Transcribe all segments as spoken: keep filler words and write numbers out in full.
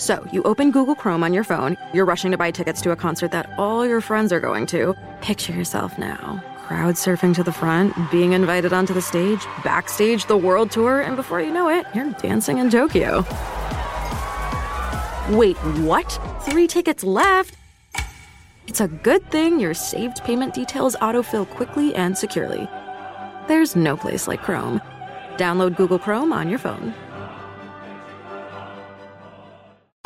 So, you open Google Chrome on your phone, you're rushing to buy tickets to a concert that all your friends are going to. Picture yourself now, crowd surfing to the front, being invited onto the stage, backstage the world tour, and before you know it, you're dancing in Tokyo. Wait, what? Three tickets left? It's a good thing your saved payment details autofill quickly and securely. There's no place like Chrome. Download Google Chrome on your phone.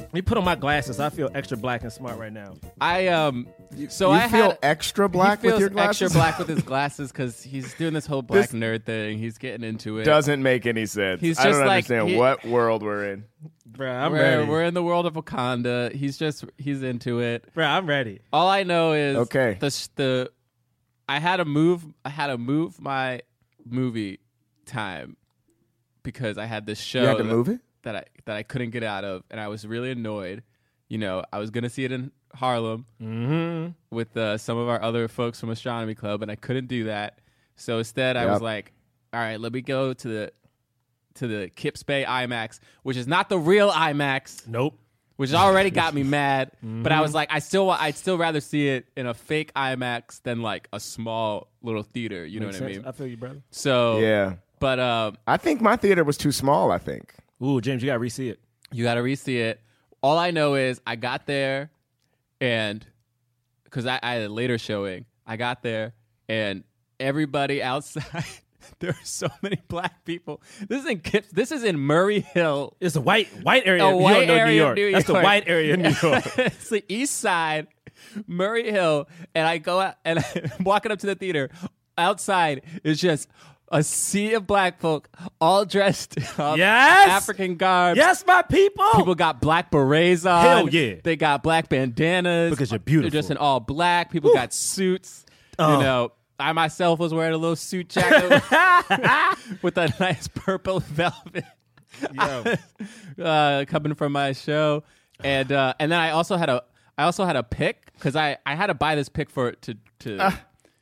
Let me put on my glasses. I feel extra black and smart right now. I um, so you I feel had, extra black with your glasses. Extra black with his glasses because he's doing this whole black this nerd thing. He's getting into it. Doesn't make any sense. He's just I don't like, understand he, what world we're in. Bro, I'm we're, ready. We're in the world of Wakanda. He's just he's into it. Bro, I'm ready. All I know is okay. The the I had to move. I had to move my movie time because I had this show. You had to that, move it. that I that I couldn't get out of, and I was really annoyed. You know, I was going to see it in Harlem mm-hmm. with uh, some of our other folks from Astronomy Club, and I couldn't do that. So instead, yep. I was like, all right, let me go to the to the Kips Bay IMAX, which is not the real IMAX. Nope. Which already got me mad, mm-hmm. but I was like, I still, I'd still rather see it in a fake IMAX than like a small little theater. You Makes know what sense. I mean? I feel you, brother. So, yeah. But um, I think my theater was too small, I think. Ooh, James, you got to re-see it. You got to re-see it. All I know is I got there and, because I, I had a later showing, I got there and everybody outside, there are so many black people. This is in Kips, this is in Murray Hill. It's a white white area of New York. New York. That's the white area of New York. It's the east side, Murray Hill. And I go out and I'm walking up to the theater. Outside is just a sea of black folk, all dressed up, yes! African garbs. Yes, my people. People got black berets on. Hell yeah. They got black bandanas. Because you're beautiful. They're just in all black. People Woo. Got suits. Uh. You know, I myself was wearing a little suit jacket with, with a nice purple velvet. Yo. uh, coming from my show, and uh, and then I also had a I also had a pick because I, I had to buy this pick for to to. Uh.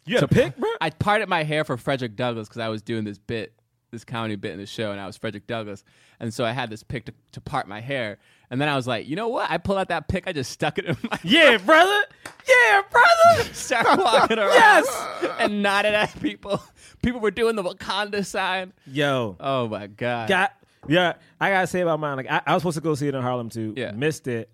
You so pick, bro? I parted my hair for Frederick Douglass because I was doing this bit, this comedy bit in the show, and I was Frederick Douglass. And so I had this pick to, to part my hair. And then I was like, you know what? I pulled out that pick. I just stuck it in my Yeah, mouth. brother. Yeah, brother. Started walking around. Yes. And nodded at people. People were doing the Wakanda sign. Yo. Oh, my God. Got, yeah, I got to say about mine. Like I, I was supposed to go see it in Harlem, too. Yeah. Missed it.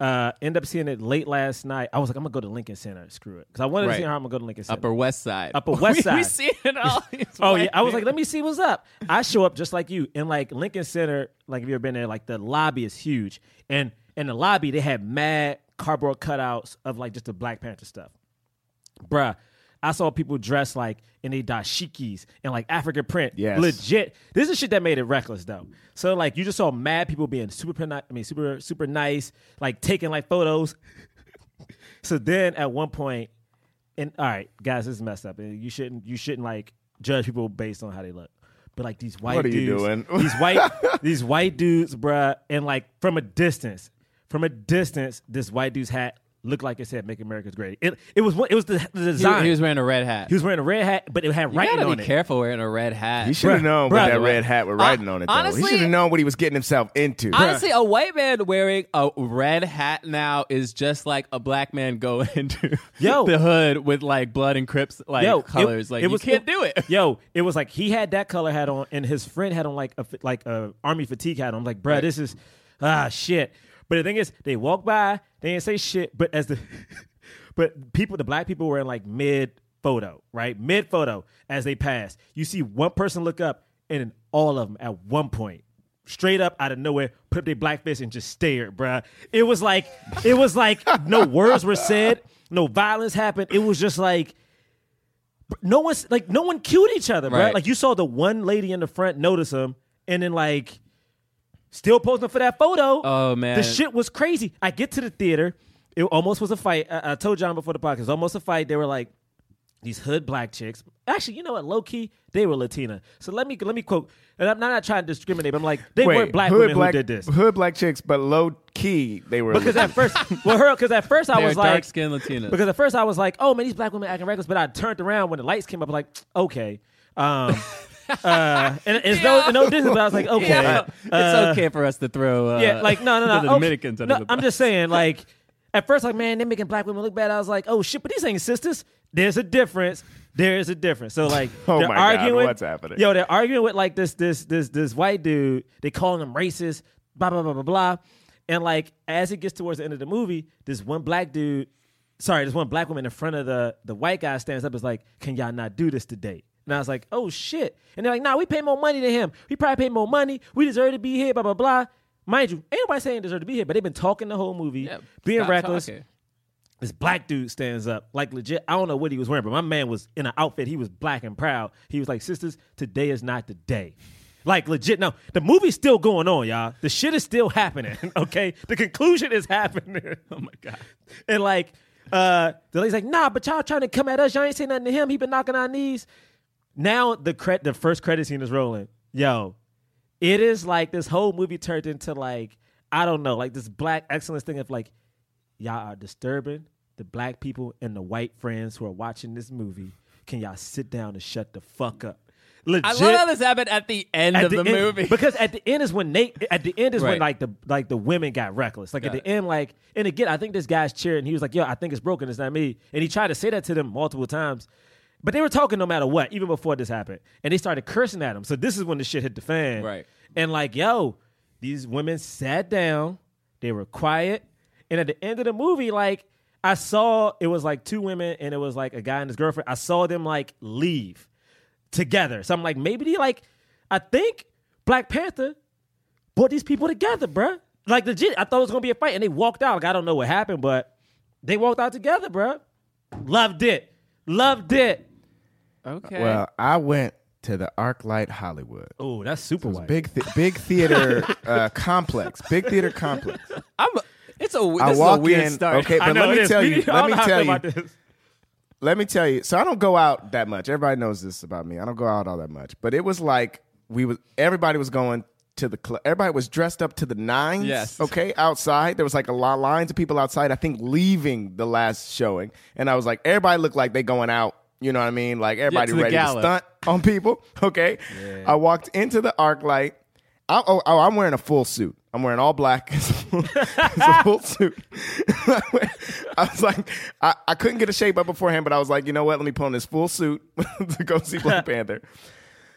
Uh, end up seeing it late last night. I was like, I'm gonna go to Lincoln Center. Screw it, because I wanted right. to see how I'm gonna go to Lincoln Center. Upper West Side. Upper West Side. we, we seen it all. oh yeah, I was like, let me see what's up. I show up just like you, and like Lincoln Center. Like if you ever been there, like the lobby is huge, and in the lobby they had mad cardboard cutouts of like just the Black Panther stuff. Bruh, I saw people dressed like in their dashikis and like African print. Yes. Legit. This is shit that made it reckless though. So like you just saw mad people being super I mean super super nice, like taking like photos. So then at one point, and all right, guys, this is messed up. And you shouldn't you shouldn't like judge people based on how they look. But like these white what are dudes, you doing? these white these white dudes, bruh, and like from a distance, from a distance, this white dude's hat looked like it said "Make America Great." It it was it was the, the design. He, he was wearing a red hat. He was wearing a red hat, but it had writing on it. You gotta be careful wearing a red hat. He should have known what that red hat with writing on it. Honestly, he should have known what he was getting himself into. Honestly, a white man wearing a red hat now is just like a black man going into yo, the hood with like blood and Crips like yo, colors. It, like it you was, can't it, do it. Yo, it was like he had that color hat on, and his friend had on like a like a army fatigue hat on. I'm like, bruh, right. This is ah shit. But the thing is, they walk by, they didn't say shit. But as the, but people, the black people were in like mid photo, right? Mid photo as they passed, you see one person look up, and then all of them at one point, straight up out of nowhere, put up their black fist and just stared, bruh. It was like, it was like no words were said, no violence happened. It was just like. No one's like no one killed each other, right? Bruh. Like you saw the one lady in the front notice him, and then like still posing for that photo. Oh man, the shit was crazy. I get to the theater, it almost was a fight. I, I told John before the podcast, it was almost a fight. They were like these hood black chicks. Actually, you know what? Low key, they were Latina. So let me let me quote. And I'm not, not trying to discriminate, but I'm like they Wait, weren't black hood women black, who did this. Hood black chicks, but low key they were. Because at first, well, her. Because at first I they was like dark skinned Latina. Because at first I was like, oh man, these black women acting reckless. But I turned around when the lights came up, like okay. Um, uh, and it's yeah. no no distance, but I was like okay, yeah. uh, it's okay for us to throw. Uh, yeah, like no no no the Dominicans. Okay. No, the I'm just saying like. At first, like, man, they're making black women look bad. I was like, oh, shit, but these ain't sisters. There's a difference. There is a difference. So, like, oh they're my arguing, God, what's happening? Yo, they're arguing with, like, this this this this white dude. They calling him racist, blah, blah, blah, blah, blah. And, like, as it gets towards the end of the movie, this one black dude, sorry, this one black woman in front of the, the white guy stands up and is like, can y'all not do this today? And I was like, oh, shit. And they're like, nah, we pay more money than him. We probably pay more money. We deserve to be here, blah, blah, blah. Mind you, ain't nobody saying they deserve to be here, but they've been talking the whole movie, yeah, being reckless. Talking. This black dude stands up, like legit. I don't know what he was wearing, but my man was in an outfit. He was black and proud. He was like, sisters, today is not the day. Like legit. No, the movie's still going on, y'all. The shit is still happening, okay? The conclusion is happening. Oh, my God. And like, uh, the lady's like, nah, but y'all trying to come at us. Y'all ain't saying nothing to him. He been knocking our knees. Now the cre- the first credit scene is rolling. Yo. It is like this whole movie turned into like, I don't know, like this black excellence thing of like, y'all are disturbing the black people and the white friends who are watching this movie. Can y'all sit down and shut the fuck up? Legit, I love how this happened at the end at of the, the end, movie. Because at the end is when Nate, at the end is right. when like the like the women got reckless. Like got at the it. end, like, and again, I think this guy's cheering. He was like, yo, I think it's broken. It's not me. And he tried to say that to them multiple times. But they were talking no matter what, even before this happened. And they started cursing at him. So this is when the shit hit the fan. Right. And like, yo, these women sat down. They were quiet. And at the end of the movie, like, I saw it was like two women and it was like a guy and his girlfriend. I saw them like leave together. So I'm like, maybe they like, I think Black Panther brought these people together, bruh. Like legit, I thought it was going to be a fight. And they walked out. Like, I don't know what happened, but they walked out together, bruh. Loved it. Loved it. Okay. Well, I went to the ArcLight Hollywood. Oh, that's super so white. Big, th- big theater uh, complex. Big theater complex. I'm. A, it's a. I this walk is a weird in. Start. Okay, but let me tell you. Let me tell you. Let me tell you. So I don't go out that much. Everybody knows this about me. I don't go out all that much. But it was like we was. Everybody was going to the club. Everybody was dressed up to the nines. Yes. Okay. Outside, there was like a lot lines of people outside. I think leaving the last showing, and I was like, everybody looked like they going out. You know what I mean? Like everybody ready gala. to stunt on people. Okay. Yeah. I walked into the arc light. I, oh, oh, I'm wearing a full suit. I'm wearing all black. It's a full suit. I was like, I, I couldn't get a shape up beforehand, but I was like, you know what? Let me put on this full suit to go see Black Panther.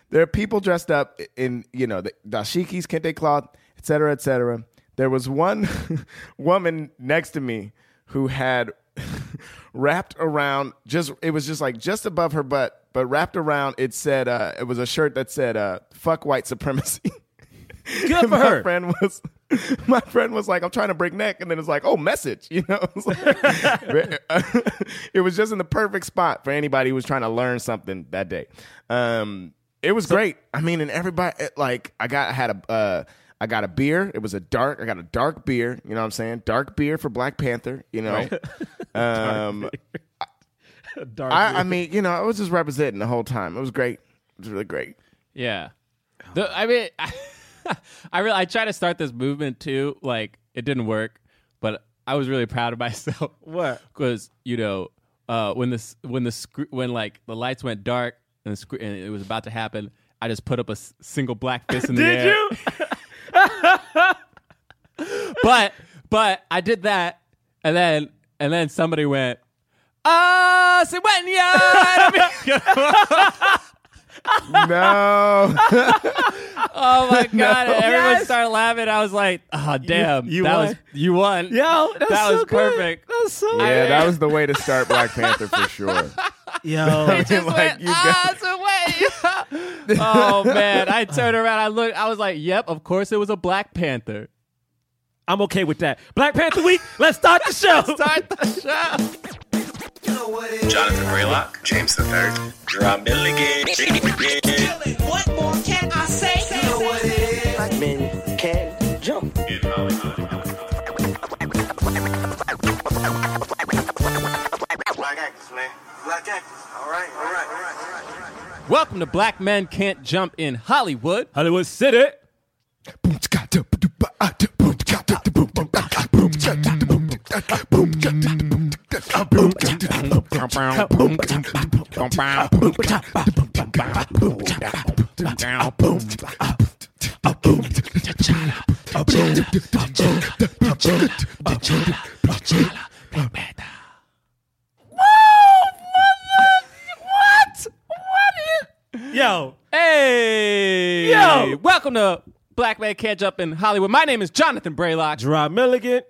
There are people dressed up in, you know, the dashikis, kente cloth, et cetera, et cetera. There was one woman next to me who had wrapped around, just it was just like just above her butt, but wrapped around. It said uh, it was a shirt that said uh, "fuck white supremacy." Good for my her. Friend was, my friend was like, "I'm trying to break neck," and then it's like, "Oh, message," you know. It was, like, it was just in the perfect spot for anybody who was trying to learn something that day. Um, it was so, great. I mean, and everybody like I got I had a. Uh, I got a beer. It was a dark. I got a dark beer. You know what I'm saying? Dark beer for Black Panther. You know, um, dark I, I mean, you know, I was just representing the whole time. It was great. It was really great. Yeah, the, I mean, I, I really I tried to start this movement too. Like it didn't work, but I was really proud of myself. What? Because you know, uh, when the when the sc- when like the lights went dark and the sc- and it was about to happen, I just put up a s- single black fist in the air. Did you? but but I did that, and then and then somebody went, "Ah, se wenya." No. Oh my God. No. Everyone yes. started laughing. I was like, oh, damn. You, you that won. Was, you won. Yo, that, that was so perfect. Good. That was so Yeah, good. That was the way to start Black Panther for sure. Yo. I mean, like, went, you got oh, it. Oh, man. I turned around. I looked. I was like, yep, of course it was a Black Panther. I'm okay with that. Black Panther Week. Let's start the show. Let's start the show. Jonathan Raylock, James the Third, Drum Milligan. What more can I say? You know what it is. Black men can't jump in Hollywood. Black actors, man. Black actors. All right, all right, all right, all right, all right. Welcome to Black Men Can't Jump in Hollywood. Hollywood City. Yo, hey, yo, welcome to Black Man Can't Jump in Hollywood. My name is Jonathan Braylock. Gerard Milligan.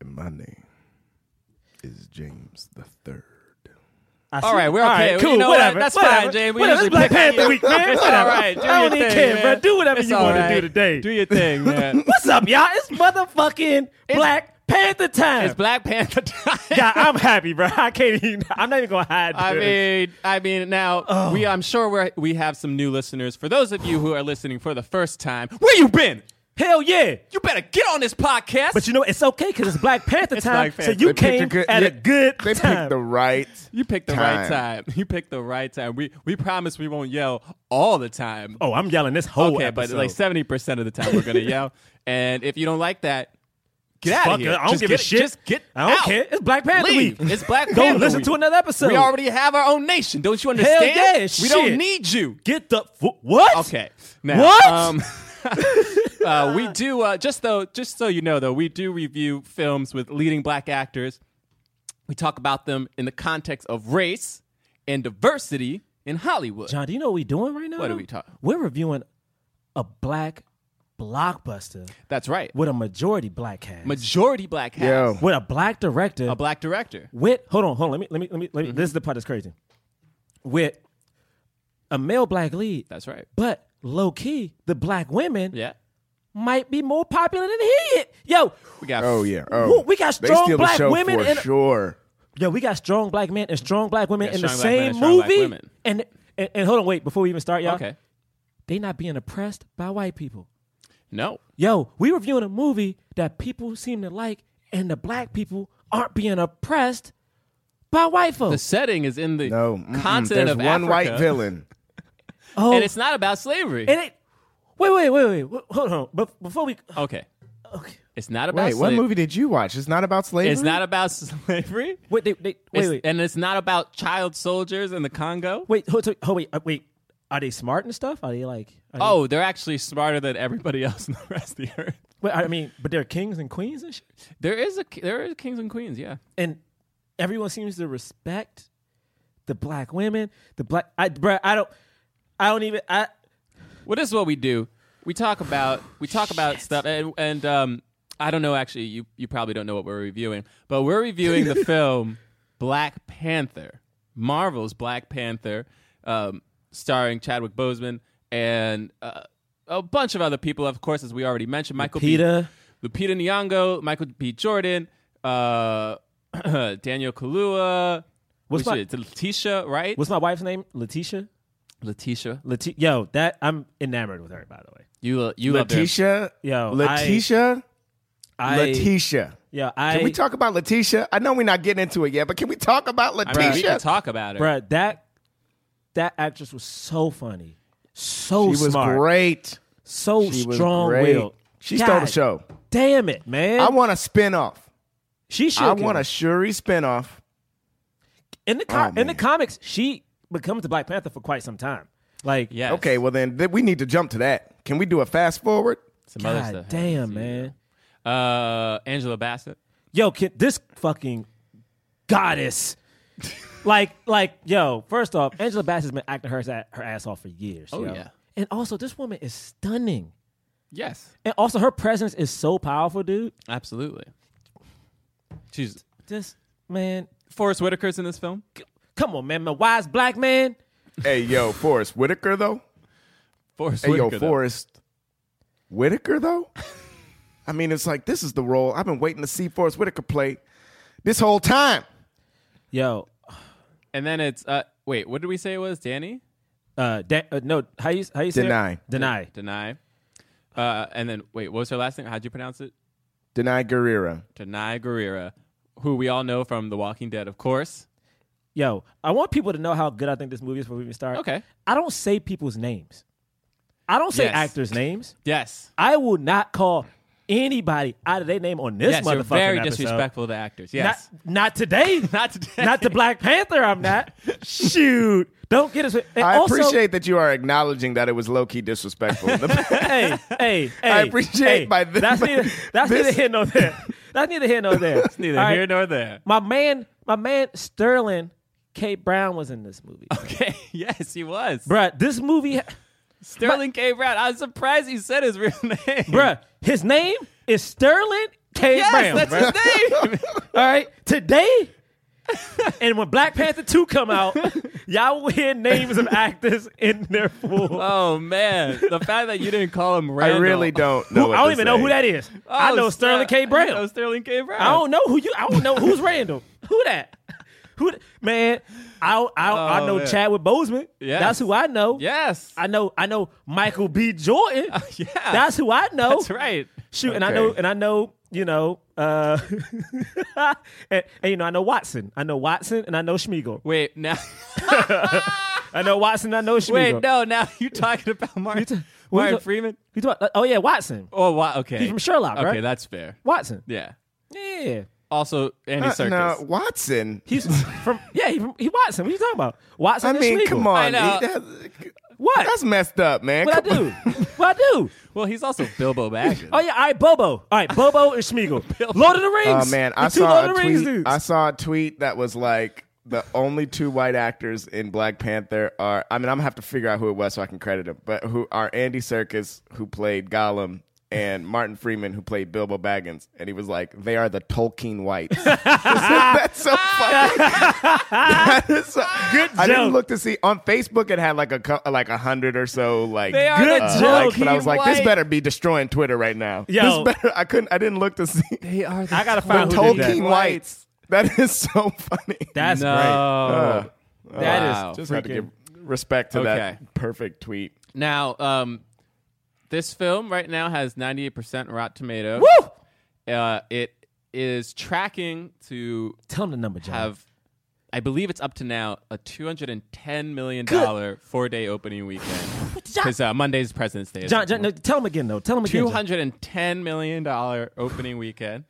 And my name is James the Third. All right, we're okay. All right, cool, you know whatever. What? That's whatever. Fine, James. We whatever. Usually Black Panther Week, man. It's all right, do I your don't even care, bro. Do whatever it's you want right. to do today. Do your thing, man. What's up, y'all? It's motherfucking it's, Black Panther time. It's Black Panther time. Yeah, I'm happy, bro. I can't even. I'm not even gonna hide. I mean, I mean, now oh. we. I'm sure we we have some new listeners. For those of you who are listening for the first time, where you been? Hell yeah. You better get on this podcast. But you know, it's okay because it's Black Panther it's time. Black Panther. So you they came good, at they, a good they time. They picked the right You picked the time. right time. You picked the right time. We we promise we won't yell all the time. Oh, I'm yelling this whole okay, episode. But like seventy percent of the time we're going to yell. And if you don't like that, get out of here. I don't just give get, a shit. Just get I don't out. care. It's Black Panther Leave. Week. It's Black Panther Go Panther listen week. to another episode. We already have our own nation. Don't you understand? Hell yeah, we shit. don't need you. Get the... What? Okay. Now, what? Um... uh, we do uh, just though, just so you know, though, we do review films with leading black actors. We talk about them in the context of race and diversity in Hollywood. John, do you know what we're doing right now? What are we talking? We're reviewing a black blockbuster. That's right. With a majority black cast. Majority black cast. Yo. With a black director. A black director. With hold on, hold on. Let me, let me, let me. Let me mm-hmm. This is the part that's crazy. With a male black lead. That's right. But. Low key, the black women yeah. might be more popular than he is. Yo, we got oh yeah, oh. we got strong black women for in, sure. Yo, we got strong black men and strong black women in the same movie. And and, and and hold on, wait before we even start, y'all. Okay, they not being oppressed by white people. No, yo, we reviewing a movie that people seem to like, and the black people aren't being oppressed by white folks. The setting is in the no, continent of Africa. There's one white villain. Oh. And it's not about slavery. And it, wait, wait, wait, wait. Hold on. Be- before we... Okay. Okay. It's not about wait, slavery. What movie did you watch? It's not about slavery? It's not about slavery. Wait, they, they, wait, wait. And it's not about child soldiers in the Congo. Wait, hold, hold, hold, wait, uh, wait. Are they smart and stuff? Are they like... Are oh, they... they're actually smarter than everybody else in the rest of the earth. Wait, I mean, but there are kings and queens and shit? There is a, there is kings and queens, yeah. And everyone seems to respect the black women, the black... I, bro, I don't... I don't even. I... Well, this is what we do. We talk about we talk Shit. about stuff, and, and um, I don't know. Actually, you you probably don't know what we're reviewing, but we're reviewing the film Black Panther, Marvel's Black Panther, um, starring Chadwick Boseman and uh, a bunch of other people. Of course, as we already mentioned, Michael Lupita, B., Lupita Nyong'o, Michael B. Jordan, uh, Daniel Kaluuya. What's my, Letitia Wright? What's my wife's name? Letitia. Letitia, Leti- yo, that I'm enamored with her. By the way, you, you, Letitia, yo, Letitia, I, Letitia, yeah. Can we talk about Letitia? I know we're not getting into it yet, but can we talk about Letitia? I mean, we can talk about her, bro. That that actress was so funny, so she smart, was great, so she strong-willed. She God, stole the show. Damn it, man! I want a spinoff. She should. I want him. a Shuri spinoff. In the com- oh, in the comics, she becomes the Black Panther for quite some time. Like, yes. Okay, well then th- we need to jump to that. Can we do a fast forward? Some God other stuff. Damn, man. Uh, Angela Bassett. Yo, can, this fucking goddess. like, like, yo. First off, Angela Bassett's been acting her her ass off for years. Oh yo. yeah. And also, this woman is stunning. Yes. And also, her presence is so powerful, dude. Absolutely. She's this man. Forest Whitaker's in this film. Come on, man. My wise black man. Hey, yo, Forest Whitaker, though. Forest hey, Whitaker, yo, Forest though. Whitaker, though. I mean, it's like, this is the role I've been waiting to see Forest Whitaker play this whole time. Yo. And then it's, uh, wait, what did we say it was? Danny? Uh, da- uh No, how you, how you say Deny. it? Deny. Deny. Deny. Uh, and then, wait, what was her last name? How'd you pronounce it? Denai Guerrera. Denai Guerrera, who we all know from The Walking Dead, of course. Yo, I want people to know how good I think this movie is before we even start. Okay. I don't say people's names. I don't say yes. actors' names. Yes. I will not call anybody out of their name on this yes, motherfucking episode. Yes, you're very disrespectful to actors. Yes. Not, not today. not today. Not to Black Panther, I'm not. Shoot. Don't get us. I also, appreciate that you are acknowledging that it was low key disrespectful. hey, hey, hey. I appreciate hey, by this. That's, by neither, that's this. neither here nor there. That's neither here nor there. That's neither All here right? nor there. My man, my man Sterling K. Brown was in this movie. Okay, yes, he was. Bruh, this movie. Sterling my, K. Brown. I was surprised you said his real name. Bruh, his name is Sterling K. Yes, Brown. Yes, that's bruh. his name. All right, today. And when Black Panther two come out, y'all will hear names of actors in their full. Oh, man. The fact that you didn't call him Randall. I really don't know. Who, I don't even name. know who that is. Oh, I know Sterling K. Brown. I know Sterling K. Brown. I don't know who you, I don't know who's Randall. Who that? Who that? Man, I I, oh, I know man. Chadwick Boseman. Yes. That's who I know. Yes. I know I know Michael B. Jordan. Uh, yeah. That's who I know. That's right. Shoot, okay. and I know and I know You know, uh, and, and you know, I know Watson. I know Watson, and I know Schmeagle. Wait, now I know Watson. I know Schmeagle. Wait, no, now you're talking about Martin ta- Martin you ta- Freeman. You ta- oh yeah, Watson. Oh, wa- okay. He's from Sherlock, right? Okay, that's fair. Watson. Yeah. Yeah. Also, Andy Serkis. Uh, no, Watson. He's from yeah. He, he Watson. What are you talking about? Watson. I mean, Schmeagle. come on. I know. He, that's, what? That's messed up, man. What come I do? What I do? Well, he's also Bilbo Baggins. Oh yeah, all right, Bobo. All right, Bobo and Schmeagle. Lord of the Rings. Oh man, I saw, Lord a tweet, Rings I saw a tweet that was like the only two white actors in Black Panther are. I mean, I'm gonna have to figure out who it was so I can credit him. But who are Andy Serkis, who played Gollum. And Martin Freeman, who played Bilbo Baggins, and he was like, "They are the Tolkien whites." That's so funny. That is so, good joke. I didn't look to see on Facebook; it had like a like a hundred or so like they are good uh, likes, but I was like, "This better be destroying Twitter right now." Yo, this better. I couldn't. I didn't look to see. They are. The I gotta find the who Tolkien did that. whites. That is so funny. That's no. great. Uh, that wow. is just freaking... had to give respect to okay. that perfect tweet. Now. um This film right now has ninety-eight percent Rotten Tomatoes. Woo! Uh, it is tracking to tell him the number, John. Have, I believe it's up to now, a two hundred ten million dollars Good. four-day opening weekend. Because uh, Monday's President's Day. John, John no, tell him again, though. Tell him again. two hundred ten million dollars opening weekend.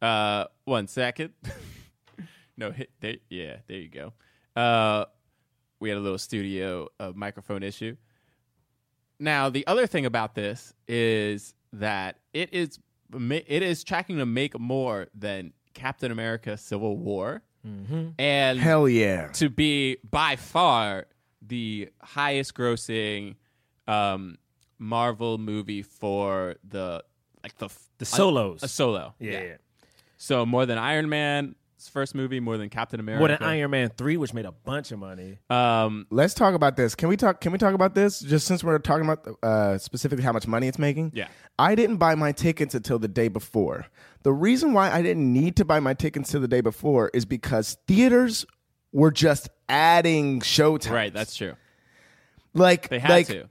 Uh, one second. no, hit. There, yeah, there you go. Uh, we had a little studio uh, microphone issue. Now, the other thing about this is that it is it is tracking to make more than Captain America: Civil War, mm-hmm. and hell yeah, to be by far the highest-grossing um, Marvel movie for the like the the solos, a, a solo, yeah. yeah. yeah. So more than Iron Man. First movie, more than Captain America. More than Iron Man three, which made a bunch of money. Um, Let's talk about this. Can we talk? Can we talk about this? Just since we're talking about uh, specifically how much money it's making. Yeah, I didn't buy my tickets until the day before. The reason why I didn't need to buy my tickets till the day before is because theaters were just adding showtimes. Right, that's true. Like they had like, to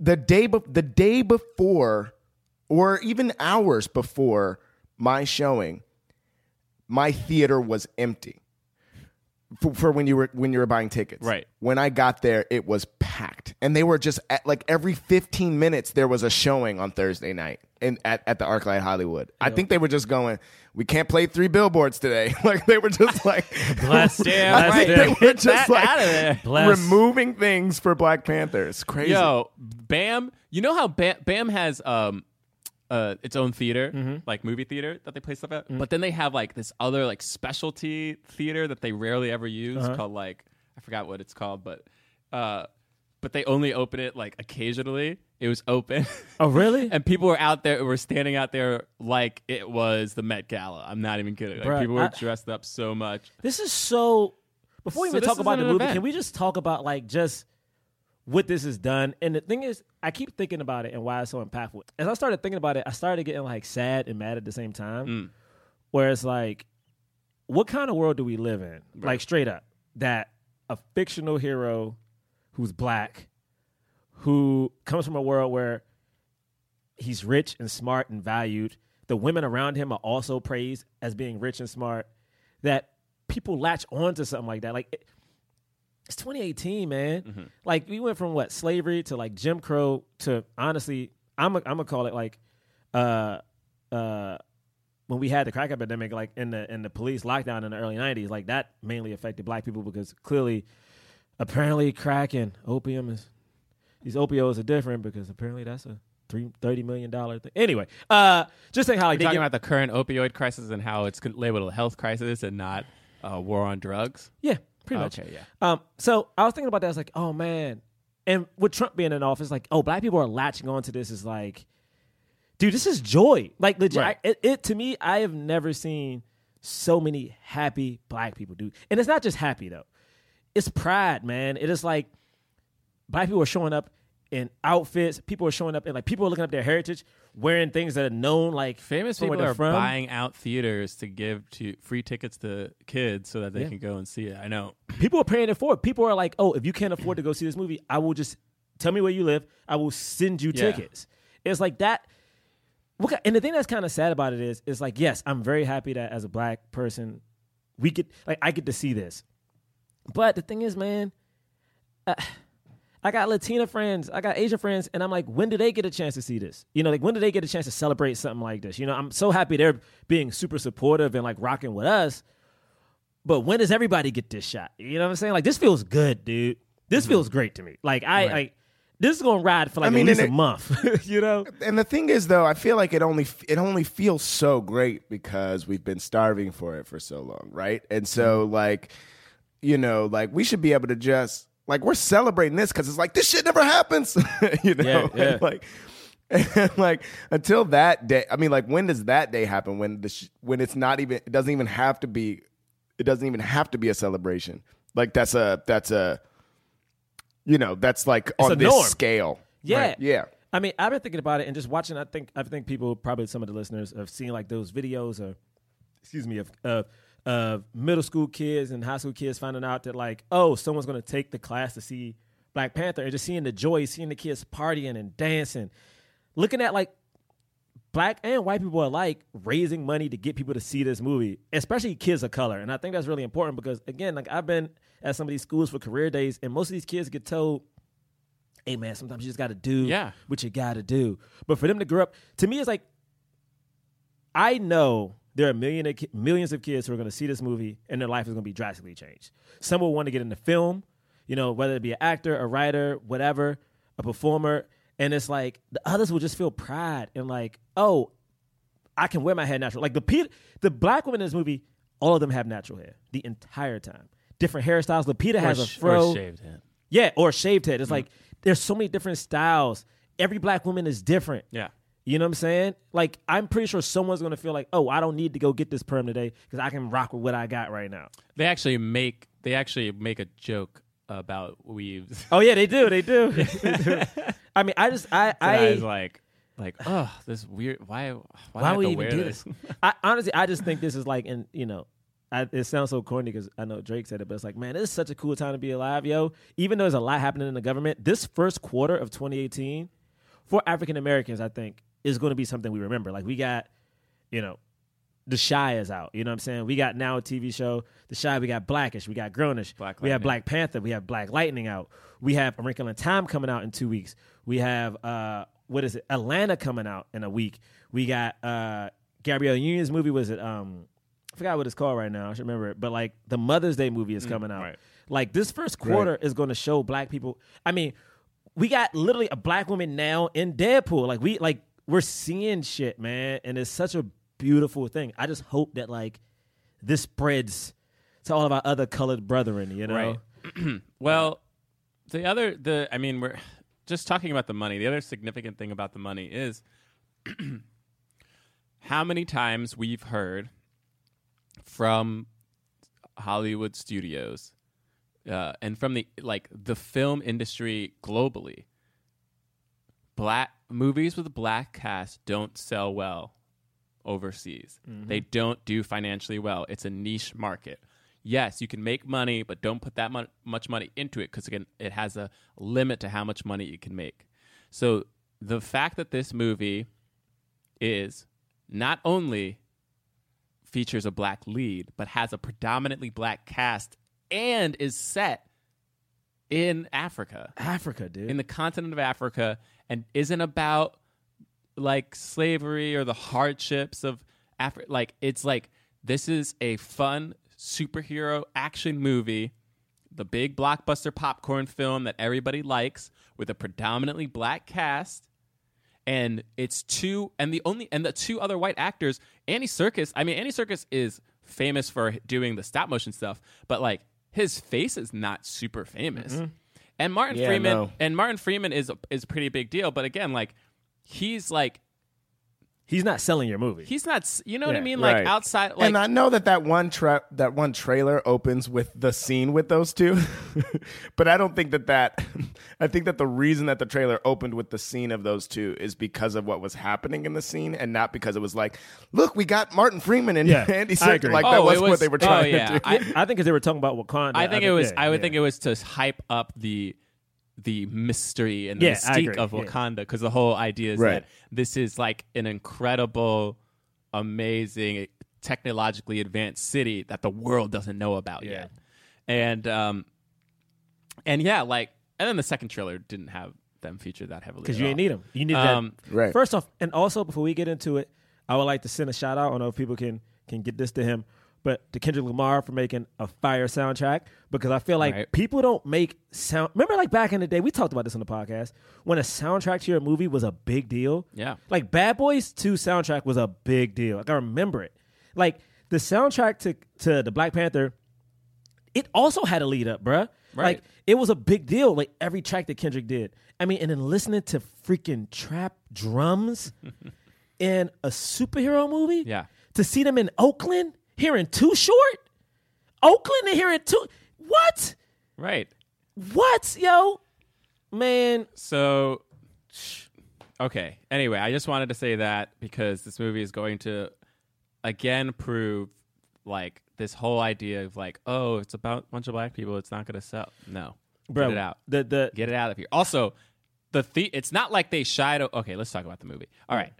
the day be- the day before, or even hours before my showing. My theater was empty for, for when you were when you were buying tickets. Right. When I got there, it was packed, and they were just at, like every fifteen minutes there was a showing on Thursday night. in at, at the ArcLight Hollywood. I think they were just going, we can't play Three Billboards today. Like they were just like, bless damn, I think they were just that like out of there. Removing things for Black Panther. It's crazy. Yo, Bam. You know how Bam, Bam has um, uh, its own theater, mm-hmm. like movie theater that they play stuff at, mm-hmm. but then they have like this other like specialty theater that they rarely ever use uh-huh. called like I forgot what it's called, but. Uh, but they only open it like occasionally. It was open. Oh, really? And people were out there, were standing out there like it was the Met Gala. I'm not even kidding. Like Bruh, people were I, dressed up so much. This is so. Before we so even talk about the movie, event. Can we just talk about like just what this has done? And the thing is, I keep thinking about it and why it's so impactful. As I started thinking about it, I started getting like sad and mad at the same time. Mm. Where it's like, what kind of world do we live in? Right. Like straight up, that a fictional hero who's black, who comes from a world where he's rich and smart and valued. The women around him are also praised as being rich and smart, that people latch on to something like that. Like, it, it's twenty eighteen, man. Mm-hmm. Like, we went from, what, slavery to, like, Jim Crow to, honestly, I'm going to call it, like, uh, uh, when we had the crack epidemic, like, in the, in the police lockdown in the early nineties, like, that mainly affected black people because clearly... Apparently, crack and opium is these opioids are different because apparently that's a three thirty million dollar thing. Anyway, uh, just saying how like We're they talking get, about the current opioid crisis and how it's labeled a health crisis and not a war on drugs. Yeah, pretty okay, much. Okay, yeah. Um, so I was thinking about that. I was like, oh man, and with Trump being in office, like, oh, black people are latching onto this. Is like, dude, this is joy. Like, legit. Right. I, it, it to me, I have never seen so many happy black people, dude. And it's not just happy though. It's pride, man. It is like black people are showing up in outfits. People are showing up in like people are looking up their heritage, wearing things that are known. Like famous people are from. Buying out theaters to give to free tickets to kids so that they yeah. can go and see it. I know people are paying it forward. People are like, oh, if you can't afford to go see this movie, I will just tell me where you live. I will send you yeah. tickets. It's like that. And the thing that's kind of sad about it is, is like, yes, I'm very happy that as a black person, we get like I get to see this. But the thing is, man, uh, I got Latina friends, I got Asian friends, and I'm like, when do they get a chance to see this? You know, like, when do they get a chance to celebrate something like this? You know, I'm so happy they're being super supportive and, like, rocking with us. But when does everybody get this shot? You know what I'm saying? Like, this feels good, dude. This mm-hmm. feels great to me. Like, I, right. like, this is going to ride for, like, I mean, at least it, a month, you know? And the thing is, though, I feel like it only it only feels so great because we've been starving for it for so long, right? And so, mm-hmm. like... You know, like, we should be able to just, like, we're celebrating this because it's like, this shit never happens, you know? Yeah, yeah. And like, and like, until that day, I mean, like, when does that day happen when the sh- when it's not even, it doesn't even have to be, it doesn't even have to be a celebration. Like, that's a, that's a, you know, that's like it's on this norm. Scale. Yeah. Right? Yeah. I mean, I've been thinking about it and just watching, I think, I think people, probably some of the listeners have seen, like, those videos or, excuse me, of, of, of uh, middle school kids and high school kids finding out that, like, oh, someone's going to take the class to see Black Panther, and just seeing the joy, seeing the kids partying and dancing, looking at, like, black and white people alike raising money to get people to see this movie, especially kids of color. And I think that's really important because, again, like, I've been at some of these schools for career days, and most of these kids get told, hey, man, sometimes you just got to do yeah. what you got to do. But for them to grow up, to me, it's like, I know... There are million of ki- millions of kids who are going to see this movie, and their life is going to be drastically changed. Some will want to get into film, you know, whether it be an actor, a writer, whatever, a performer. And it's like the others will just feel pride and like, oh, I can wear my hair natural. Like the pe- the black women in this movie, all of them have natural hair the entire time. Different hairstyles. Lupita or has a fro. Or shaved head. Yeah, or shaved head. It's mm-hmm. like there's so many different styles. Every black woman is different. Yeah. You know what I'm saying? Like, I'm pretty sure someone's going to feel like, oh, I don't need to go get this perm today because I can rock with what I got right now. They actually make they actually make a joke about weaves. Oh, yeah, they do. They do. they do. I mean, I just, I... So I, I was like, like, oh, this weird... Why Why, why do we even do this? this? I, honestly, I just think this is like, and you know, I, it sounds so corny because I know Drake said it, but it's like, man, this is such a cool time to be alive, yo. Even though there's a lot happening in the government, this first quarter of twenty eighteen, for African Americans, I think, is going to be something we remember. Like, we got, you know, The Chi is out. You know what I'm saying? We got now a T V show, The Chi. We got Blackish. We got Grownish. Black we have Black Panther. We have Black Lightning out. We have A Wrinkle in Time coming out in two weeks. We have uh, what is it? Atlanta coming out in a week. We got uh, Gabrielle Union's movie. Was it? Um, I forgot what it's called right now. I should remember it. But like the Mother's Day movie is mm, coming out. Right. Like this first quarter right. is going to show black people. I mean, we got literally a black woman now in Deadpool. Like we like we're seeing shit, man, and it's such a beautiful thing. I just hope that like this spreads to all of our other colored brethren. You know. Right. Well, the other the I mean we're. Just talking about the money, the other significant thing about the money is how many times we've heard from Hollywood studios uh, and from the like the film industry globally, black movies with black casts don't sell well overseas. Mm-hmm. They don't do financially well. It's a niche market. Yes, you can make money, but don't put that mon- much money into it because, again, it has a limit to how much money you can make. So the fact that this movie is not only features a black lead, but has a predominantly black cast and is set in Africa. Africa, dude. In the continent of Africa, and isn't about, like, slavery or the hardships of Africa. Like, it's like, this is a fun superhero action movie, the big blockbuster popcorn film that everybody likes, with a predominantly black cast, and it's two and the only and the two other white actors. Andy Serkis, I mean, Andy Serkis is famous for doing the stop motion stuff, but like his face is not super famous. Mm-hmm. And Martin yeah, Freeman no. and Martin Freeman is a, is a pretty big deal, but again, like he's like. He's not selling your movie. He's not, you know yeah, what I mean? Like right. outside. Like, and I know that that one, tra- that one trailer opens with the scene with those two, but I don't think that that, I think that the reason that the trailer opened with the scene of those two is because of what was happening in the scene and not because it was like, look, we got Martin Freeman and yeah, Andy Serkis. Like oh, that wasn't was, what they were trying oh, yeah. to do. I, I think because they were talking about Wakanda. I think I it was, yeah, I would yeah. think it was to hype up the, the mystery and the yeah, mystique of Wakanda, because yeah. the whole idea is right. that this is like an incredible, amazing, technologically advanced city that the world doesn't know about yeah. yet. And um, and yeah, like, and then the second trailer didn't have them featured that heavily because you didn't need them. You need um, that right. first off, and also before we get into it, I would like to send a shout out. I don't know if people can can get this to him. But to Kendrick Lamar for making a fire soundtrack, because I feel like right. people don't make sound. Remember, like back in the day, we talked about this on the podcast when a soundtrack to your movie was a big deal. Yeah, like Bad Boys two soundtrack was a big deal. Like I remember it. Like the soundtrack to to the Black Panther, it also had a lead up, bruh. Right. Like it was a big deal. Like every track that Kendrick did. I mean, and then listening to freaking trap drums in a superhero movie. Yeah. To see them in Oakland. Hearing Too Short? Oakland and hearing Too... What? Right. What, yo? Man. So, okay. Anyway, I just wanted to say that because this movie is going to, again, prove, like, this whole idea of, like, oh, it's about a bunch of black people. It's not going to sell. No. Bro, get it out. The, the, get it out of here. Also, the, the it's not like they shied... O- okay, let's talk about the movie. All right.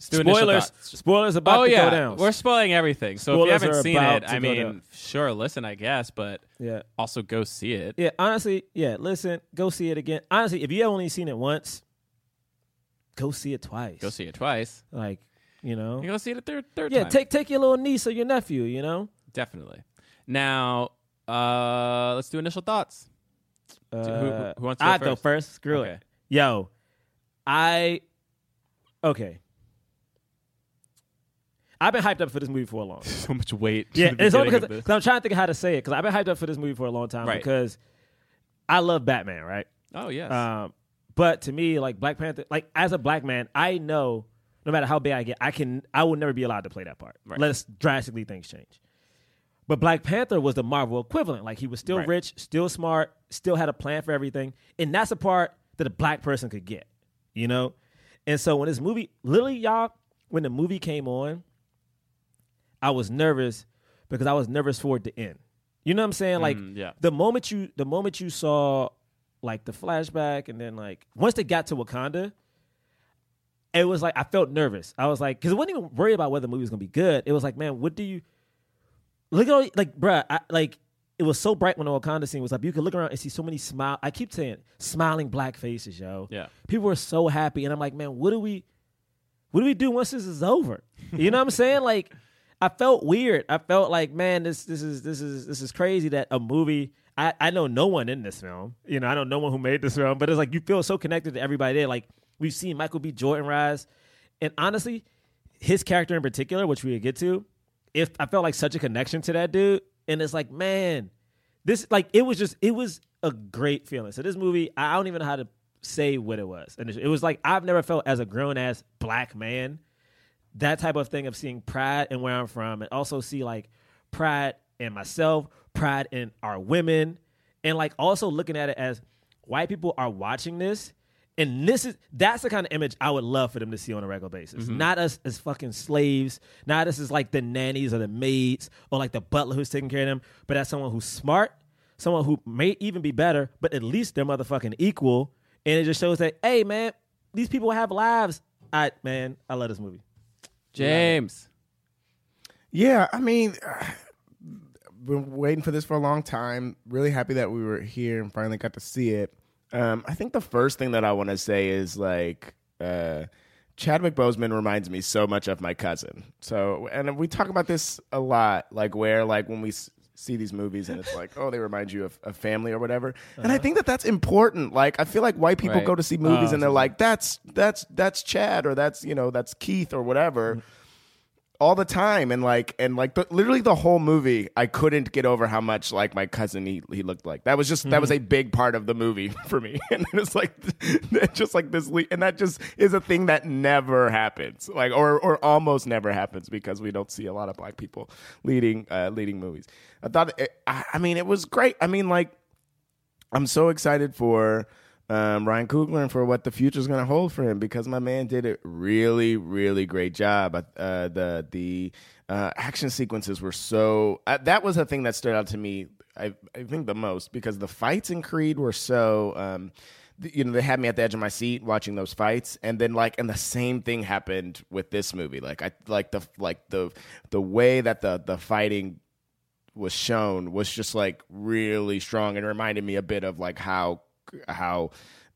Spoilers! Spoilers about oh, to yeah. go down. We're spoiling everything. So spoilers if you haven't seen it, I mean, sure, listen, I guess, but yeah. also go see it. Yeah, honestly, yeah, listen, go see it again. Honestly, if you only seen it once, go see it twice. Go see it twice. Like, you know. You go see it a third, third yeah, time. Yeah, take, take your little niece or your nephew, you know. Definitely. Now, uh, let's do initial thoughts. Uh, who, who, who wants to go I'll first? I'll go first. Screw okay. it. Yo, I, okay. I've been hyped up for this movie for a long time. So much weight. Yeah, it's only because I'm trying to think of how to say it, because I've been hyped up for this movie for a long time right. because I love Batman, right? Oh, yes. Um, but to me, like Black Panther, like as a black man, I know no matter how big I get, I can, I will never be allowed to play that part. Right. Unless drastically things change. But Black Panther was the Marvel equivalent. Like he was still right. rich, still smart, still had a plan for everything. And that's a part that a black person could get, you know? And so when this movie, literally y'all, when the movie came on, I was nervous because I was nervous for it to end. You know what I'm saying? Like mm, yeah. the moment you the moment you saw like the flashback and then like once they got to Wakanda, it was like I felt nervous. I was like, because I wasn't even worried about whether the movie was gonna be good. It was like, man, what do you look at all like, bruh, I, like it was so bright when the Wakanda scene was up. You could look around and see so many smile. I keep saying smiling black faces, yo. Yeah. People were so happy, and I'm like, man, what do we, what do we do once this is over? You know what I'm saying? Like, I felt weird. I felt like, man, this this is this is this is crazy that a movie. I, I know no one in this film. You know, I don't know one who made this film, but it's like you feel so connected to everybody there. Like, we've seen Michael B. Jordan rise, and honestly, his character in particular, which we get to, if I felt like such a connection to that dude. And it's like, man, this, like, it was just, it was a great feeling. So this movie, I don't even know how to say what it was. And it was like, I've never felt as a grown-ass black man, that type of thing of seeing pride in where I'm from, and also see, like, pride in myself, pride in our women, and, like, also looking at it as white people are watching this. And this is that's the kind of image I would love for them to see on a regular basis. Mm-hmm. Not us as fucking slaves, not us as like the nannies or the maids or like the butler who's taking care of them, but as someone who's smart, someone who may even be better, but at least they're motherfucking equal. And it just shows that, hey, man, these people have lives. I man, I love this movie. James. Yeah, I mean, been waiting for this for a long time. Really happy that we were here and finally got to see it. Um, I think the first thing that I want to say is, like, uh, Chadwick Boseman reminds me so much of my cousin. So, and we talk about this a lot, like, where, like, when we s- see these movies and it's like, oh, they remind you of, of family or whatever. Uh-huh. And I think that that's important. Like, I feel like white people right. go to see movies uh, and they're like, that's, that's, that's Chad, or that's, you know, that's Keith or whatever. Mm-hmm. All the time, and like, and like, the, literally the whole movie, I couldn't get over how much like my cousin he, he looked like. That was just mm-hmm. that was a big part of the movie for me, and it's like, just like this, and that just is a thing that never happens, like or or almost never happens because we don't see a lot of black people leading uh, leading movies. I thought, it, I, I mean, it was great. I mean, like, I'm so excited for. Um, Ryan Coogler and for what the future is going to hold for him, because my man did a really, really great job. Uh, the the uh, action sequences were so uh, that was a thing that stood out to me. I, I think the most, because the fights in Creed were so um, th- you know they had me at the edge of my seat watching those fights, and then like and the same thing happened with this movie. Like I like the like the the way that the the fighting. was shown was just like really strong, and reminded me a bit of like how. how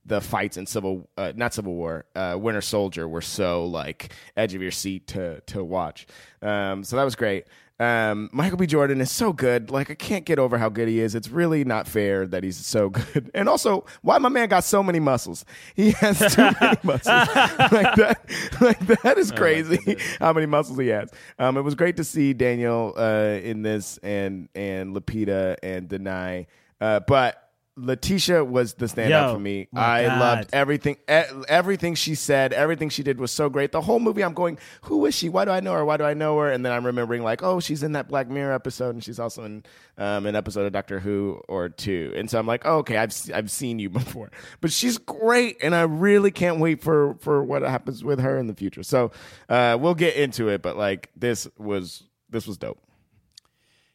the fights in Civil, uh, not Civil War, uh, Winter Soldier were so like edge of your seat to to watch. Um, so that was great. Um, Michael B. Jordan is so good. Like I can't get over how good he is. It's really not fair that he's so good. And also, why my man got so many muscles? He has too many muscles. Like that, like that is crazy. Oh, how many muscles he has. Um, it was great to see Daniel uh, in this, and and Lupita and Denai, uh, but. Letitia was the standout Yo, for me. I God. loved everything. E- everything she said, everything she did was so great. The whole movie, I'm going, who is she? Why do I know her? Why do I know her? And then I'm remembering, like, oh, she's in that Black Mirror episode, and she's also in um, an episode of Doctor Who or two. And so I'm like, oh, okay, I've I've seen you before. But she's great, and I really can't wait for for what happens with her in the future. So uh, we'll get into it. But like, this was this was dope.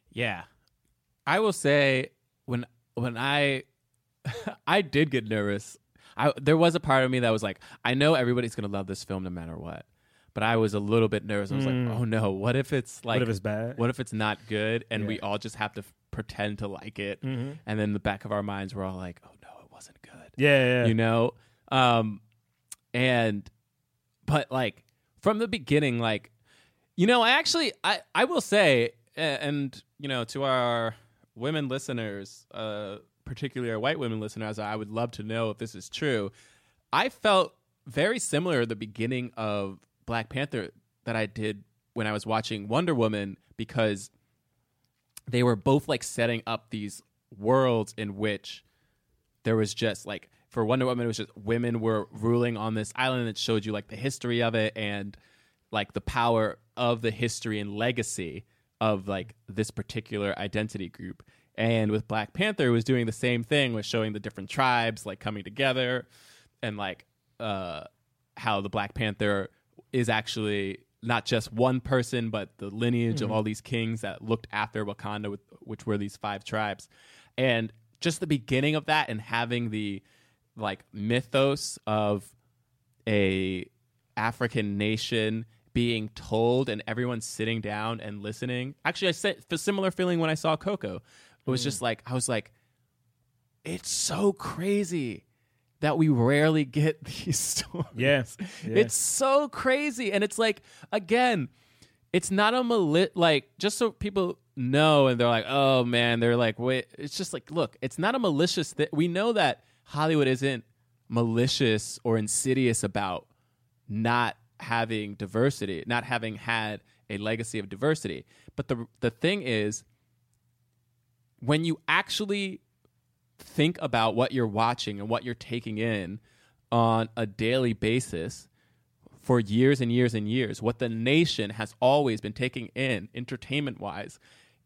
Yeah, I will say when when I. I did get nervous. I, there was a part of me that was like, I know everybody's going to love this film no matter what. But I was a little bit nervous. I was mm. like, oh no, what if it's like... What if it's bad? What if it's not good and yeah. we all just have to f- pretend to like it? Mm-hmm. And then in the back of our minds, we're all like, oh no, it wasn't good. Yeah, yeah. You know? Um, and... But like, from the beginning, like... You know, I actually... I, I will say, and, you know, to our women listeners... uh. particularly our white women listeners, I would love to know if this is true. I felt very similar at the beginning of Black Panther that I did when I was watching Wonder Woman, because they were both like setting up these worlds in which there was just like, for Wonder Woman, it was just women were ruling on this island. It showed you like the history of it and like the power of the history and legacy of like this particular identity group. And with Black Panther, it was doing the same thing, was showing the different tribes like coming together, and like uh, how the Black Panther is actually not just one person, but the lineage mm-hmm. of all these kings that looked after Wakanda, with, which were these five tribes. And just the beginning of that, and having the like mythos of a African nation being told, and everyone sitting down and listening. Actually, I said a similar feeling when I saw Coco. It was mm. just like, I was like, it's so crazy that we rarely get these stories. Yes. Yeah. Yeah. It's so crazy. And it's like, again, it's not a mali- like, just so people know and they're like, oh man, they're like, wait, it's just like, look, it's not a malicious thing. We know that Hollywood isn't malicious or insidious about not having diversity, not having had a legacy of diversity. But the the thing is, when you actually think about what you're watching and what you're taking in on a daily basis for years and years and years, what the nation has always been taking in entertainment-wise,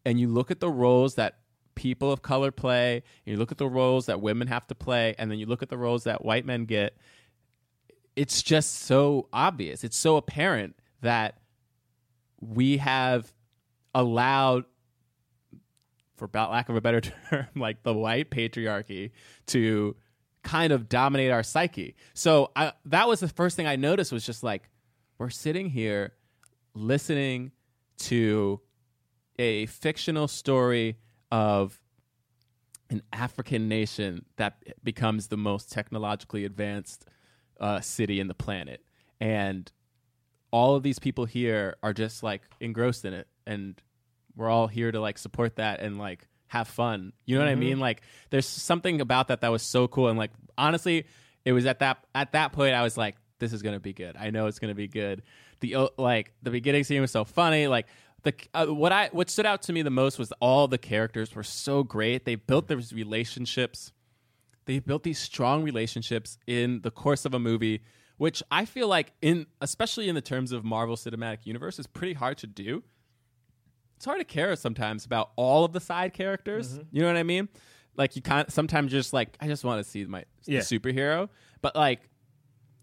and you look at the roles that people of color play, and you look at the roles that women have to play, and then you look at the roles that white men get, it's just so obvious. It's so apparent that we have allowed, for lack of a better term, like the white patriarchy to kind of dominate our psyche. So I, that was the first thing I noticed, was just like, we're sitting here listening to a fictional story of an African nation that becomes the most technologically advanced uh, city in the planet. And all of these people here are just like engrossed in it. And we're all here to like support that and like have fun. You know mm-hmm. what I mean? Like there's something about that that was so cool. And like, honestly, it was at that, at that point I was like, this is going to be good. I know it's going to be good. The, like the beginning scene was so funny. Like the, uh, what I, what stood out to me the most was all the characters were so great. They built those relationships. They built these strong relationships in the course of a movie, which I feel like in, especially in the terms of Marvel Cinematic Universe, is pretty hard to do. It's hard to care sometimes about all of the side characters. Mm-hmm. You know what I mean? Like you can't, sometimes you're just like, I just want to see my yeah. superhero. But like,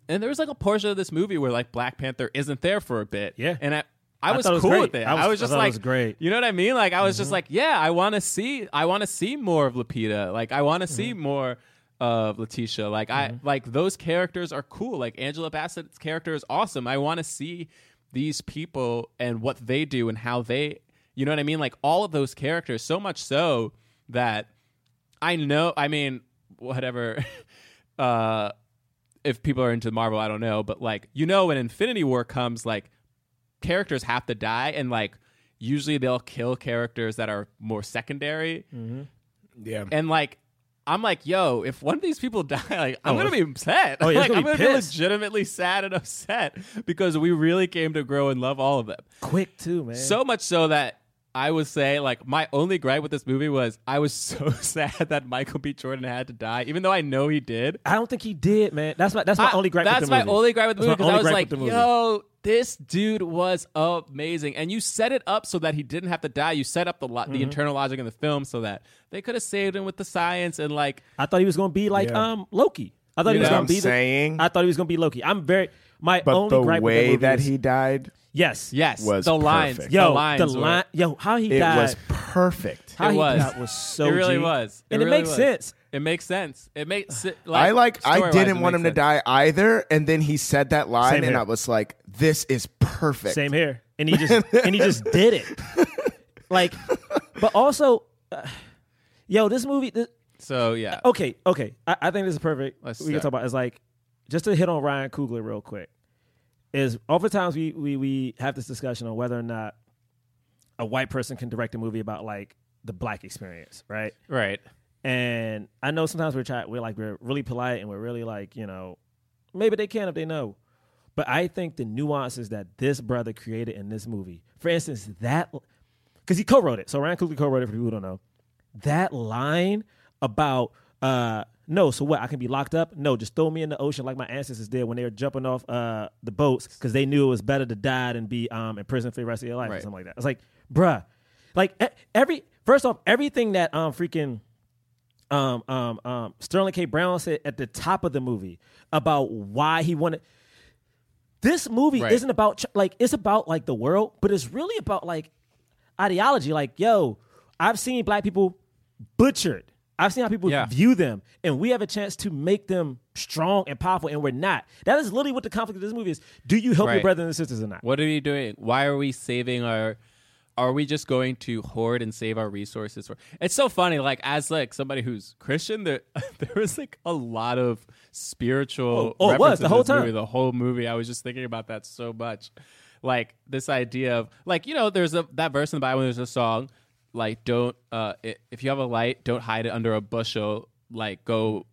and there was like a portion of this movie where like Black Panther isn't there for a bit. Yeah. And I, I, I was cool was with it. I was, I was just I like, was great. You know what I mean? Like I was mm-hmm. just like, yeah, I want to see, I want to see more of Lupita. Like I want to mm-hmm. see more of Letitia. Like mm-hmm. I, like those characters are cool. Like Angela Bassett's character is awesome. I want to see these people and what they do and how they, you know what I mean? Like all of those characters, so much so that I know, I mean, whatever, uh, if people are into Marvel, I don't know, but like, you know, when Infinity War comes, like characters have to die, and like usually they'll kill characters that are more secondary. Mm-hmm. Yeah. And like, I'm like, yo, if one of these people die, like I'm oh, gonna be upset. Oh, yeah, like, gonna be I'm gonna pissed. be legitimately sad and upset because we really came to grow and love all of them. Quick too, man. So much so that I would say, like, my only gripe with this movie was I was so sad that Michael B. Jordan had to die, even though I know he did. I don't think he did, man. That's my that's my I, only gripe. That's with the my movie. only gripe with the movie because I was like, yo, this dude was amazing, and you set it up so that he didn't have to die. You set up the lo- mm-hmm. the internal logic in the film so that they could have saved him with the science and like. I thought he was going to be like yeah. um Loki. I thought you he was going to be. Saying? The, I thought he was going to be Loki. I'm very my but only gripe with the movie. But the way that he died. Yes. Yes. Was the lines. Perfect. Yo, the lines. The line. Yo, how he it died. It was perfect. How it he was. Died was so. It really G. was. It and really it makes was. sense. It makes sense. It makes. Like, I like. I didn't want him sense. to die either, and then he said that line, Same and here. I was like, "This is perfect." Same here, and he just and he just did it. Like, but also, uh, yo, this movie. This, so yeah. Okay. Okay. I, I think this is perfect. Let's we start. can talk about it. It's like just to hit on Ryan Coogler real quick. Is oftentimes we, we we have this discussion on whether or not a white person can direct a movie about like the black experience, right? Right. And I know sometimes we're trying, we're like we're really polite and we're really like, you know, maybe they can if they know, but I think the nuances that this brother created in this movie, for instance, that because he co-wrote it, so Ryan Coogler co-wrote it for people who don't know that line about. Uh, No, so what? I can be locked up? No, just throw me in the ocean like my ancestors did when they were jumping off uh, the boats because they knew it was better to die than be um, in prison for the rest of your life right. or something like that. It's like, bruh, like every first off, everything that um freaking um um um Sterling K. Brown said at the top of the movie about why he wanted this movie right. isn't about like it's about like the world, but it's really about like ideology. Like, yo, I've seen black people butchered. I've seen how people yeah. view them, and we have a chance to make them strong and powerful, and we're not. That is literally what the conflict of this movie is. Do you help right. your brothers and sisters or not? What are you doing? Why are we saving our are we just going to hoard and save our resources for? It's so funny, like, as like somebody who's Christian, there there was like a lot of spiritual. Oh, oh it was the whole time. Movie, the whole movie. I was just thinking about that so much, like this idea of like, you know, there's a that verse in the Bible. There's a song like, don't uh, if you have a light, don't hide it under a bushel. Like, go,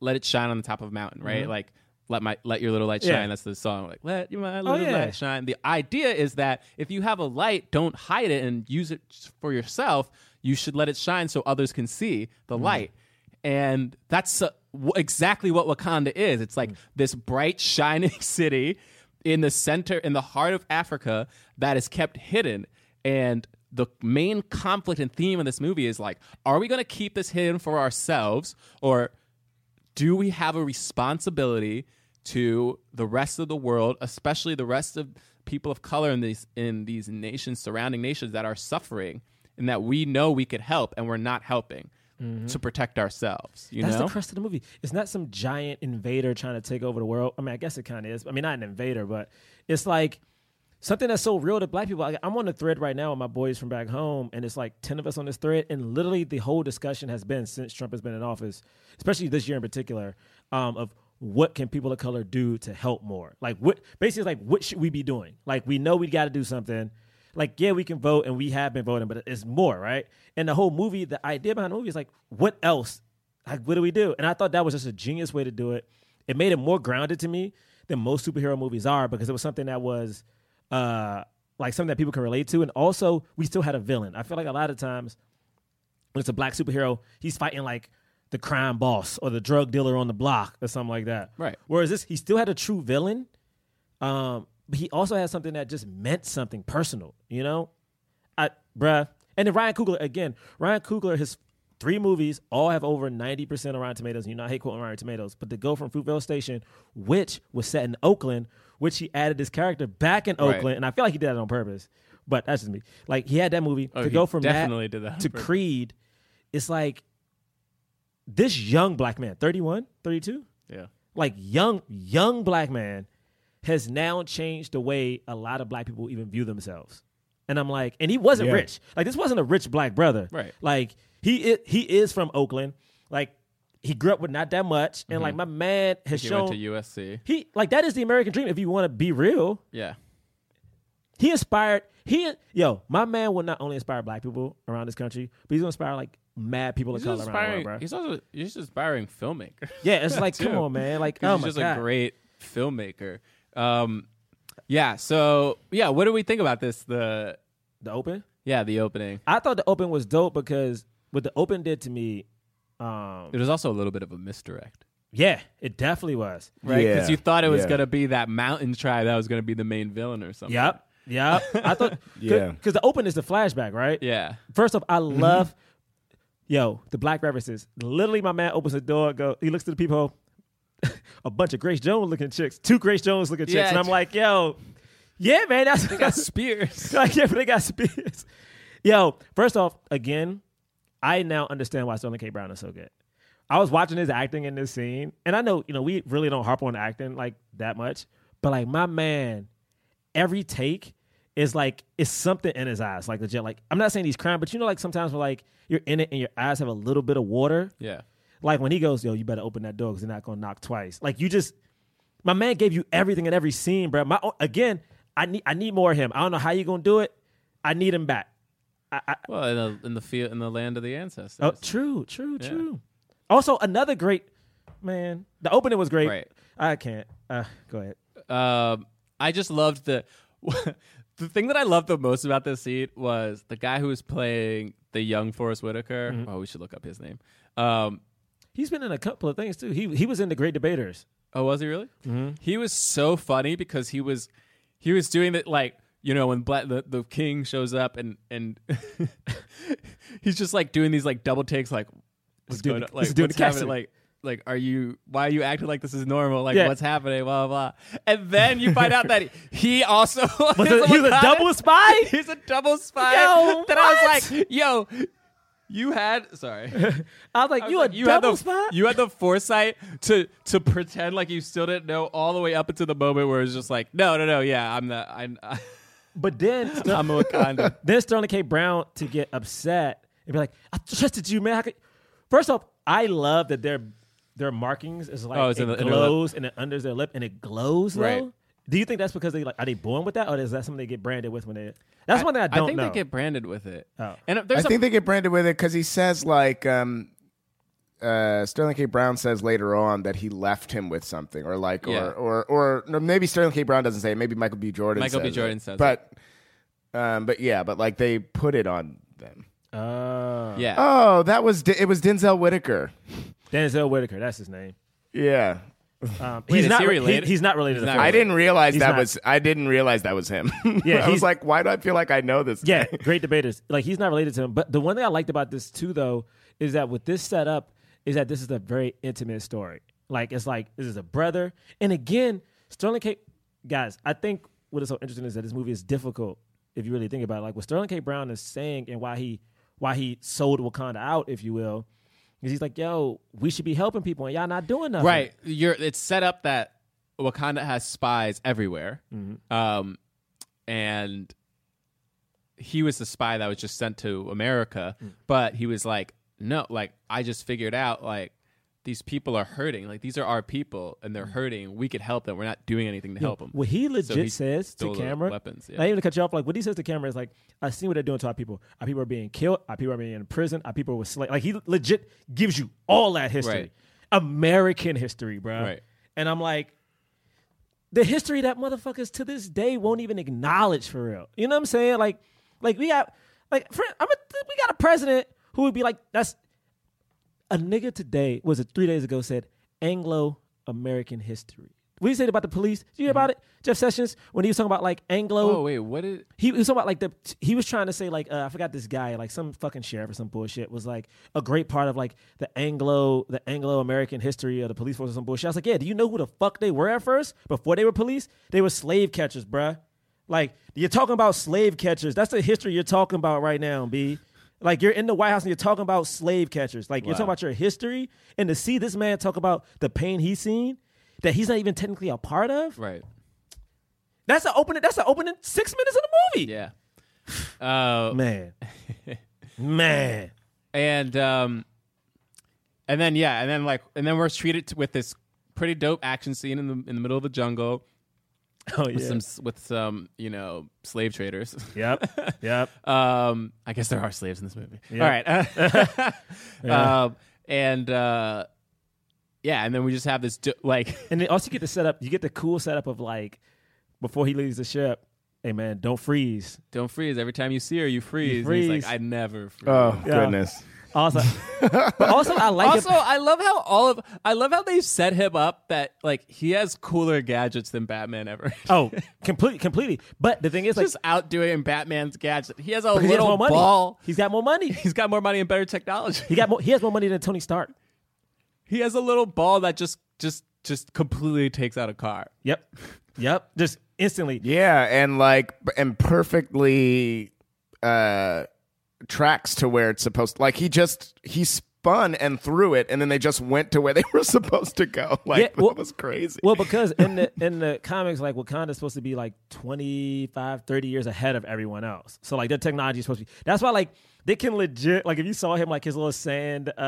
let it shine on the top of a mountain, right? Mm-hmm. Like. Let my let your little light shine. Yeah. That's the song. Like, let your my little oh, yeah. light shine. The idea is that if you have a light, don't hide it and use it for yourself. You should let it shine so others can see the mm. light. And that's uh, w- exactly what Wakanda is. It's like mm. this bright, shining city in the center, in the heart of Africa that is kept hidden. And the main conflict and theme of this movie is like, are we going to keep this hidden for ourselves, or do we have a responsibility to the rest of the world, especially the rest of people of color in these in these nations, surrounding nations that are suffering, and that we know we could help and we're not helping mm-hmm. to protect ourselves? You That's know? The crux of the movie. It's not some giant invader trying to take over the world. I mean, I guess it kind of is. I mean, not an invader, but it's like something that's so real to black people. I, I'm on a thread right now with my boys from back home, and it's like ten of us on this thread, and literally the whole discussion has been, since Trump has been in office, especially this year in particular, um, of what can people of color do to help more? Like, what basically, like, what should we be doing? Like, we know we got to do something. Like, yeah, we can vote, and we have been voting, but it's more, right? And the whole movie, the idea behind the movie is like, what else? Like, what do we do? And I thought that was just a genius way to do it. It made it more grounded to me than most superhero movies are, because it was something that was uh, like something that people can relate to. And also, we still had a villain. I feel like a lot of times when it's a black superhero, he's fighting like the crime boss or the drug dealer on the block or something like that. Right. Whereas this, he still had a true villain, um, but he also had something that just meant something personal, you know? I, bruh. And then Ryan Coogler, again, Ryan Coogler, his three movies all have over ninety percent of Rotten Tomatoes. You know, I hate quoting Rotten Tomatoes, but to go from Fruitvale Station, which was set in Oakland, which he added his character back in Oakland, right. And I feel like he did that on purpose, but that's just me. Like, he had that movie. Oh, to go from definitely that, did that to purpose. Creed, it's like, this young black man, thirty-one, thirty-two? Yeah. Like, young, young black man has now changed the way a lot of black people even view themselves. And I'm like, and he wasn't yeah. rich. Like, this wasn't a rich black brother. Right. Like, he is, he is from Oakland. Like, he grew up with not that much. And, mm-hmm. like, my man has he shown. He went to U S C. He, like, that is the American dream, if you want to be real. Yeah. He inspired, he, yo, my man will not only inspire black people around this country, but he's going to inspire, like, mad people of color around the world, bro. He's also he's inspiring filmmaker. Yeah, it's like, come on, man. Like, oh my God. He's just a great filmmaker. Um, yeah, so, yeah, what do we think about this? The the open? Yeah, the opening. I thought the open was dope because what the open did to me... Um, it was also a little bit of a misdirect. Yeah, it definitely was. Right? Because yeah. you thought it was yeah. going to be that mountain tribe that was going to be the main villain or something. Yep, yep. I thought... yeah. Because the open is the flashback, right? Yeah. First off, I love... Yo, the black references. Literally, my man opens the door, go. He looks to the peephole. A bunch of Grace Jones looking chicks, two Grace Jones looking yeah, chicks, and I'm like, yo, yeah, man, that's they got spears. Like, yeah, but they got spears. Yo, first off, again, I now understand why Sterling K. Brown is so good. I was watching his acting in this scene, and I know, you know, we really don't harp on acting like that much, but like, my man, every take. It's like, it's something in his eyes, like legit. Like, I'm not saying he's crying, but you know, like sometimes when like you're in it and your eyes have a little bit of water. Yeah. Like when he goes, yo, you better open that door because they're not gonna knock twice. Like, you just, my man gave you everything in every scene, bro. My again, I need I need more of him. I don't know how you're gonna do it. I need him back. I, I, well, in the in the field, in the land of the ancestors. Oh, true, true, yeah. true. Also, another great man. The opening was great. Right. I can't. Uh, go ahead. Um, I just loved the. The thing that I loved the most about this scene was the guy who was playing the young Forest Whitaker. Mm-hmm. Oh, we should look up his name. Um, He's been in a couple of things, too. He he was in The Great Debaters. Oh, was he really? Mm-hmm. He was so funny because he was he was doing it like, you know, when Black, the, the king shows up and, and he's just like doing these like double takes, like, what's going on? Like, what's doing happening? Like, Like, are you, why are you acting like this is normal? Like, yeah. what's happening? Blah, blah, blah. And then you find out that he also was a, a he's a double spy? He's a double spy. Yo, then what? I was like, yo, you had, sorry. I was like, I was you like, a you double the, spy? You had the foresight to to pretend like you still didn't know all the way up until the moment where it's just like, no, no, no, yeah, I'm not, I'm, I, But then I'm Wakanda. Then Sterling K. Brown to get upset and be like, "I trusted you, man." First off, I love that their their markings is like, oh, it the, glows and it unders their lip and it glows right. low. Do you think that's because they like are they born with that, or is that something they get branded with when they? That's I, one thing I don't know. I think know. they get branded with it. Oh. And there's I a, think they get branded with it because he says like. Um, Uh, Sterling K. Brown says later on that he left him with something, or like, yeah. or, or, or maybe Sterling K. Brown doesn't say it. Maybe Michael B. Jordan. Michael says B. Jordan it. says, but, it. um, but yeah, but like they put it on them. Oh, yeah. Oh, that was it. Was Denzel Whitaker? Denzel Whitaker. That's his name. Yeah. Um, Wait, he's not. He related? He, he's not related. He's not to I didn't realize he's that not. was. I didn't realize that was him. Yeah, I was like, why do I feel like I know this? Yeah. Guy? Great debaters. Like he's not related to him. But the one thing I liked about this too, though, is that with this setup. Is that this is a very intimate story. Like, it's like, this is a brother. And again, Sterling K. Guys, I think what is so interesting is that this movie is difficult if you really think about it. Like, what Sterling K. Brown is saying and why he why he sold Wakanda out, if you will, is he's like, yo, we should be helping people and y'all not doing nothing. Right. You're, it's set up that Wakanda has spies everywhere. Mm-hmm. Um, and he was the spy that was just sent to America. Mm-hmm. But he was like, no, like, I just figured out, like, these people are hurting. Like, these are our people, and they're hurting. We could help them. We're not doing anything to yeah. help them. What he legit so he says to camera, weapons, yeah. not even to cut you off, like, what he says to camera is, like, I see what they're doing to our people. Our people are being killed. Our people are being in prison. Our people were slain. Like, he legit gives you all that history. Right. American history, bro. Right. And I'm like, the history that motherfuckers to this day won't even acknowledge for real. You know what I'm saying? Like, like we got, like, for, I'm a, we got a president who would be like, that's a nigga today, was it three days ago, said Anglo-American history. What did you say about the police? Did you hear mm-hmm. about it? Jeff Sessions, when he was talking about like Anglo. Oh, wait, what is. He, he was talking about like the. He was trying to say like, uh, I forgot this guy, like some fucking sheriff or some bullshit was like a great part of like the Anglo, the Anglo-American history of the police force or some bullshit. I was like, yeah, do you know who the fuck they were at first? Before they were police? They were slave catchers, bruh. Like, you're talking about slave catchers. That's the history you're talking about right now, B. Like, you're in the White House and you're talking about slave catchers. Like, wow. You're talking about your history. And to see this man talk about the pain he's seen that he's not even technically a part of. Right. That's an opening. That's an opening six minutes of the movie. Yeah. Uh, man. Man. And um, and then, yeah. And then, like, and then we're treated to, with this pretty dope action scene in the in the middle of the jungle. Oh, yeah. With some, with some, you know, slave traders. Yep. Yep. um, I guess there are slaves in this movie. Yep. All right. yeah. Um, and uh, yeah, and then we just have this do- like, and then also you get the setup. You get the cool setup of like, before he leaves the ship. Hey man, don't freeze. Don't freeze. Every time you see her, you freeze. You freeze. And he's like, I never freeze. Oh yeah. Goodness. Also, but also I like. Also, it. I love how all of I love how they set him up that like he has cooler gadgets than Batman ever. Oh, completely, completely. But the thing is, like, just outdoing Batman's gadget. He has a little he has more money. ball. He's got more money. He's got more money and better technology. He got more, he has more money than Tony Stark. He has a little ball that just just just completely takes out a car. Yep, yep, just instantly. Yeah, and like and perfectly. Uh, tracks to where it's supposed to, like he just he spun and threw it and then they just went to where they were supposed to go. Like yeah, well, that was crazy. Well, because in the in the comics, like Wakanda's supposed to be like twenty-five, thirty years ahead of everyone else. So like their technology is supposed to be that's why like they can legit like if you saw him like his little sand uh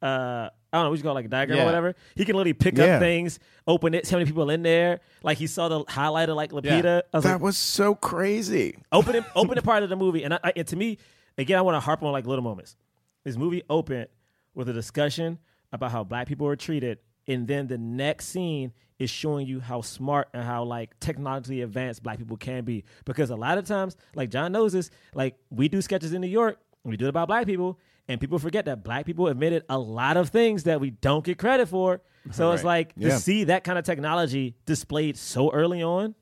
uh I don't know what you call like a diagram yeah. or whatever, he can literally pick yeah. up things, open it, how many people in there. Like he saw the highlight of like Lupita. Yeah. Was that like, was so crazy. Open it open it part of the movie and I, I and to me again, I want to harp on like little moments. This movie opened with a discussion about how black people were treated, and then the next scene is showing you how smart and how like technologically advanced black people can be. Because a lot of times, like John knows this, like we do sketches in New York, and we do it about black people, and people forget that black people invented a lot of things that we don't get credit for. So right. It's like yeah. to see that kind of technology displayed so early on.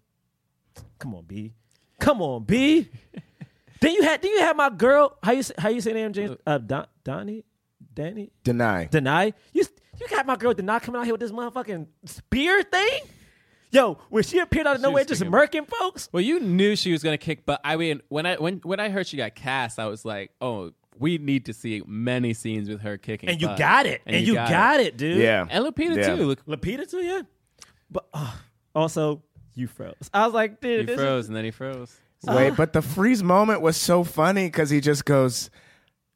Come on, B. Come on, B. Then you had, then you had my girl. How you how you say name, James? Uh, Don, Donnie, Danny, Deny, Deny. You you got my girl Deny coming out here with this motherfucking spear thing. Yo, when she appeared out of she nowhere, just murking folks. Well, you knew she was gonna kick, but I mean, when I when when I heard she got cast, I was like, oh, we need to see many scenes with her kicking. And you got it, and, and you, you got, got it. it, dude. Yeah, and Lupita yeah. too. Lupita too, yeah. But uh, also, you froze. I was like, dude, you this froze, is- and then he froze. Wait, but the freeze moment was so funny because he just goes,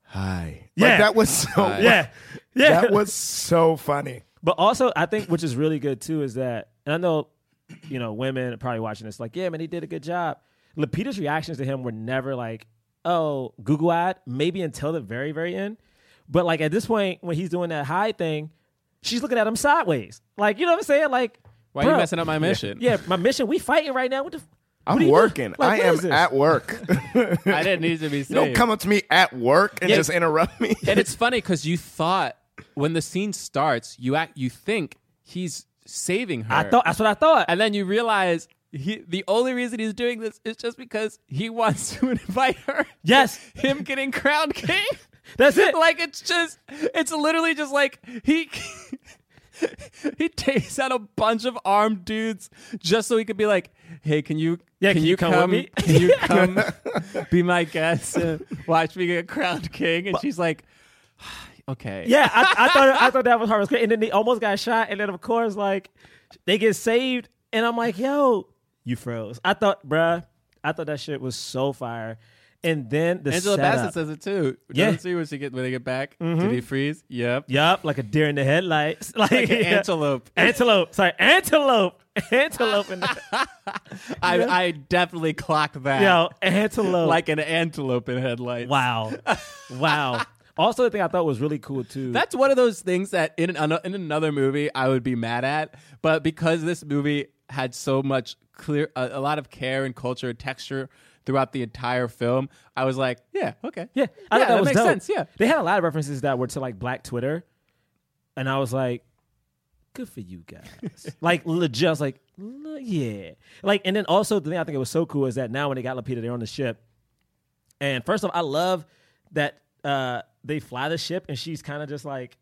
"Hi." Yeah, like, that was so. Yeah, yeah, that was so funny. But also, I think which is really good too is that, and I know, you know, women are probably watching this like, yeah, man, he did a good job. Lupita's reactions to him were never like, oh, goo-goo-eyed, maybe until the very, very end. But like at this point, when he's doing that high thing, she's looking at him sideways. Like, you know what I'm saying? Like, why bro, are you messing up my mission? Yeah, yeah, my mission. We fighting right now. What the? I'm what working. Like, I am at work. I didn't need to be saved. Don't come up to me at work and yeah. just interrupt me. And it's funny because you thought when the scene starts, you act, you think he's saving her. I thought that's what I thought, and then you realize. He, the only reason he's doing this is just because he wants to invite her. Yes. Him getting crowned king. That's it. Like, it's just, it's literally just like, he he takes out a bunch of armed dudes just so he could be like, hey, can you, yeah, can, can you, you come, come with me? Can you come be my guest and watch me get crowned king? And but, she's like, okay. Yeah, I, I thought I thought that was hard. And then they almost got shot. And then, of course, like, they get saved. And I'm like, yo. You froze. I thought, bruh, I thought that shit was so fire. And then the Angela setup. Bassett says it too. Yeah. Doesn't see when she get when they get back. Mm-hmm. Did he freeze? Yep. Yep. Like a deer in the headlights. Like, like an yeah. antelope. Antelope. Sorry, antelope. Antelope. In the- I yeah. I definitely clocked that. Yo, antelope. Like an antelope in headlights. Wow. Wow. Also, the thing I thought was really cool too. That's one of those things that in an, in another movie I would be mad at, but because this movie had so much. Clear a, a lot of care and culture and texture throughout the entire film. I was like, yeah, okay, yeah, I yeah, thought that, that was makes dope. Sense. Yeah, they had a lot of references that were to like Black Twitter, and I was like, good for you guys. Like legit, I was like, yeah, like. And then also the thing I think it was so cool is that now when they got Lupita, they're on the ship, and first off, I love that uh they fly the ship and she's kind of just like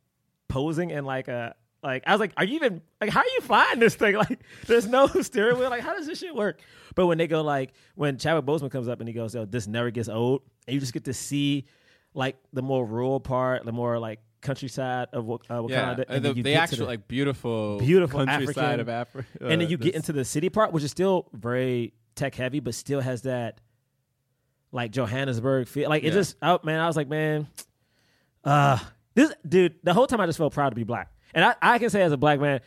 posing in like a. Like, I was like, are you even, like, how are you flying this thing? Like, there's no steering wheel. Like, how does this shit work? But when they go, like, when Chadwick Boseman comes up and he goes, yo, this never gets old. And you just get to see, like, the more rural part, the more, like, countryside of uh, Wakanda. Yeah, the, the actual, the, like, beautiful, beautiful countryside African, of Africa. Uh, and then you this. get into the city part, which is still very tech heavy, but still has that, like, Johannesburg feel. Like, it yeah. just, oh, man, I was like, man, uh, this, dude, the whole time I just felt proud to be black. And I, I can say as a black man,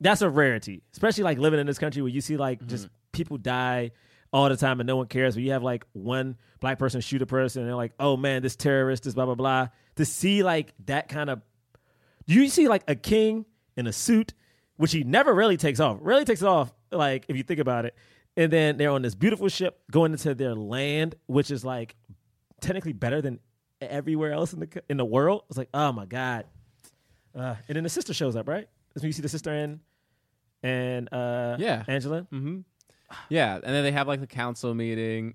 that's a rarity, especially like living in this country where you see like mm-hmm. just people die all the time and no one cares. Where you have like one black person shoot a person and they're like, oh man, this terrorist, this blah, blah, blah. To see like that kind of, you see like a king in a suit, which he never really takes off, really takes off like if you think about it. And then they're on this beautiful ship going into their land, which is like technically better than everywhere else in the in the world. It's like, oh my God. Uh, and then the sister shows up, right? That's when you see the sister and and uh, yeah. Angela. Mm-hmm. Yeah, and then they have like the council meeting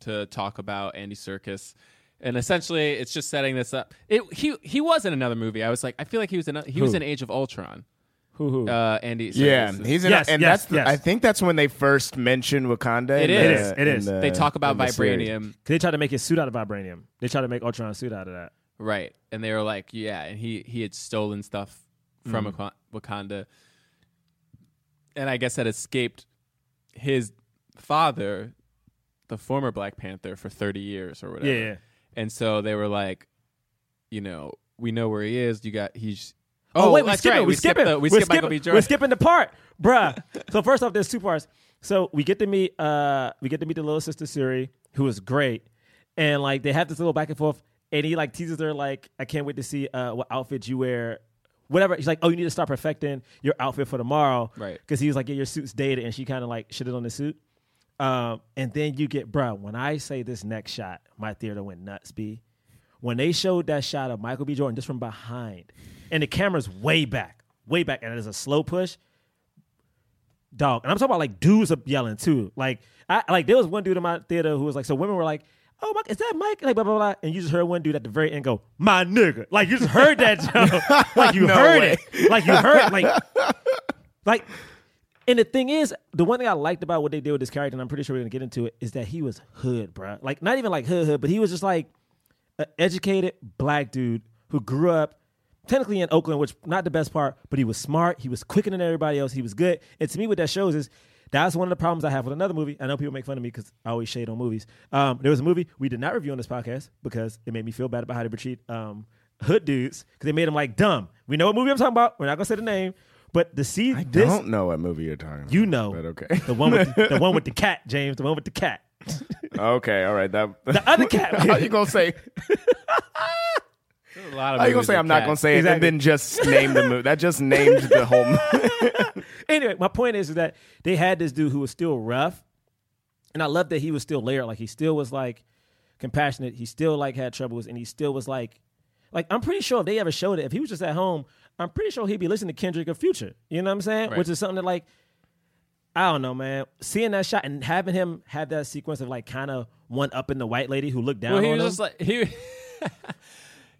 to talk about Andy Serkis, and essentially it's just setting this up. It, he he was in another movie. I was like, I feel like he was in a, he who? was in Age of Ultron. Who who? Uh, Andy. Serkis. Yeah, he's in. Yes, a, and yes, that's the, yes. I think that's when they first mentioned Wakanda. It is. The, it is. The, they talk about vibranium. The they try to make his suit out of vibranium. They try to make Ultron's suit out of that. Right, and they were like, yeah, and he, he had stolen stuff from mm. Wakanda, and I guess had escaped his father, the former Black Panther, for thirty years or whatever. Yeah, and so they were like, you know, we know where he is. You got he's. Oh, oh wait, we skip right. it. We, we skip it. We skip Michael B. Jordan. We're skipping the part, bruh. So first off, there's two parts. So we get to meet, uh, we get to meet the little sister Shuri, who is great, and like they have this little back and forth. And he like teases her like, I can't wait to see uh, what outfit you wear, whatever. He's like, oh, you need to start perfecting your outfit for tomorrow, right? Because he was like, yeah, your suit's dated, and she kind of like shitted on the suit. Um, and then you get, bro, when I say this next shot, my theater went nuts. B, when they showed that shot of Michael B. Jordan just from behind, and the camera's way back, way back, and it is a slow push, dog. And I'm talking about like dudes are yelling too. Like I like there was one dude in my theater who was like, so women were like. Oh, my, is that Mike? Like, blah, blah, blah. And you just heard one dude at the very end go, my nigga. Like, you just heard that joke. Like, you no heard way. It. Like, you heard like, like, and the thing is, the one thing I liked about what they did with this character, and I'm pretty sure we're going to get into it, is that he was hood, bro. Like, not even like hood, hood, but he was just like an educated black dude who grew up technically in Oakland, which not the best part, but he was smart. He was quicker than everybody else. He was good. And to me, what that shows is That's one of the problems I have with another movie. I know people make fun of me because I always shade on movies. Um, there was a movie we did not review on this podcast because it made me feel bad about how they treat um, hood dudes because they made them like dumb. We know what movie I'm talking about. We're not going to say the name. But to see I this... I don't know what movie you're talking about. You know. But okay. The one with the, the one with the cat, James. The one with the cat. Okay, all right. That, the other cat. How you going to say... A lot of I was gonna say I'm cat. Not gonna say exactly. It and then just name the movie. That just named the whole movie. Anyway, my point is, is that they had this dude who was still rough, and I love that he was still layered. Like he still was like compassionate. He still like had troubles, and he still was like, like I'm pretty sure if they ever showed it, if he was just at home, I'm pretty sure he'd be listening to Kendrick or Future. You know what I'm saying? Right. Which is something that like I don't know, man. Seeing that shot and having him have that sequence of like kind of one up in the white lady who looked down well, he on was him. Just like he.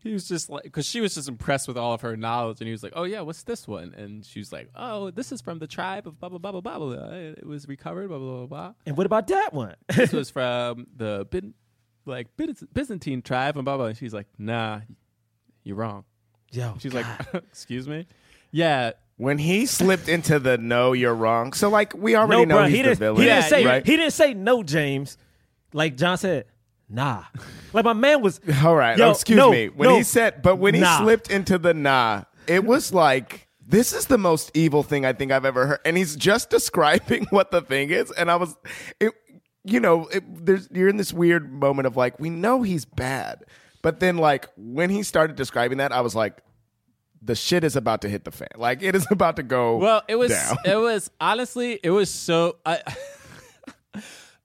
He was just like, because she was just impressed with all of her knowledge, and he was like, "Oh yeah, what's this one?" And she's like, "Oh, this is from the tribe of blah blah blah blah blah blah. It was recovered blah blah blah blah." And what about that one? This was from the Bin- like Byzantine tribe and blah blah. And she's like, "Nah, you're wrong." Yo, she's God. Like, "Excuse me." Yeah. When he slipped into the no, you're wrong. So like, we already no, know bro, he's he the villain. He didn't say right? He didn't say no, James. Like John said. Nah. Like my man was all right, yo, excuse no, me. When no, he said but when nah. he slipped into the nah, it was like this is the most evil thing I think I've ever heard. And he's just describing what the thing is. And I was it, you know, it, there's you're in this weird moment of like, we know he's bad. But then like when he started describing that, I was like, the shit is about to hit the fan. Like it is about to go. Well, it was down. It was honestly, it was so I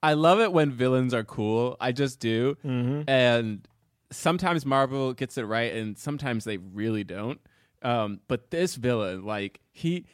I love it when villains are cool. I just do. Mm-hmm. And sometimes Marvel gets it right, and sometimes they really don't. Um, but this villain, like, he...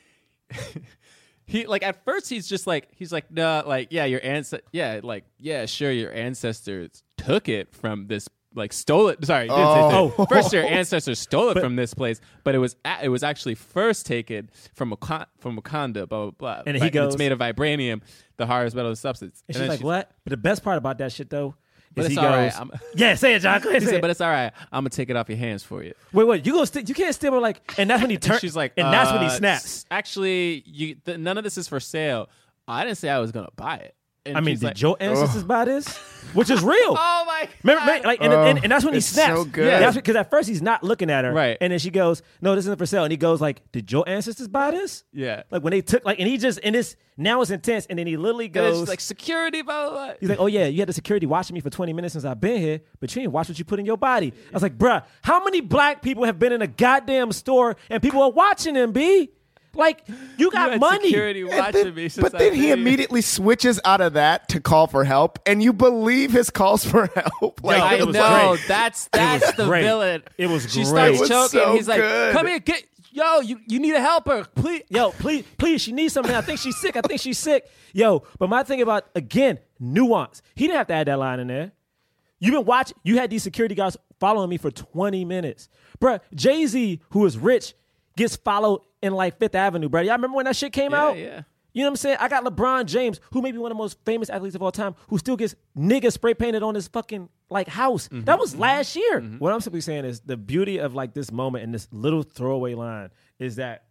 he like, at first, he's just like, he's like, nah, like, yeah, your ancestor... Yeah, like, yeah, sure, your ancestors took it from this... Like, stole it... Sorry. Oh. Didn't say first, your ancestors stole it but, from this place, but it was a- it was actually first taken from Wak- from Wakanda, blah, blah, blah. And right? he goes... It's made of vibranium... The hardest metal substance. And, and she's like, she's, "What?" But the best part about that shit, though, is he goes, right. "Yeah, say it, John." Go ahead, say said, it. But it's all right. I'm gonna take it off your hands for you. Wait, wait. You gonna st- You can't still be like. And that's when he turns. She's like, and uh, that's when he snaps. Actually, you, th- none of this is for sale. I didn't say I was gonna buy it. And I mean, did like, your ancestors ugh. Buy this? Which is real. Oh my God! Remember, like, and, oh, and, and that's when he snaps. So good. Yeah, because at first he's not looking at her, right? And then she goes, "No, this isn't for sale." And he goes, "Like, did your ancestors buy this?" Yeah. Like when they took, like, and he just, and this now it's intense. And then he literally goes, it's like security, blah, blah. He's like, "Oh yeah, you had the security watching me for twenty minutes since I've been here, but you didn't watch what you put in your body." I was like, "Bruh, how many black people have been in a goddamn store and people are watching them, B?" Like, you got you money. Security watching then, me but I then leave. He immediately switches out of that to call for help, and you believe his calls for help. Like, no, I was know. Great. That's that's the great. Villain. It was she great. She starts was choking. So he's like, good. "Come here, get, yo, you, you need to help her. Please, yo, please, please, she needs something. I think she's sick. I think she's sick. Yo, but my thing about, again, nuance. He didn't have to add that line in there. You've been watching. You had these security guys following me for twenty minutes. Bruh, Jay-Z, who is rich, gets followed in like Fifth Avenue, bro. Y'all remember when that shit came yeah, out? Yeah. You know what I'm saying? I got LeBron James, who may be one of the most famous athletes of all time, who still gets niggas spray painted on his fucking like house. Mm-hmm. That was mm-hmm. last year. Mm-hmm. What I'm simply saying is the beauty of like this moment and this little throwaway line is that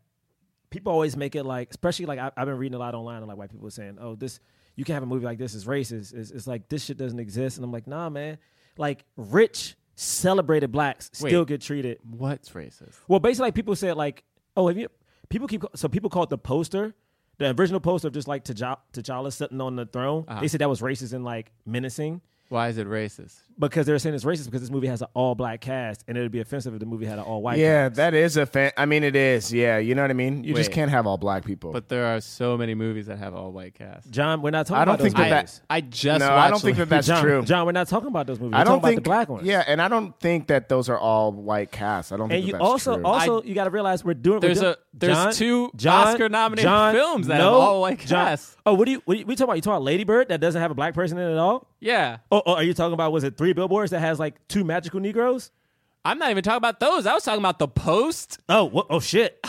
people always make it like, especially like I, I've been reading a lot online and like white people saying, "Oh, this you can't have a movie like this. It's racist. It's, it's like this shit doesn't exist." And I'm like, nah, man. Like rich celebrated blacks still Wait, get treated. What's racist? Well, basically, like people said, like, "Oh, have you?" People keep so people call it the poster, the original poster of just like T'Challa, T'Challa sitting on the throne. Uh-huh. They said that was racist and like menacing. Why is it racist? Because they're saying it's racist because this movie has an all black cast, and it would be offensive if the movie had an all white. Yeah, cast. That is a. Fan- I mean, it is. Yeah, you know what I mean. You Wait, just can't have all black people. But there are so many movies that have all white cast. John, we're not talking. I don't about think those that movies. I, I just. No, I don't think that that's John, true. John, we're not talking about those movies. We're I don't talking think about the black ones. Yeah, and I don't think that those are all white casts. I don't. And think you that that's also true. also I, you got to realize we're doing. There's we're doing, a there's John, two John, Oscar nominated John, films that no, have all white casts. Oh, what do you what are you, we talking about? You talking about Lady Bird that doesn't have a black person in it at all? Yeah. Oh, oh, are you talking about was it Three Billboards that has like two magical Negroes? I'm not even talking about those. I was talking about The Post. Oh, wh- oh shit.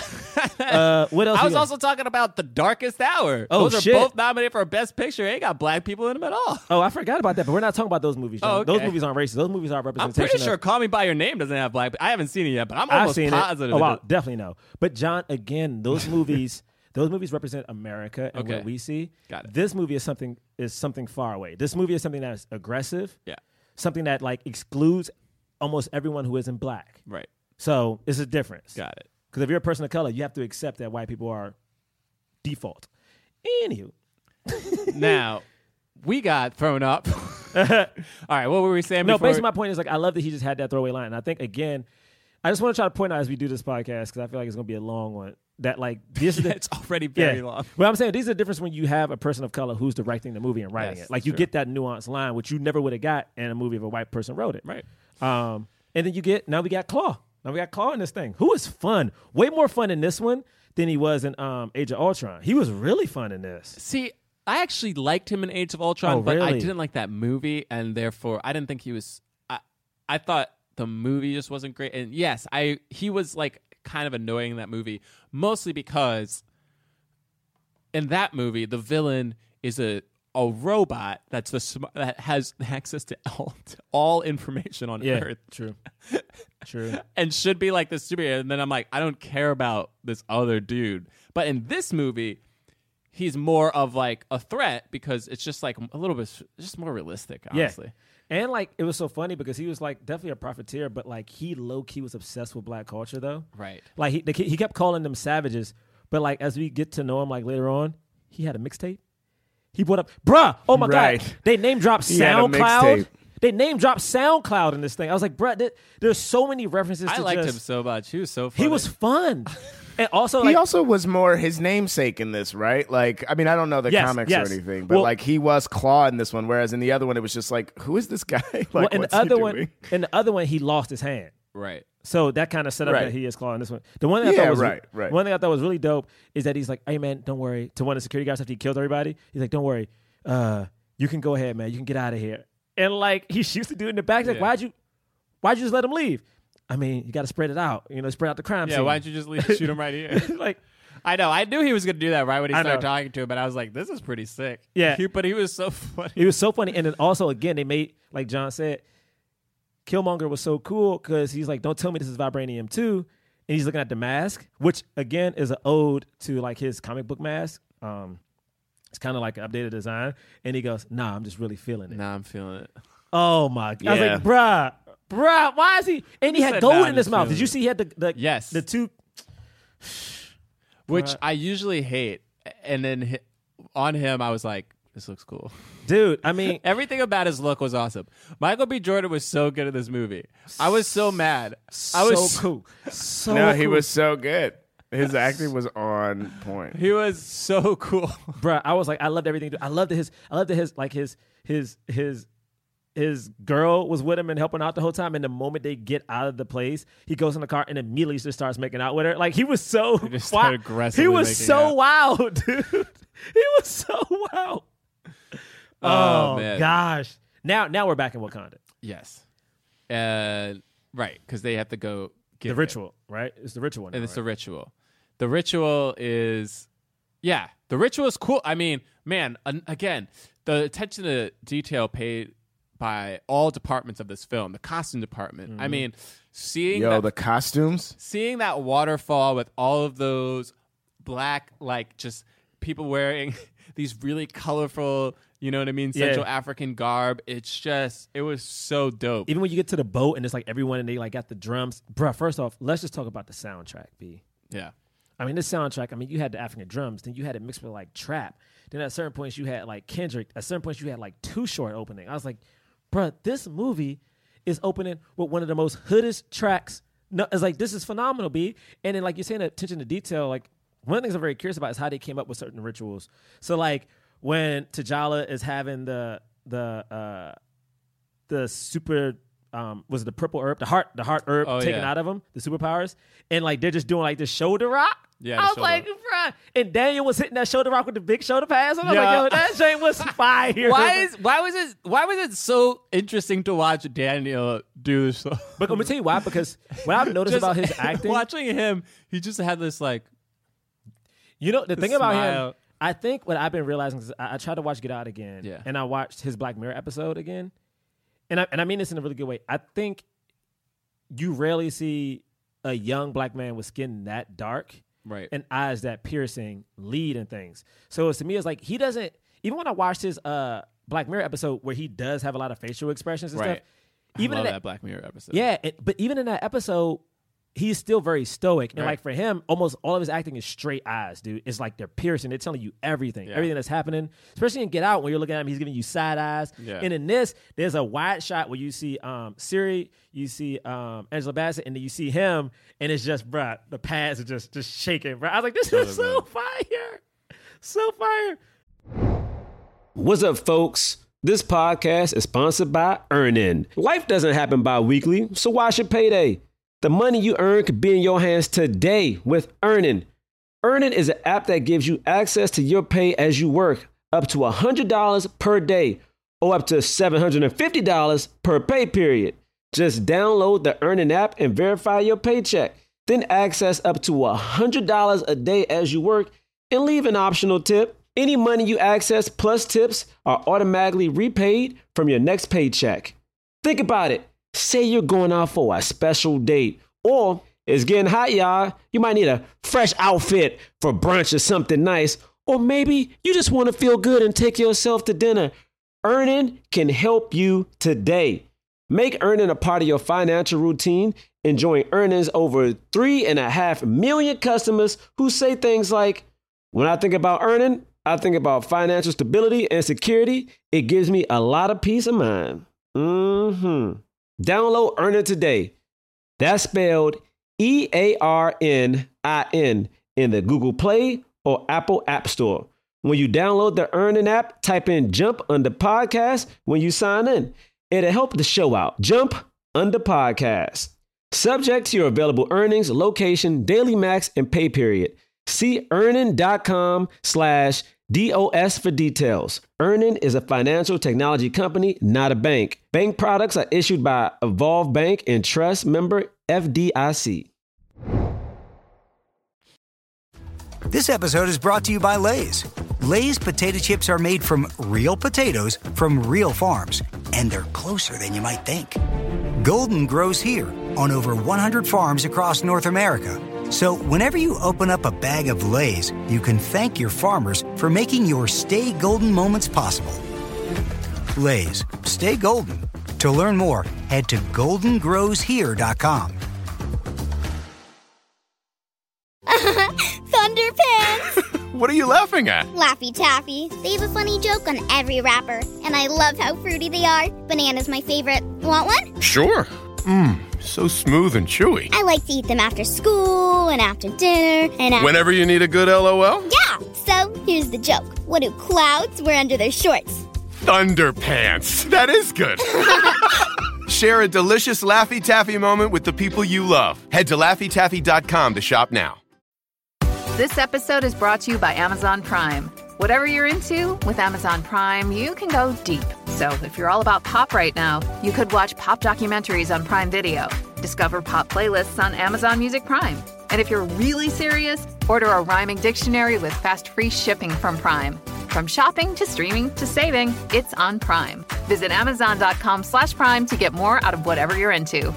uh, what else? I was also talking about The Darkest Hour. Oh, those shit. Are both nominated for Best Picture. They ain't got black people in them at all. Oh, I forgot about that, but we're not talking about those movies. Oh, okay. Those movies aren't racist. Those movies aren't representation. I'm pretty sure of... Call Me By Your Name doesn't have black people. I haven't seen it yet, but I'm almost I've seen positive. It. Oh, wow. Definitely no. But John, again, those movies Those movies represent America and okay. what we see. Got it. This movie is something is something far away. This movie is something that is aggressive. Yeah. Something that like excludes almost everyone who isn't black. Right. So it's a difference. Got it. Because if you're a person of color, you have to accept that white people are default. Anywho. Now, we got thrown up. All right, what were we saying no, before? No, basically my point is, like, I love that he just had that throwaway line. And I think, again, I just want to try to point out as we do this podcast, because I feel like it's going to be a long one, that, like, this is... yeah, it's already very yeah. long. Well, I'm saying these are the difference when you have a person of color who's directing the movie and writing yes, it. Like, you true. get that nuanced line, which you never would have got in a movie if a white person wrote it. Right. Um, and then you get... Now we got Claw. Now we got Claw in this thing. Who is fun? Way more fun in this one than he was in um, Age of Ultron. He was really fun in this. See... I actually liked him in Age of Ultron, oh, but really? I didn't like that movie, and therefore I didn't think he was. I, I thought the movie just wasn't great, and yes, I he was like kind of annoying in that movie, mostly because in that movie the villain is a a robot that's the sm- that has access to all to all information on yeah, Earth. True, true, and should be like this superhero. And then I'm like, I don't care about this other dude, but in this movie. He's more of like a threat because it's just like a little bit, just more realistic, honestly. Yeah. And like it was so funny because he was like definitely a profiteer, but like he low key was obsessed with black culture though. Right. Like he the, he kept calling them savages, but like as we get to know him, like later on, he had a mixtape. He brought up, bruh, oh my right. God, they name dropped SoundCloud. They name dropped SoundCloud in this thing. I was like, bruh, th- there's so many references. I to liked just, him so much. He was so funny. He was fun. And also, like, he also was more his namesake in this, right? Like, I mean, I don't know the yes, comics yes. or anything, but well, like he was Claw in this one, whereas in the other one, it was just like, who is this guy? Like, well, in what's the other he one, in the other one, he lost his hand, right? So that kind of set up right. that he is Claw in this one. The one thing yeah, I thought was right, right. One thing I thought was really dope is that he's like, "Hey, man, don't worry." To one of the security guards after he killed everybody, he's like, "Don't worry, uh, you can go ahead, man. You can get out of here." And like he shoots the dude in the back, he's like, yeah. "Why'd you, why'd you just let him leave?" I mean, you got to spread it out. You know, spread out the crime yeah, scene. Yeah, why don't you just leave, shoot him right here? Like, I know. I knew he was going to do that right when he I started know. talking to him, but I was like, this is pretty sick. Yeah. He, but he was so funny. He was so funny. And then also, again, they made, like John said, Killmonger was so cool because he's like, don't tell me this is Vibranium two. And he's looking at the mask, which, again, is an ode to, like, his comic book mask. Um, it's kind of like an updated design. And he goes, nah, I'm just really feeling it. Nah, I'm feeling it. Oh, my God. Yeah. I was like, bruh. Bruh, why is he? And he, he had gold in his mouth. It. Did you see he had the, the, yes. the two? Which I usually hate. And then hi, on him, I was like, this looks cool. Dude, I mean. Everything about his look was awesome. Michael B. Jordan was so good in this movie. I was so mad. I was so cool. So no, cool. He was so good. His acting was on point. He was so cool. Bruh, I was like, I loved everything. I loved his, I loved his, like his, his, his. His girl was with him and helping out the whole time. And the moment they get out of the place, he goes in the car and immediately just starts making out with her. Like, he was so he just wild. Aggressively he was so out. wild, dude. He was so wild. Oh, oh man. Gosh. Now now we're back in Wakanda. Yes. Uh, right, because they have to go get The ritual, it. right? It's the ritual. Now, and it's right? the ritual. The ritual is... Yeah, the ritual is cool. I mean, man, an, again, the attention to detail paid... by all departments of this film, the costume department. Mm-hmm. I mean, seeing Yo, that, the costumes, seeing that waterfall with all of those black, like just people wearing these really colorful, you know what I mean? Central yeah. African garb. It's just, it was so dope. Even when you get to the boat and it's like everyone and they like got the drums. Bruh, first off, let's just talk about the soundtrack, B. Yeah. I mean, this soundtrack, I mean, you had the African drums, then you had it mixed with like trap. Then at certain points you had like Kendrick. At certain points you had like Too Short opening. I was like, bruh, this movie is opening with one of the most hoodest tracks. No, it's like, this is phenomenal, B. And then, like you're saying, attention to detail. Like, one of the things I'm very curious about is how they came up with certain rituals. So, like, when T'Challa is having the the uh, the super um, was it the purple herb, the heart the heart herb oh, taken yeah. out of him, the superpowers, and like they're just doing like this shoulder rock. Yeah, I was like, bruh. And Daniel was hitting that shoulder rock with the big shoulder pass. And I was yeah. like, yo, that shit was fire. Why is why was it why was it so interesting to watch Daniel do this stuff? But let me tell you why, because what I've noticed just, about his acting. Watching him, he just had this like You know, the thing smile. about him, I think what I've been realizing is I, I tried to watch Get Out again. Yeah. And I watched his Black Mirror episode again. And I and I mean this in a really good way. I think you rarely see a young black man with skin that dark. right? And eyes that piercing lead and things. So it's, to me, it's like he doesn't. Even when I watched his uh, Black Mirror episode where he does have a lot of facial expressions and right. stuff. Even I love in that, that Black Mirror episode. Yeah, it, but even in that episode, he's still very stoic. And right. like for him, almost all of his acting is straight eyes, dude. It's like they're piercing. They're telling you everything, yeah. everything that's happening. Especially in Get Out, when you're looking at him, he's giving you side eyes. Yeah. And in this, there's a wide shot where you see um, Siri, you see um, Angela Bassett, and then you see him, and it's just, bruh, the pads are just just shaking, bruh. I was like, this is so fire. So fire. What's up, folks? This podcast is sponsored by Earnin. Life doesn't happen bi-weekly, so why should payday? The money you earn could be in your hands today with Earnin. Earnin is an app that gives you access to your pay as you work, up to one hundred dollars per day or up to seven hundred fifty dollars per pay period. Just download the Earnin app and verify your paycheck. Then access up to one hundred dollars a day as you work and leave an optional tip. Any money you access plus tips are automatically repaid from your next paycheck. Think about it. Say you're going out for a special date, or it's getting hot, y'all. You might need a fresh outfit for brunch or something nice, or maybe you just want to feel good and take yourself to dinner. Earnin can help you today. Make Earnin a part of your financial routine, enjoying Earnin's over three and a half million customers who say things like, "When I think about Earnin, I think about financial stability and security. It gives me a lot of peace of mind." Mm-hmm. Download Earnin today. That's spelled E A R N I N in the Google Play or Apple App Store. When you download the Earnin app, type in Jump Under Podcast when you sign in. It'll help the show out. Jump Under Podcast. Subject to your available earnings, location, daily max, and pay period. See Earnin.com slash D O S for details. Earnin is a financial technology company, not a bank. Bank products are issued by Evolve Bank and Trust, member F D I C. This episode is brought to you by Lay's. Lay's potato chips are made from real potatoes from real farms, and they're closer than you might think. Golden grows here on over one hundred farms across North America. So whenever you open up a bag of Lay's, you can thank your farmers for making your Stay Golden moments possible. Lay's, stay golden. To learn more, head to golden grows here dot com. Thunderpants! What are you laughing at? Laffy Taffy. They have a funny joke on every wrapper, and I love how fruity they are. Banana's my favorite. Want one? Sure. Mmm. So smooth and chewy. I like to eat them after school and after dinner and after... Whenever you need a good L O L? Yeah. So here's the joke. What do clouds wear under their shorts? Thunderpants. That is good. Share a delicious Laffy Taffy moment with the people you love. Head to Laffy Taffy dot com to shop now. This episode is brought to you by Amazon Prime. Whatever you're into, with Amazon Prime, you can go deep. So if you're all about pop right now, you could watch pop documentaries on Prime Video, discover pop playlists on Amazon Music Prime. And if you're really serious, order a rhyming dictionary with fast free shipping from Prime. From shopping to streaming to saving, it's on Prime. Visit Amazon.com slash Prime to get more out of whatever you're into.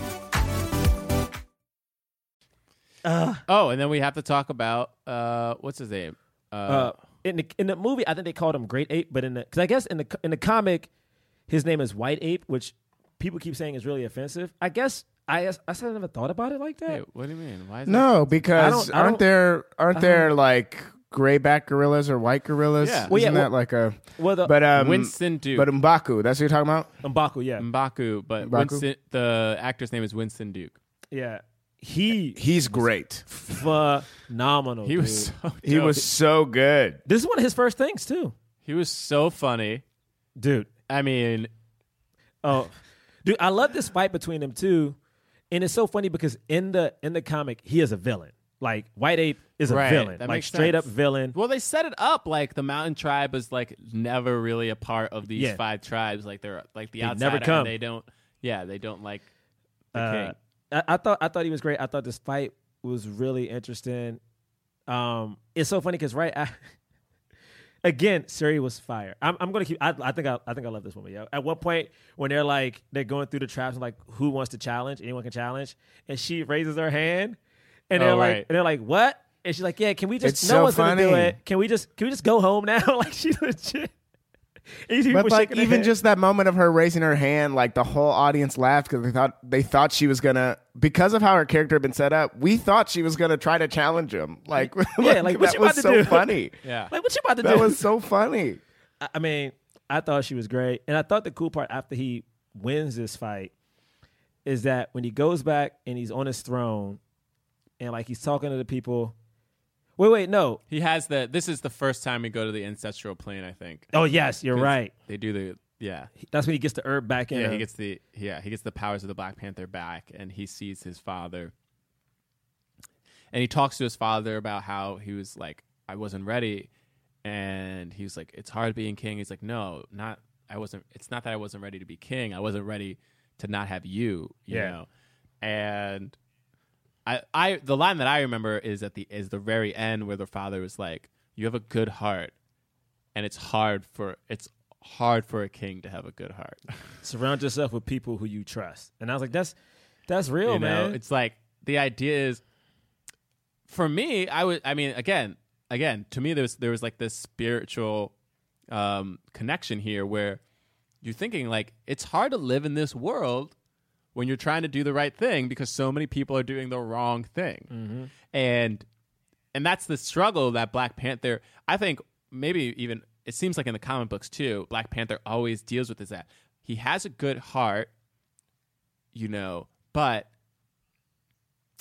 Uh, oh, and then we have to talk about, uh, what's his name? Uh, uh In the in the movie, I think they called him Great Ape, but in the because I guess in the in the comic, his name is White Ape, which people keep saying is really offensive. I guess I I, I never thought about it like that. Wait, what do you mean? Why is no, that? Because I don't, I aren't don't, there aren't I there don't. like grayback gorillas or white gorillas? Yeah, well, isn't yeah, that well, like a well, the, but um, Winston Duke, but M'Baku. That's what you're talking about. M'Baku, yeah, M'Baku. But M'Baku? Winston, the actor's name is Winston Duke. Yeah. He he's great, phenomenal. He dude. was so dope. he was so good. This is one of his first things too. He was so funny, dude. I mean, oh, dude, I love this fight between them too, and it's so funny because in the in the comic he is a villain. Like White Ape is right, a villain, like straight sense. up villain. Well, they set it up like the Mountain Tribe is like never really a part of these yeah. five tribes. Like they're like the they outsider. Never come. And they don't. Yeah, they don't like the uh, king. I thought I thought he was great. I thought this fight was really interesting. Um, it's so funny because right I, again, Siri was fire. I'm, I'm gonna keep. I, I think I, I think I love this woman. Yeah. At one point when they're like they're going through the traps and like who wants to challenge? Anyone can challenge, and she raises her hand, and oh, they're right. like and they're like what? And she's like, "Yeah, can we just? It's no so one's funny. gonna do it. Can we just? Can we just go home now?" Like she legit. But like even just that moment of her raising her hand, like the whole audience laughed because they thought they thought she was gonna, because of how her character had been set up. We thought she was gonna try to challenge him. Like, yeah, like, like what that you about was to so do? funny. Yeah, like what you about to that do? That was so funny. I mean, I thought she was great, and I thought the cool part after he wins this fight is that when he goes back and he's on his throne, and like he's talking to the people. Wait, wait, no. He has the. This is the first time we go to the ancestral plane, I think. Oh yes, you're right. They do the. Yeah, that's when he gets the herb back in. Yeah, him. he gets the. Yeah, he gets the powers of the Black Panther back, and he sees his father. And he talks to his father about how he was like, I wasn't ready, and he was like, it's hard being king. He's like, no, not. I wasn't. It's not that I wasn't ready to be king. I wasn't ready to not have you. You yeah. know, and. I, I the line that I remember is at the is the very end where the father was like, "You have a good heart, and it's hard for it's hard for a king to have a good heart. Surround yourself with people who you trust." And I was like, "That's that's real, you man." Know, it's like the idea is for me. I was I mean again again to me there was there was like this spiritual um, connection here where you're thinking like it's hard to live in this world when you're trying to do the right thing because so many people are doing the wrong thing. Mm-hmm. And and that's the struggle that Black Panther, I think maybe even, it seems like in the comic books too, Black Panther always deals with is that he has a good heart, you know, but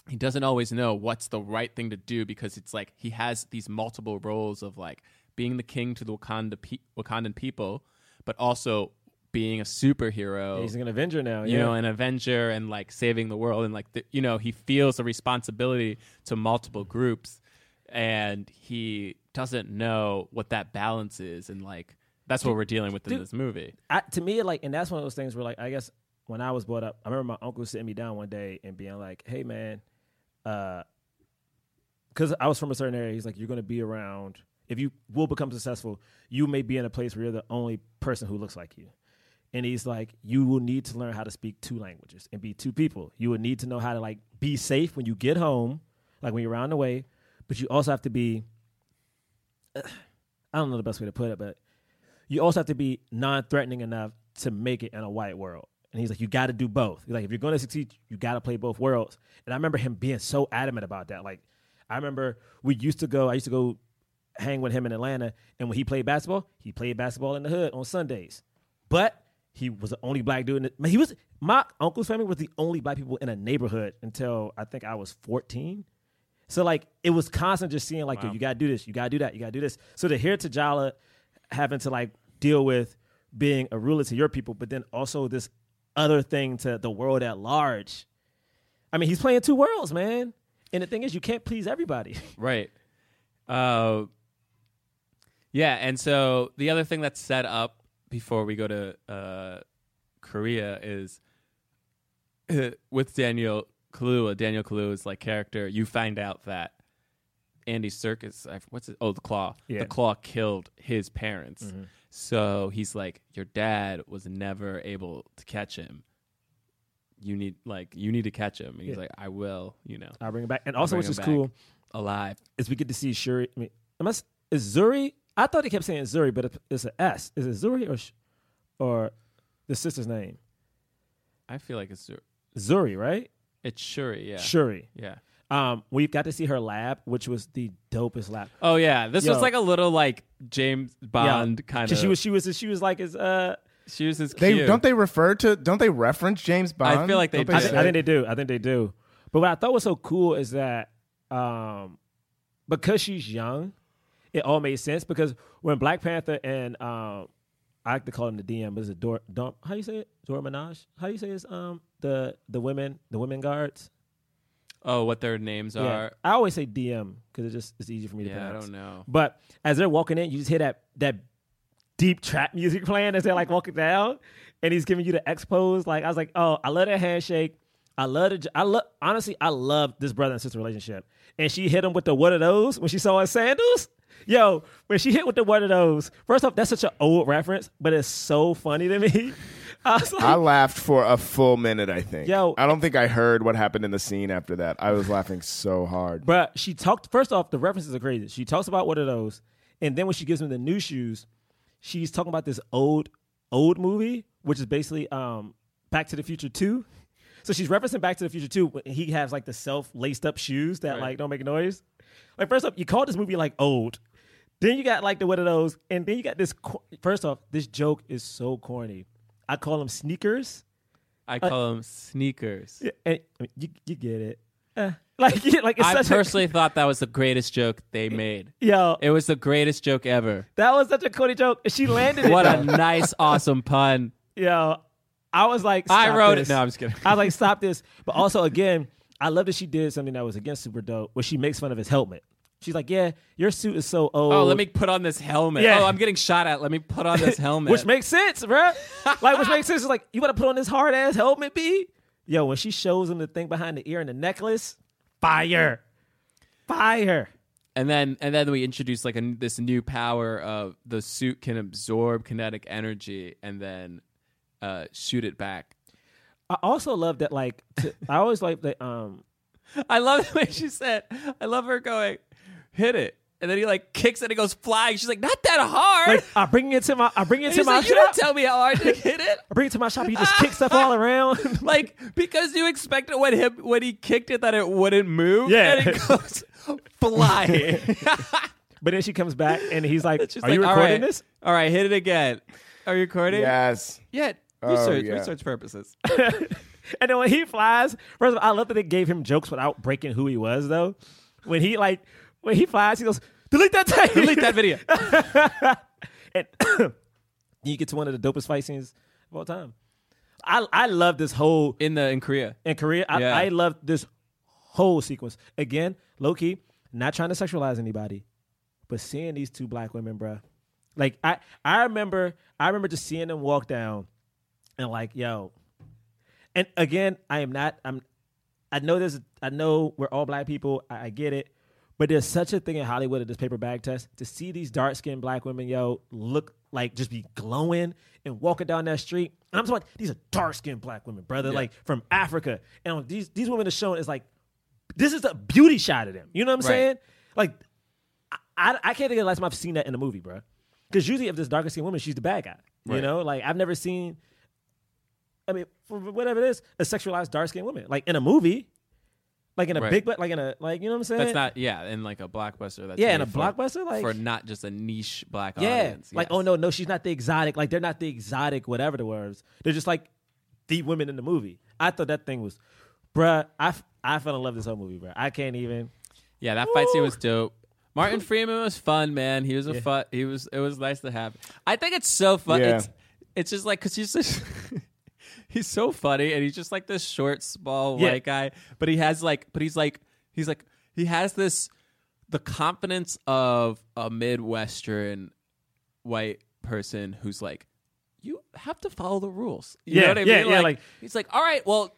he doesn't always know what's the right thing to do because it's like he has these multiple roles of like being the king to the Wakanda pe- Wakandan people, but also being a superhero. He's an Avenger now. You yeah. know, an Avenger and like saving the world. And like, the, you know, he feels a responsibility to multiple groups and he doesn't know what that balance is. And like, that's what we're dealing with Dude, in this movie. I, to me, like, and that's one of those things where like, I guess when I was brought up, I remember my uncle sitting me down one day and being like, hey man, uh, cause I was from a certain area. He's like, you're going to be around, if you will become successful, you may be in a place where you're the only person who looks like you. And he's like, you will need to learn how to speak two languages and be two people. You will need to know how to like be safe when you get home, like when you're around the way, but you also have to be, uh, I don't know the best way to put it, but you also have to be non-threatening enough to make it in a white world. And he's like, you got to do both. He's like, if you're going to succeed, you got to play both worlds. And I remember him being so adamant about that. Like, I remember we used to go, I used to go hang with him in Atlanta. And when he played basketball, he played basketball in the hood on Sundays. But he was the only black dude. In the, he was my uncle's family was the only black people in a neighborhood until I think I was fourteen. So like it was constant just seeing like, wow. Yo, you gotta do this, you gotta do that, you gotta do this. So to hear T'Challa having to like deal with being a ruler to your people, but then also this other thing to the world at large. I mean, he's playing two worlds, man. And the thing is, you can't please everybody. Right. Uh, yeah. And so the other thing that's set up before we go to uh, Korea is uh, with Daniel Kaluuya. Daniel Kaluuya's like character. You find out that Andy Serkis, what's it? Oh, the Claw. Yeah. The Claw killed his parents. Mm-hmm. So he's like, your dad was never able to catch him. You need like you need to catch him. And he's yeah. like, I will. You know, I'll bring him back. And also, which is cool, alive is we get to see Shuri. I mean, unless is Zuri. I thought they kept saying Zuri, but it's an S. Is it Zuri or sh- or the sister's name? I feel like it's Zuri. Zuri, right? It's Shuri, yeah. Shuri. Yeah. Um, we got to see her lab, which was the dopest lab. Oh, yeah. This Yo. was like a little like James Bond yeah. kind of. She was, she was, she was like his... Uh, she was his they, Don't they refer to... Don't they reference James Bond? I feel like they don't do. They I, th- I think they do. I think they do. But what I thought was so cool is that um, because she's young... It all made sense because when Black Panther and um, I like to call him the D M, but it's a Dor, Dor how do you say it? Dora Minaj? How do you say his um the the women the women guards? Oh, what their names yeah. are. I always say D M because it just it's easy for me to yeah, pronounce. I don't know. But as they're walking in, you just hear that that deep trap music playing as they're like walking down, and he's giving you the expose. Like I was like, oh, I love that handshake. I love the, I love honestly, I love this brother and sister relationship. And she hit him with the what are those when she saw his sandals. Yo, when she hit with the one of those, first off, that's such an old reference, but it's so funny to me. I, was like, I laughed for a full minute, I think. Yo, I don't think I heard what happened in the scene after that. I was laughing so hard. But she talked, first off, the references are crazy. She talks about one of those, and then when she gives him the new shoes, she's talking about this old, old movie, which is basically um, Back to the Future two. So she's referencing Back to the Future two. He has like the self-laced up shoes that right. like don't make a noise. Like, first off, you called this movie like old. Then you got like the one of those. And then you got this. Cor- first off, this joke is so corny. I call them sneakers. I call uh, them sneakers. Yeah, and, I mean, you, you get it. Uh, like, yeah, like it's I such personally a, thought that was the greatest joke they made. Yo. It was the greatest joke ever. That was such a corny joke. She landed it. What though. A nice, awesome pun. Yo. I was like, stop I wrote this. It. No, I'm just kidding. I was like, stop this. But also, again, I love that she did something that was against super dope, where she makes fun of his helmet. She's like, yeah, your suit is so old. Oh, let me put on this helmet. Yeah. Oh, I'm getting shot at. Let me put on this helmet. Which makes sense, bro. Like, which makes sense. It's like, you want to put on this hard-ass helmet, B? Yo, when she shows him the thing behind the ear and the necklace, fire. Fire. And then and then we introduce like a, this new power of the suit can absorb kinetic energy and then... Uh, shoot it back. I also love that, like, to, I always like that. Um, I love the way she said, I love her going, hit it. And then he, like, kicks it and it goes flying. She's like, not that hard. Like, I bring it to my, I bring it and to my like, shop. You don't tell me how hard to hit it. I bring it to my shop. He just kicks stuff all around. Like, because you expected when, him, when he kicked it that it wouldn't move. Yeah. And it goes flying. But then she comes back and he's like, are like, you recording all right, this? All right, hit it again. Are you recording? Yes. Yeah. Research, oh, yeah. research purposes. And then when he flies, first of all, I love that they gave him jokes without breaking who he was, though. When he like, when he flies, he goes, delete that tape. Delete that video. And you get to one of the dopest fight scenes of all time. I I love this whole... In the in Korea. In Korea. I, yeah. I love this whole sequence. Again, low-key, not trying to sexualize anybody, but seeing these two black women, bruh. Like, I, I remember I remember just seeing them walk down. And like, yo, and again, I am not, I'm, I know there's, I know we're all black people. I, I get it. But there's such a thing in Hollywood at this paper bag test to see these dark skinned black women, yo, look like just be glowing and walking down that street. And I'm just like, these are dark skinned black women, brother, yeah. like from Africa. And these, these women are shown as like, this is a beauty shot of them. You know what I'm right. saying? Like, I, I can't think of the last time I've seen that in a movie, bro. Because usually if there's darker skinned woman, she's the bad guy. Right. You know, like I've never seen. I mean, for whatever it is, a sexualized dark-skinned woman. Like, in a movie. Like, in a right. big... Like, in a... Like, you know what I'm saying? That's not... Yeah, in, like, a blockbuster. That's yeah, in a for, blockbuster, like... For not just a niche black yeah, audience. Yeah. Like, yes. oh, no, no, she's not the exotic. Like, they're not the exotic whatever the words. They're just, like, the women in the movie. I thought that thing was... Bruh, I, I fell in love with this whole movie, bruh. I can't even... Yeah, that Ooh. fight scene was dope. Martin Freeman was fun, man. He was a yeah. fun... He was... It was nice to have. I think it's so fun. Yeah. It's, it's just, like, because he's just... He's so funny, and he's just like this short, small yeah. white guy. But he has like, but he's like, he's like, he has this, the confidence of a Midwestern white person who's like, you have to follow the rules. You yeah, know what I yeah, mean? Yeah, like, like he's like, all right, well,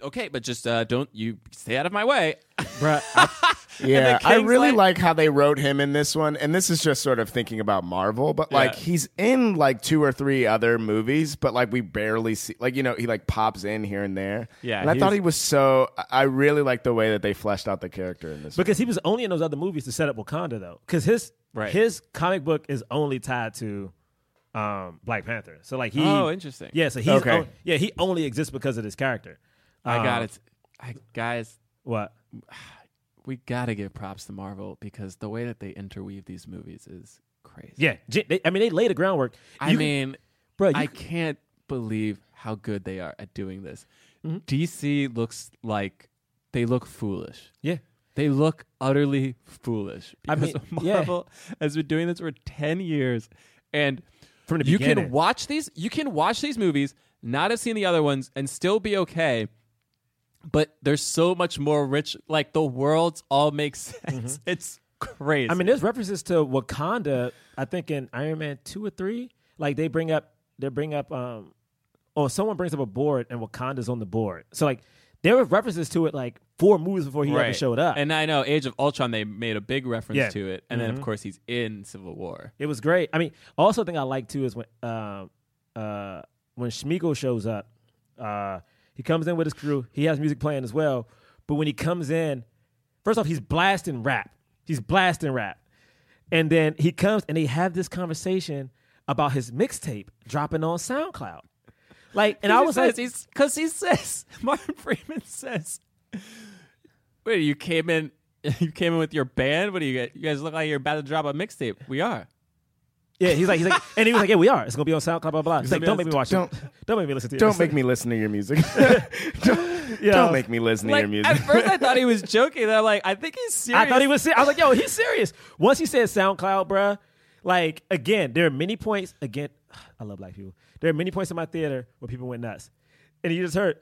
okay, but just uh, don't you stay out of my way, bruh. I, yeah, I really like, like how they wrote him in this one, and this is just sort of thinking about Marvel, but like yeah. he's in like two or three other movies, but like we barely see, like you know, he like pops in here and there. Yeah, and I thought he was so. I really like the way that they fleshed out the character in this because one. He was only in those other movies to set up Wakanda though, because his right. his comic book is only tied to. Um, Black Panther, so like he. Oh, interesting. Yeah, so he's okay. only, yeah he only exists because of this character. I got it. I, guys, what? We got to give props to Marvel because the way that they interweave these movies is crazy. Yeah. They, I mean, they lay the groundwork. I you, mean, bro, you, I can't believe how good they are at doing this. Mm-hmm. D C looks like they look foolish. Yeah. They look utterly foolish. Because I mean, Marvel yeah. has been doing this for ten years. And from the you beginning. can watch these. You can watch these movies, not have seen the other ones, and still be okay. But there's so much more rich, like the worlds all make sense. Mm-hmm. It's crazy. I mean, there's references to Wakanda, I think in Iron Man two or three. Like they bring up, they bring up, um, or someone brings up a board and Wakanda's on the board. So like there were references to it like four movies before he right. ever showed up. And I know Age of Ultron, they made a big reference yeah. to it. And mm-hmm. then of course he's in Civil War. It was great. I mean, also thing I like too is when, um, uh, uh, when Shmigo shows up, uh, he comes in with his crew. He has music playing as well. But when he comes in, first off, he's blasting rap. He's blasting rap. And then he comes and they have this conversation about his mixtape dropping on SoundCloud. Like, and I was like, because he says, Martin Freeman says, wait, you came in, you came in with your band? What do you guys, you guys look like you're about to drop a mixtape? We are. Yeah, he's like, he's like, and he was like, yeah, we are. It's gonna be on SoundCloud, blah blah blah. He's like, don't make me watch don't, it. Don't make me listen to it. Don't make me listen to your music. don't, yeah. don't make me listen like, to your music. At first, I thought he was joking. And I'm like, I think he's serious. I thought he was. Ser- I was like, yo, he's serious. Once he said SoundCloud, bruh, like again, there are many points. Again, I love black people. There are many points in my theater where people went nuts, and you just heard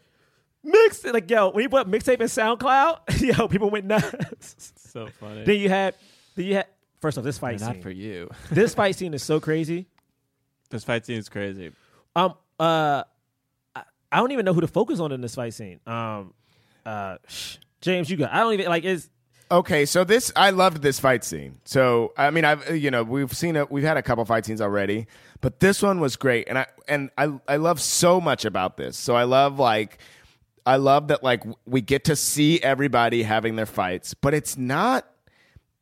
mix. Like yo, when you put mixtape in SoundCloud, yo, people went nuts. So funny. Then you had, then you had. First off, this fight They're scene. Not for you. This fight scene is so crazy. This fight scene is crazy. Um, uh, I, I don't even know who to focus on in this fight scene. Um, uh, James, you got. I don't even like. Is okay. So this, I loved this fight scene. So I mean, I've you know we've seen it. We've had a couple fight scenes already, but this one was great, and I and I I love so much about this. So I love like. I love that like we get to see everybody having their fights, but it's not.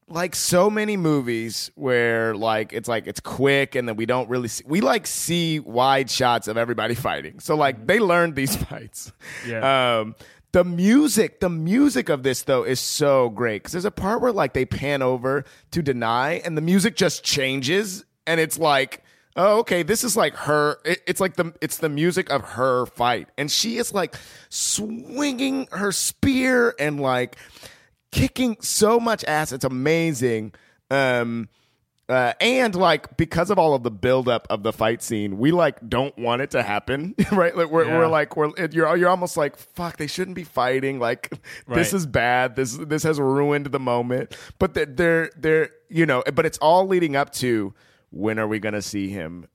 Like so many movies where like it's like it's quick and then we don't really see we like see wide shots of everybody fighting. So like they learned these fights. Yeah. Um the music, the music of this though is so great because there's a part where like they pan over to Deny and the music just changes and it's like, oh, okay, this is like her. It, it's like the it's the music of her fight. And she is like swinging her spear and like kicking so much ass, it's amazing. Um, uh, and like because of all of the buildup of the fight scene, we like don't want it to happen, right? Like we're, yeah. we're like we're you're you're almost like fuck, they shouldn't be fighting. Like right. This is bad. This this has ruined the moment. But they're, they're they're you know, but it's all leading up to when are we gonna see him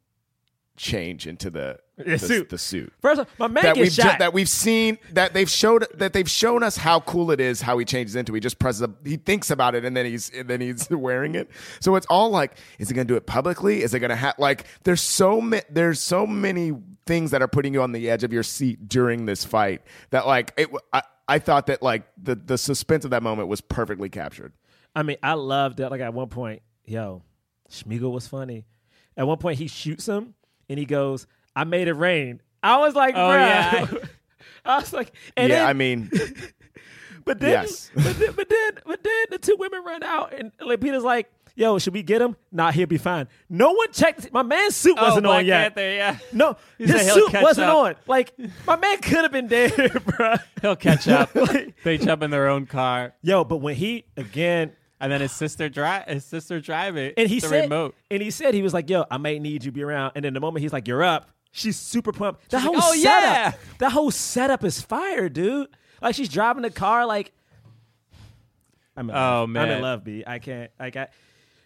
change into the. The, suit. the suit. First, my man that gets shot. Ju- that we've seen that they've showed that they've shown us how cool it is. How he changes into he just presses. A, he thinks about it and then he's and then he's wearing it. So it's all like, is he going to do it publicly? Is it going to have like? There's so ma- there's so many things that are putting you on the edge of your seat during this fight that like it. I, I thought that like the the suspense of that moment was perfectly captured. I mean, I loved that. Like at one point, yo, Schmeagle was funny. At one point, he shoots him and he goes. I made it rain. I was like, oh, bruh. Yeah. I was like, and yeah, then, I mean, but then, yes. but then, but then, but then the two women run out, and Lupita's like, "Yo, should we get him? Nah, he'll be fine." No one checked. My man's suit oh, wasn't Black on yet. Panther, yeah. No, he his suit wasn't up. on. Like, my man could have been dead, bruh. He'll catch up. Like, they jump in their own car. Yo, but when he again. And then his sister drive, his sister driving and he the said, remote. And he said, he was like, yo, I might need you to be around. And then the moment he's like, you're up, she's super pumped. That she's whole like, oh, setup, yeah. That whole setup is fire, dude. Like she's driving the car like, I'm in oh, love. Man. I'm in love, B. I can't, like I,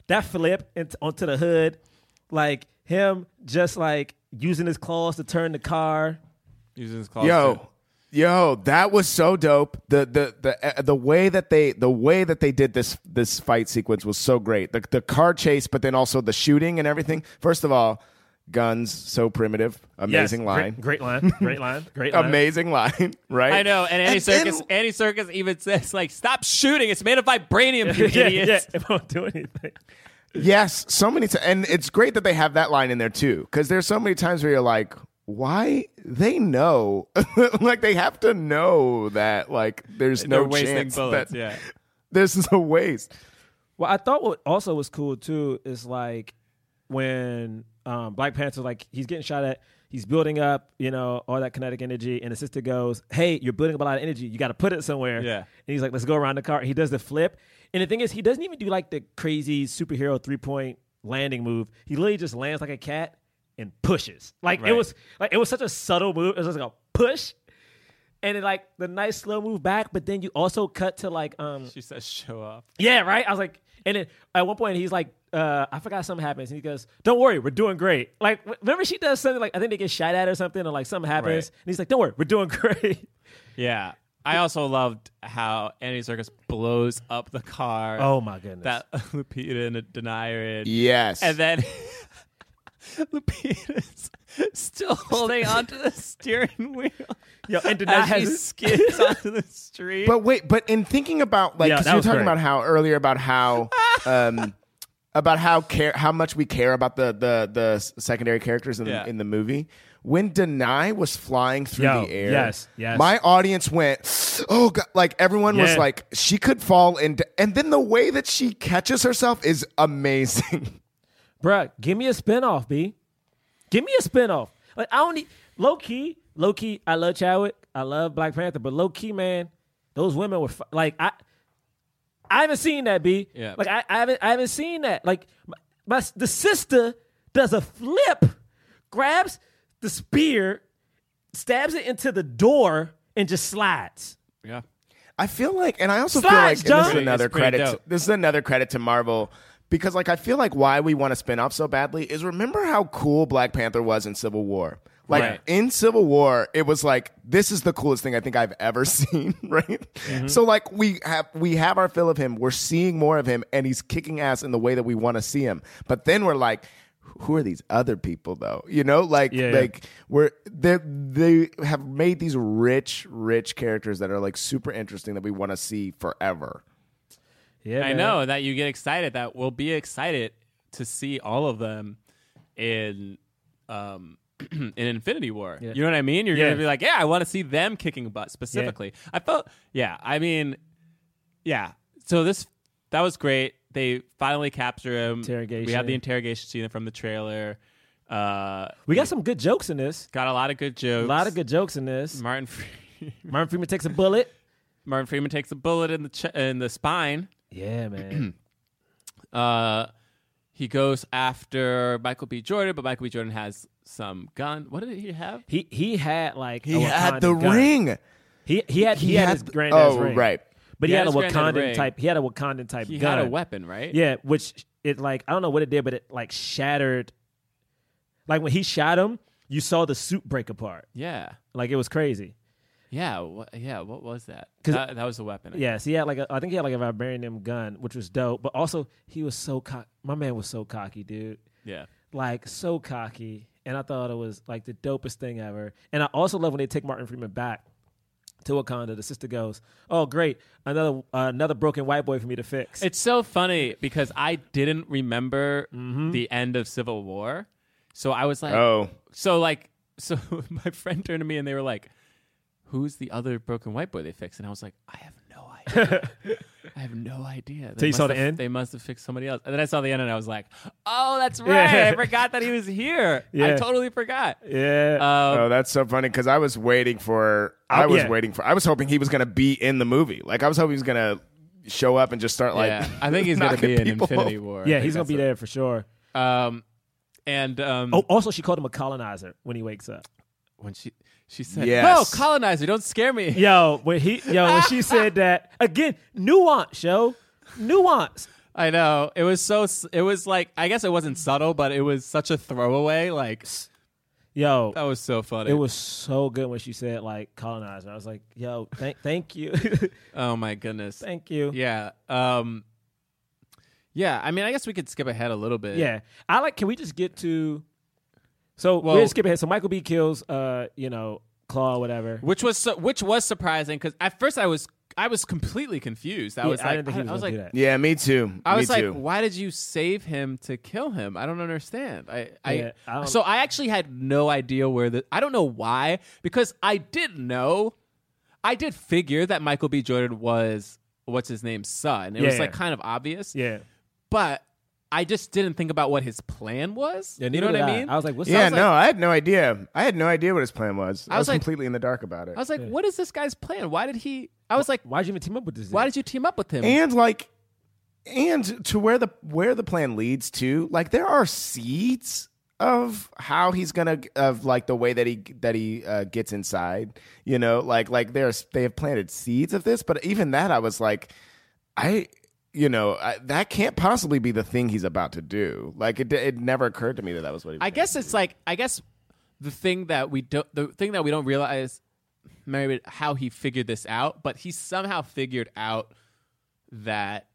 that flip into, onto the hood, like him just like using his claws to turn the car. Using his claws Yo. Too. Yo, that was so dope. The the the uh, the way that they the way that they did this this fight sequence was so great. The the car chase, but then also the shooting and everything. First of all, guns so primitive. Amazing yes, line. Great, great line. Great line. Great line. Amazing line. Right. I know. And Andy Serkis. Andy Serkis even says like, "Stop shooting. It's made of vibranium, you yeah, idiots. Yeah, it won't do anything." Yes, so many times, and it's great that they have that line in there too, because there's so many times where you're like. Why they know like they have to know that like there's no chance bullets, that yeah. This is a waste. Well, I thought what also was cool too is like when um, Black Panther like he's getting shot at, he's building up, you know, all that kinetic energy, and the sister goes, "Hey, you're building up a lot of energy. You got to put it somewhere." Yeah, and he's like, "Let's go around the car." And he does the flip, and the thing is, he doesn't even do like the crazy superhero three point landing move. He literally just lands like a cat. And pushes like right. It was like it was such a subtle move. It was just like a push, and it, like the nice slow move back. But then you also cut to like um. She says, "Show off." Yeah, right. I was like, and then at one point he's like, uh, "I forgot something happens." And he goes, "Don't worry, we're doing great." Like remember she does something like I think they get shot at or something, or like something happens, right. And he's like, "Don't worry, we're doing great." Yeah, I also loved how Andy Serkis blows up the car. Oh my goodness, that Lupita and the Denier in. Yes, and then. Lupita's still holding onto the steering wheel. Yeah, and as she skids onto the street. But wait, but in thinking about like, because yeah, you were talking great. about how earlier about how um, about how care how much we care about the the the secondary characters in yeah. the, in the movie. When Denai was flying through Yo, the air, yes, yes. my audience went, oh, God. Like, everyone yeah. was like, she could fall into. And then the way that she catches herself is amazing. Bruh, give me a spinoff, B. Give me a spinoff. Like, I don't need, low key, low key, I love Chadwick. I love Black Panther. But low key, man, those women were, fu- like, I I haven't seen that, B. Yeah. Like, I, I, haven't, I haven't seen that. Like, my, my the sister does a flip, grabs the spear, stabs it into the door, and just slides. Yeah. I feel like, and I also slides, feel like this is another credit to, this is another credit to Marvel, because like I feel like why we want to spin off so badly is remember how cool Black Panther was in Civil War. Like right. in Civil War, it was like, this is the coolest thing I think I've ever seen, right? Mm-hmm. So like we have we have our fill of him, we're seeing more of him, and he's kicking ass in the way that we want to see him. But then we're like, who are these other people though? You know, like yeah, like yeah. we're they they have made these rich, rich characters that are like super interesting that we want to see forever. Yeah, I man. know that you get excited. That we'll be excited to see all of them in um, in Infinity War. Yeah. You know what I mean? You're yeah. gonna be like, yeah, I want to see them kicking butt specifically. Yeah. I felt, yeah, I mean, yeah. So this that was great. They finally capture him. Interrogation. We have the interrogation scene from the trailer. Uh, we got some good jokes in this. Got a lot of good jokes. A lot of good jokes in this. Martin Freeman. Martin Freeman takes a bullet. Martin Freeman takes a bullet in the ch- in the spine. Yeah, man. uh, he goes after Michael B. Jordan, but Michael B. Jordan has some gun. What did he have? He he had like he a had the gun. ring. He he had he, he had, had his granddad's oh, ring. Oh right. But he, he had, had a Wakandan type. He had a Wakandan type. He gun. had a weapon, right? Yeah, which it like I don't know what it did, but it like shattered. Like when he shot him, you saw the suit break apart. Yeah, like it was crazy. Yeah, wh- yeah. What was that? That, that was the weapon. I yeah, so he had like a, I think he had like a vibranium gun, which was dope. But also he was so cocky. My man was so cocky, dude. Yeah, like so cocky, and I thought it was like the dopest thing ever. And I also love when they take Martin Freeman back to Wakanda. The sister goes, oh, great, another uh, another broken white boy for me to fix. It's so funny because I didn't remember mm-hmm. the end of Civil War. So I was like, oh. So like, so my friend turned to me and they were like, who's the other broken white boy they fixed? And I was like, I have no idea. I have no idea. Until you saw the have, end? They must have fixed somebody else. And then I saw the end and I was like, oh, that's right. Yeah. I forgot that he was here. Yeah. I totally forgot. Yeah. Um, oh, that's so funny because I was waiting for, I was yeah. waiting for, I was hoping he was going to be in the movie. Like I was hoping he was going to show up and just start like, yeah. I think he's going to be in Infinity War. Yeah, he's going to be there for sure. Um, and um, oh, also she called him a colonizer when he wakes up. When she... She said, yes. "No, colonizer, don't scare me." Yo, when he, yo, when she said that again, nuance, yo, nuance. I know it was so. It was like I guess it wasn't subtle, but it was such a throwaway. Like, yo, that was so funny. It was so good when she said like colonizer. I was like, yo, thank, thank you. Oh my goodness, thank you. Yeah, um, yeah. I mean, I guess we could skip ahead a little bit. Yeah, I like. Can we just get to? So well, we're gonna skip ahead. So Michael B. kills, uh, you know, Claw, whatever. Which was su- which was surprising because at first I was I was completely confused. I yeah, was I like, I, was I was like, that. yeah, me too. I me was too. like, why did you save him to kill him? I don't understand. I, I, yeah, I don't, so I actually had no idea where the. I don't know why because I did know, I did figure that Michael B. Jordan was what's his name's son. It yeah, was yeah. like kind of obvious. Yeah, but. I just didn't think about what his plan was. Yeah, you know what I mean? I, I was like, what's yeah, I was no, like, I had no idea. I had no idea what his plan was. I, I was, was like, completely in the dark about it. I was like, yeah. what is this guy's plan? Why did he? I was like, why did you even team up with this? Why guy? did you team up with him? And like, and to where the where the plan leads to, like there are seeds of how he's gonna of like the way that he that he uh, gets inside. You know, like like there's they have planted seeds of this, but even that, I was like, I. You know, I, that can't possibly be the thing he's about to do. Like, it it never occurred to me that that was what he was I guess it's do. like, I guess the thing that we don't, the thing that we don't realize, maybe how he figured this out, but he somehow figured out that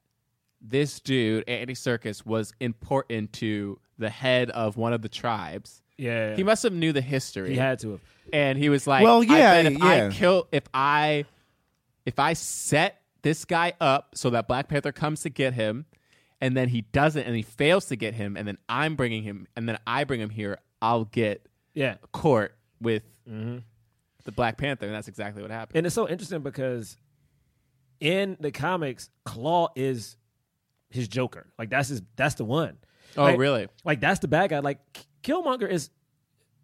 this dude, Andy Serkis, was important to the head of one of the tribes. Yeah, yeah. He must have knew the history. He had to have. And he was like, well, yeah, I bet if yeah. I kill if I if I set this guy up so that Black Panther comes to get him, and then he doesn't, and he fails to get him, and then I'm bringing him, and then I bring him here, I'll get yeah. court with mm-hmm. the Black Panther, and that's exactly what happened. And it's so interesting because in the comics, Claw is his Joker. Like, that's his, that's the one. Oh, like, really? Like, that's the bad guy. Like, Killmonger is,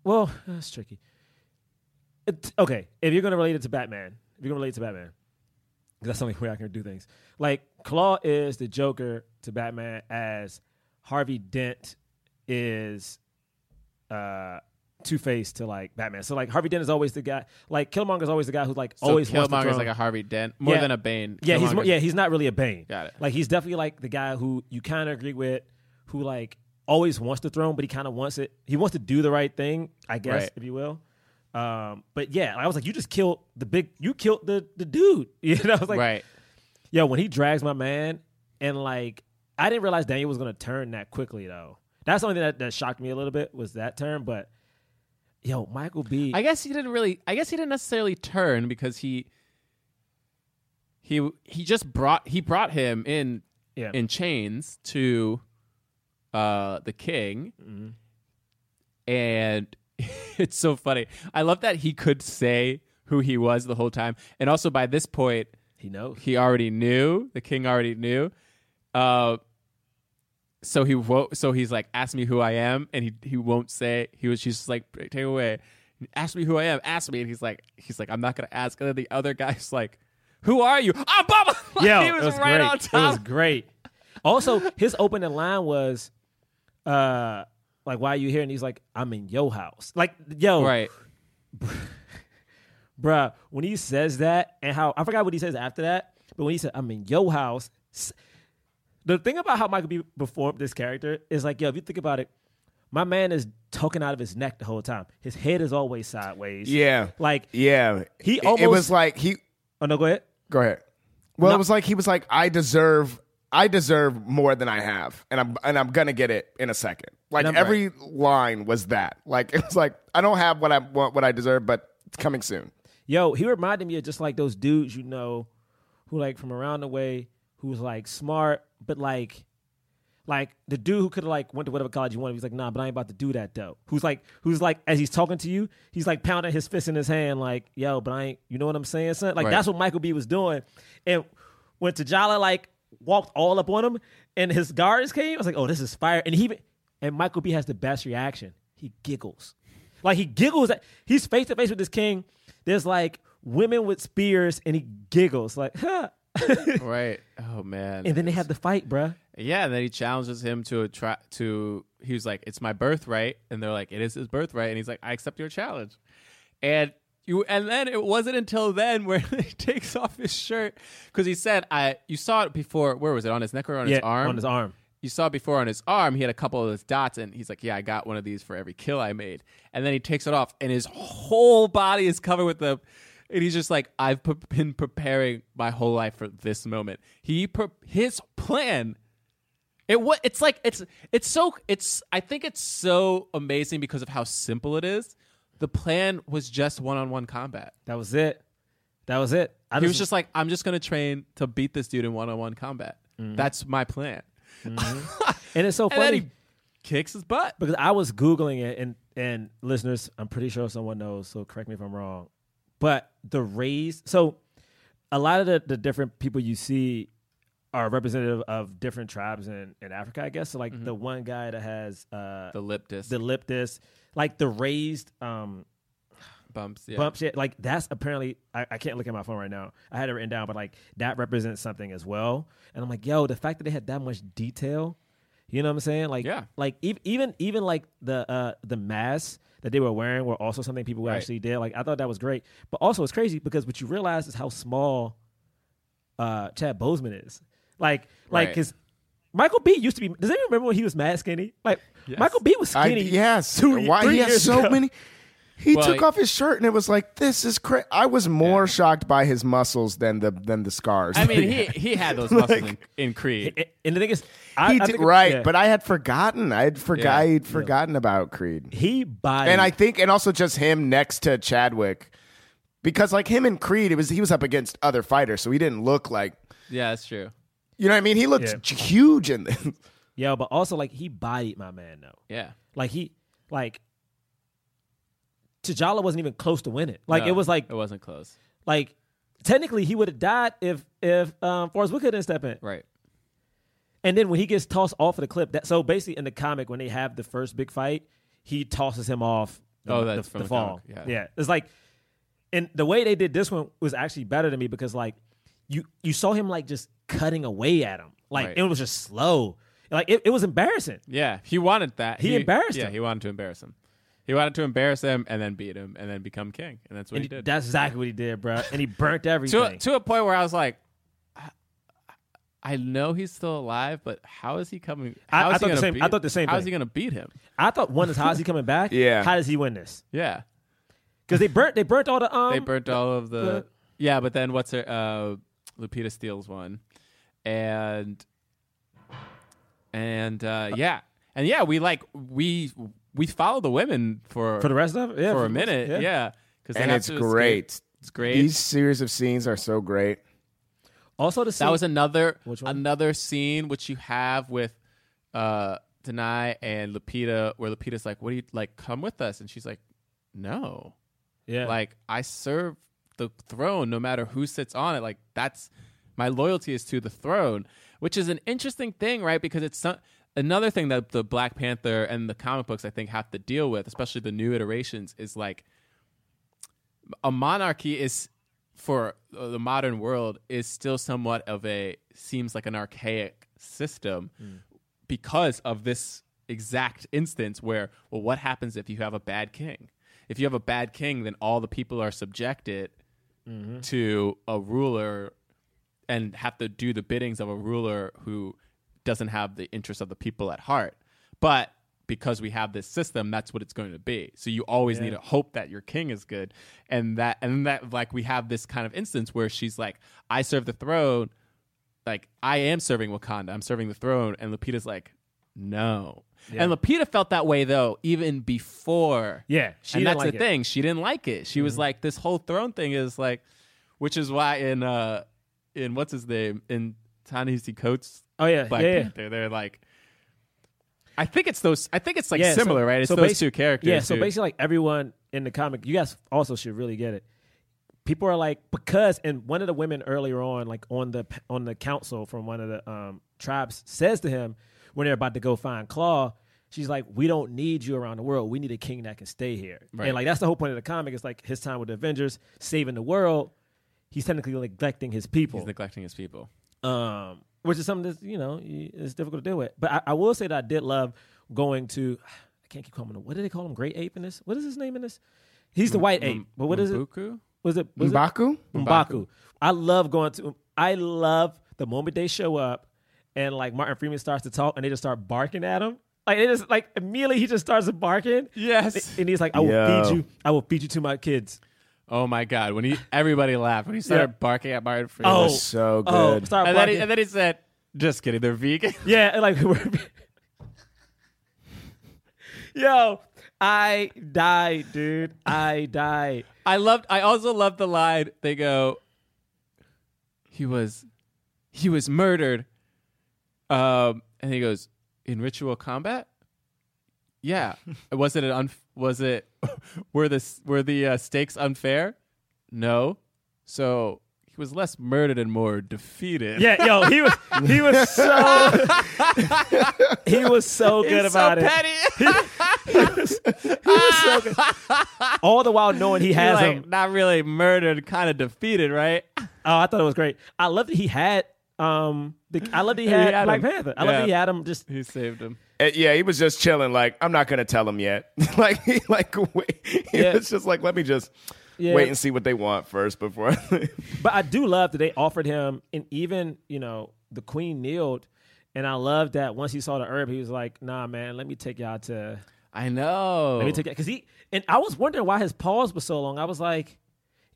well, that's tricky. It, okay, if you're going to relate it to Batman, if you're going to relate it to Batman, that's the only way I can do things. Like, Claw is the Joker to Batman as Harvey Dent is uh, Two-Face to, like, Batman. So, like, Harvey Dent is always the guy. Like, Killmonger's always the guy who's, like, so always wants to Killmonger's is like a Harvey Dent, more yeah. than a Bane. Yeah he's, more, yeah, he's not really a Bane. Got it. Like, he's definitely, like, the guy who you kind of agree with, who, like, always wants the throne, but he kind of wants it. He wants to do the right thing, I guess, right. if you will. Um, but yeah, I was like, you just killed the big, you killed the, the dude. You know, I was like, right. yo, when he drags my man, and like, I didn't realize Daniel was going to turn that quickly though. That's the only thing that, that shocked me a little bit was that turn. But yo, Michael B. I guess he didn't really, I guess he didn't necessarily turn because he, he, he just brought, he brought him in, yeah. in chains to, uh, the king. Mm-hmm. And it's so funny. I love that he could say who he was the whole time. And also by this point, he knows. He already knew. The king already knew. Uh, so he won't, so he's like, ask me who I am. And he, he won't say. He was she's just like, take it away. Ask me who I am. Ask me. And he's like, he's like, I'm not gonna ask. And then the other guy's like, who are you? I'm Baba. Like, yeah, he was, it was right great. on top. It was great. Also, his opening line was uh like, why are you here? And he's like, I'm in your house. Like, yo. Right. Bruh, when he says that, and how, I forgot what he says after that, but when he said, I'm in your house, the thing about how Michael B. performed this character is like, yo, if you think about it, my man is talking out of his neck the whole time. His head is always sideways. Yeah. Like, yeah. He almost. It was like he. Oh, no, go ahead. Go ahead. Well, no. It was like, he was like, I deserve. I deserve more than I have, and I'm and I'm gonna get it in a second. Like every right. line was that. Like it was like I don't have what I want, what I deserve, but it's coming soon. Yo, he reminded me of just like those dudes you know, who like from around the way, who's like smart, but like, like the dude who could have like went to whatever college you wanted. He's like, nah, but I ain't about to do that though. Who's like, who's like, as he's talking to you, he's like pounding his fist in his hand, like, yo, but I ain't. You know what I'm saying, son? Like right. that's what Michael B. was doing, and when T'Challa like. walked all up on him, and his guards came. I was like, "Oh, this is fire!" And he and Michael B has the best reaction. He giggles, like he giggles. At, he's face to face with this king. There's like women with spears, and he giggles like, "Huh." Right? Oh man! And then they have the fight, bruh. Yeah, and then he challenges him to a try. To he was like, "It's my birthright," and they're like, "It is his birthright," and he's like, "I accept your challenge," and. You, and then it wasn't until then where he takes off his shirt because he said, "I." You saw it before. Where was it? On his neck or on yeah, his arm? On his arm. You saw it before on his arm. He had a couple of those dots, and he's like, "Yeah, I got one of these for every kill I made." And then he takes it off, and his whole body is covered with them. And he's just like, "I've p- been preparing my whole life for this moment." He pre- his plan. It what? It's like it's it's so it's. I think it's so amazing because of how simple it is. The plan was just one-on-one combat. That was it. That was it. I he was just like, I'm just going to train to beat this dude in one-on-one combat. Mm-hmm. That's my plan. Mm-hmm. And it's so funny. And then he kicks his butt. Because I was Googling it, and, and listeners, I'm pretty sure someone knows, so correct me if I'm wrong. But the raise... So a lot of the, the different people you see are representative of different tribes in, in Africa, I guess. So like mm-hmm. the one guy that has... Uh, the lip disc. The lip disc. Like the raised um, bumps, yeah. bumps, yeah. Like that's apparently, I, I can't look at my phone right now. I had it written down, but like that represents something as well. And I'm like, yo, the fact that they had that much detail, you know what I'm saying? Like, yeah. like e- even even like the uh, the masks that they were wearing were also something people right. actually did. Like I thought that was great, but also it's crazy because what you realize is how small uh, Chad Boseman is. Like, right. like his. Michael B used to be. Does anyone remember when he was mad skinny? Like yes. Michael B was skinny. I, yes. Two, Why three he has years so ago. many? He well, took he, off his shirt, and it was like, this is crazy. I was more yeah. shocked by his muscles than the than the scars. I mean, he, he had those muscles like, in, in Creed. And the thing is, I, he I did, right, yeah. but I had forgotten. I had forgot. Yeah, I had forgotten yeah. about Creed. He bodied, and I think, and also just him next to Chadwick, because like him in Creed, it was he was up against other fighters, so he didn't look like. Yeah, that's true. You know what I mean? He looked yeah. huge in this. Yeah, but also like he bodied my man though. Yeah, like he like. T'Challa wasn't even close to win it. Like no, it was like it wasn't close. Like technically, he would have died if if um, Forest Whitaker didn't step in. Right. And then when he gets tossed off of the cliff, that so basically in the comic when they have the first big fight, he tosses him off. The, oh, that's the, from the, the fall. Yeah. yeah, it's like, and the way they did this one was actually better to me because like you you saw him like just cutting away at him, like right. it was just slow. Like it, it was embarrassing. Yeah, he wanted that. He, he embarrassed yeah, him. Yeah, he wanted to embarrass him. He wanted to embarrass him and then beat him and then become king. And that's what and he did. That's exactly what he did, bro. And he burnt everything. to, a, to a point where I was like, I, I know he's still alive, but how is he coming? How I, is I, he thought same, beat, I thought the same how thing. How is he going to beat him? I thought one is how is he coming back? yeah. How does he win this? Yeah. Because they burnt, they burnt all the... Um, they burnt all of the... the yeah, but then what's her... Uh, Lupita steals one. And... And uh, yeah. And yeah, we like... we. We follow the women for for the rest of it, yeah, for, for a minute, yeah. yeah. And it's great. Escape. It's great. These series of scenes are so great. Also, the scene, that was another another scene which you have with uh, Denai and Lupita, where Lupita's like, "What do you like? Come with us," and she's like, "No, yeah, like I serve the throne, no matter who sits on it. Like that's my loyalty is to the throne," which is an interesting thing, right? Because it's some. Another thing that the Black Panther and the comic books, I think, have to deal with, especially the new iterations, is like a monarchy is, for the modern world, is still somewhat of a, seems like an archaic system mm. because of this exact instance where, well, what happens if you have a bad king? If you have a bad king, then all the people are subjected mm-hmm. to a ruler and have to do the biddings of a ruler who... doesn't have the interests of the people at heart. But because we have this system, that's what it's going to be. So you always yeah. need to hope that your king is good. And that, and that like, we have this kind of instance where she's like, I serve the throne. Like, I am serving Wakanda. I'm serving the throne. And Lupita's like, no. Yeah. And Lupita felt that way, though, even before. Yeah. She and that's like the it. thing. She didn't like it. She mm-hmm. was like, this whole throne thing is like, which is why in, uh, in what's his name? In Ta-Nehisi Coates' Oh yeah, Black yeah, Panther. Yeah. They're like, I think it's those. I think it's like yeah, similar, so, right? It's so those two characters. Yeah. So who, basically, like everyone in the comic, you guys also should really get it. People are like because, and one of the women earlier on, like on the on the council from one of the um, tribes, says to him when they're about to go find Claw, she's like, "We don't need you around the world. We need a king that can stay here." Right. And like that's the whole point of the comic. It's like his time with the Avengers, saving the world. He's technically neglecting his people. He's neglecting his people. Um. Which is something that's, you know, it's difficult to deal with. But I, I will say that I did love going to, I can't keep calling him, what do they call him? Great ape in this? What is his name in this? He's the M- white ape. M- but what M- is it? M'Baku? Was it? Was M'Baku? It? M'Baku. I love going to, I love the moment they show up and like Martin Freeman starts to talk and they just start barking at him. Like it is like immediately he just starts barking. Yes. And he's like, I will Yo. feed you. I will feed you to my kids. Oh my God! When he everybody laughed when he started yeah. barking at Martin Freeman. Oh, so good! Oh, and, then he, and then he said, "Just kidding, they're vegan." Yeah, and like, we're yo, I died, dude. I died. I loved. I also loved the line. They go, "He was, he was murdered," um, and he goes, "In ritual combat." Yeah, was it an un? Was it were the were the uh, stakes unfair? No, so he was less murdered and more defeated. Yeah, yo, he was he was so he was so good He's about so it. Petty. He, he, was, he was so good. All the while knowing he has like, him. Not really murdered, kind of defeated, right? Oh, I thought it was great. I love that he had um. The, I love that he had, he had Black him. Panther. I yeah. love that he had him. Just he saved him. Yeah, he was just chilling. Like, I'm not gonna tell him yet. like, he, like, wait. He yeah. was just like, let me just yeah. wait and see what they want first before. I but I do love that they offered him, and even you know, the queen kneeled, and I love that once he saw the herb, he was like, "Nah, man, let me take y'all to." I know. Let me take that. Because he, and I was wondering why his pause was so long. I was like,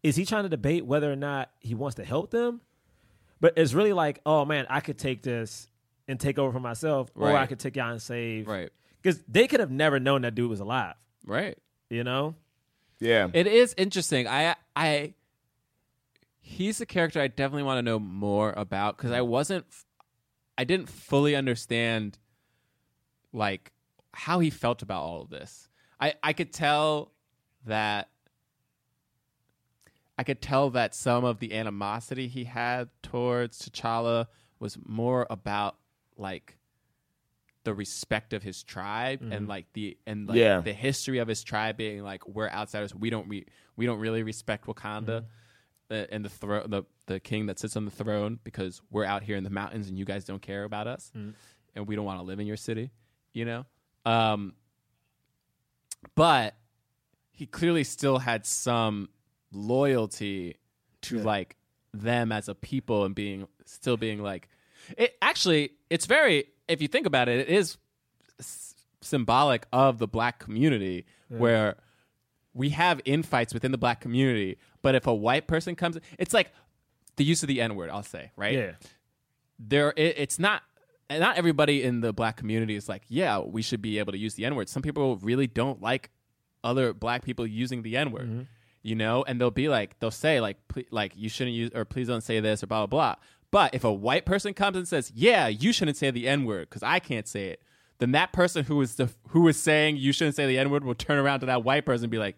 is he trying to debate whether or not he wants to help them? But it's really like, oh man, I could take this and take over for myself, right. or I could take y'all and save. Right. Because they could have never known that dude was alive. Right. You know? Yeah. It is interesting. I, I, he's a character I definitely want to know more about because I wasn't, I didn't fully understand, like, how he felt about all of this. I, I could tell that I could tell that some of the animosity he had towards T'Challa was more about like the respect of his tribe mm-hmm. and like the and like yeah. the history of his tribe being like we're outsiders, we don't re- we don't really respect Wakanda mm-hmm. uh, and the thro- the the king that sits on the throne because we're out here in the mountains and you guys don't care about us mm-hmm. and we don't want to live in your city, you know. Um, but he clearly still had some loyalty to yeah. like them as a people and being still being like it actually it's very if you think about it it is s- symbolic of the black community yeah. where we have infights within the black community, but if a white person comes, it's like the use of the N-word, I'll say, right? Yeah. There it, it's not and not everybody in the black community is like, yeah, we should be able to use the N-word. Some people really don't like other black people using the N-word. Mm-hmm. You know, and they'll be like, they'll say like, ple- like you shouldn't use, or please don't say this, or blah, blah, blah. But if a white person comes and says, yeah, you shouldn't say the N-word because I can't say it, then that person who is the who is saying you shouldn't say the N-word will turn around to that white person and be like,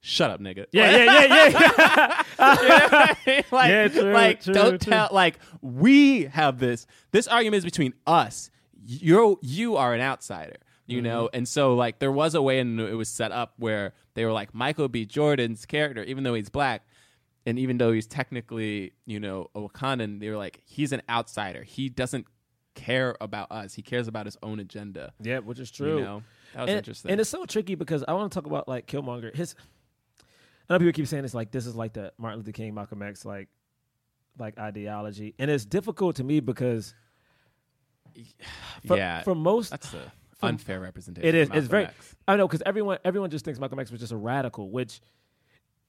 shut up, nigga. Yeah, like, yeah, yeah, yeah. You know what I mean? Like, yeah, true, like true, don't true. tell. Like, we have this. This argument is between us. You're you are an outsider. You know, mm-hmm. and so like there was a way, and it was set up where they were like Michael B. Jordan's character, even though he's black, and even though he's technically, you know, a Wakandan, they were like he's an outsider. He doesn't care about us. He cares about his own agenda. Yeah, which is true. You know? That was and, interesting, and it's so tricky because I want to talk about like Killmonger. His, I know people keep saying it's like this is like the Martin Luther King, Malcolm X like, like ideology, and it's difficult to me because, for, yeah, for most. That's a, From, unfair representation. It is. It's very. X. I know because everyone, everyone just thinks Malcolm X was just a radical. Which,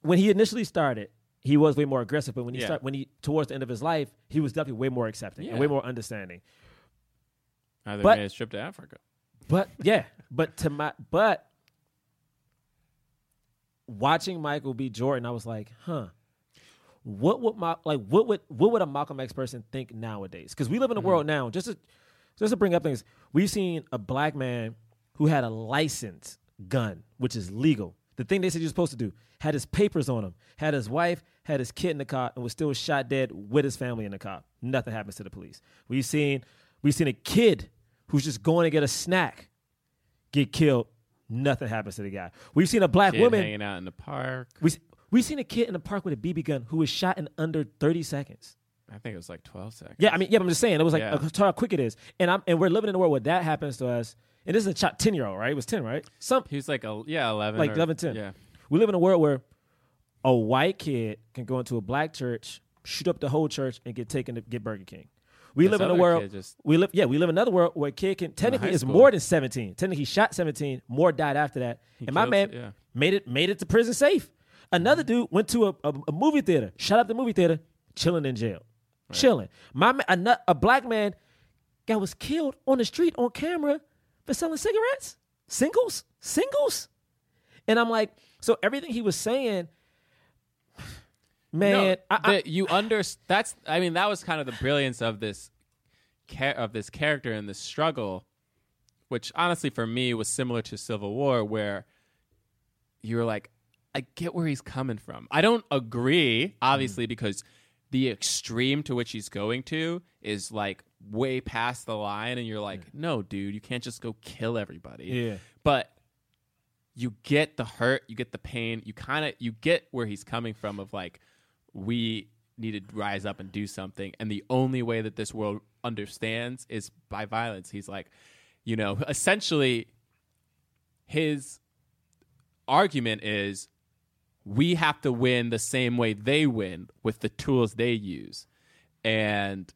when he initially started, he was way more aggressive. But when he yeah. start, when he towards the end of his life, he was definitely way more accepting yeah. and way more understanding. Either made his trip to Africa. But yeah, but to my but watching Michael B. Jordan, I was like, huh, what would my like what would what would a Malcolm X person think nowadays? Because we live in a mm-hmm. world now just. A, Just to bring up things, we've seen a black man who had a licensed gun, which is legal. The thing they said you're supposed to do, had his papers on him, had his wife, had his kid in the car, and was still shot dead with his family in the car. Nothing happens to the police. We've seen, we've seen a kid who's just going to get a snack get killed. Nothing happens to the guy. We've seen a black kid woman hanging out in the park. We we've seen a kid in the park with a B B gun who was shot in under thirty seconds. I think it was like twelve seconds. Yeah, I mean, yeah, I'm just saying. It was like, yeah. how quick it is. And I'm and we're living in a world where that happens to us. And this is a ten-year-old, right? It was ten, right? Some, he was like, a, yeah, eleven. Like or, eleven, ten. Yeah. We live in a world where a white kid can go into a black church, shoot up the whole church, and get taken to get Burger King. We this live in a world, just, we live, yeah, we live in another world where a kid can, technically it's more than seventeen. Technically, he shot seventeen, more died after that. He and killed, my man yeah. made it made it to prison safe. Another dude went to a, a, a movie theater, shot up the movie theater, chilling in jail. Right. Chilling. My a, a black man guy was killed on the street on camera for selling cigarettes, singles, singles, and I'm like, so everything he was saying, man, no, I, the, I, you under that's. I mean, that was kind of the brilliance of this of this character and this struggle, which honestly for me was similar to Civil War, where you were like, I get where he's coming from. I don't agree, obviously, mm. because. The extreme to which he's going to is like way past the line, and you're like, yeah. no, dude, you can't just go kill everybody. Yeah. But you get the hurt, you get the pain, you kind of you get where he's coming from of like, we need to rise up and do something, and the only way that this world understands is by violence. He's like, you know, essentially, his argument is. We have to win the same way they win with the tools they use. And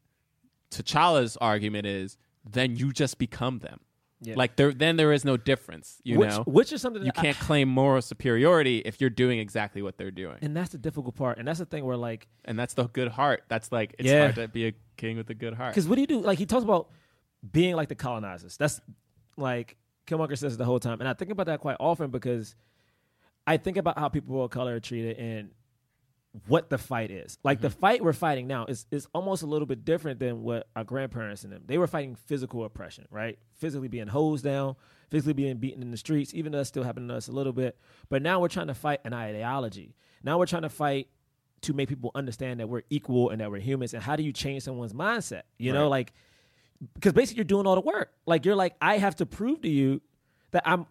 T'Challa's argument is, then you just become them. Yeah. Like there, then there is no difference, you which, know. Which is something that you can't I, claim moral superiority if you're doing exactly what they're doing. And that's the difficult part. And that's the thing where like, and that's the good heart. That's like it's yeah. hard to be a king with a good heart. Because what do you do? Like he talks about being like the colonizers. That's like Killmonger says the whole time, and I think about that quite often because I think about how people of color are treated and what the fight is. Like mm-hmm. the fight we're fighting now is is almost a little bit different than what our grandparents and them. They were fighting physical oppression, right? Physically being hosed down, physically being beaten in the streets, even though that's still happening to us a little bit. But now we're trying to fight an ideology. Now we're trying to fight to make people understand that we're equal and that we're humans. And how do you change someone's mindset? You right. know, like, because basically you're doing all the work. Like, you're like, I have to prove to you that I'm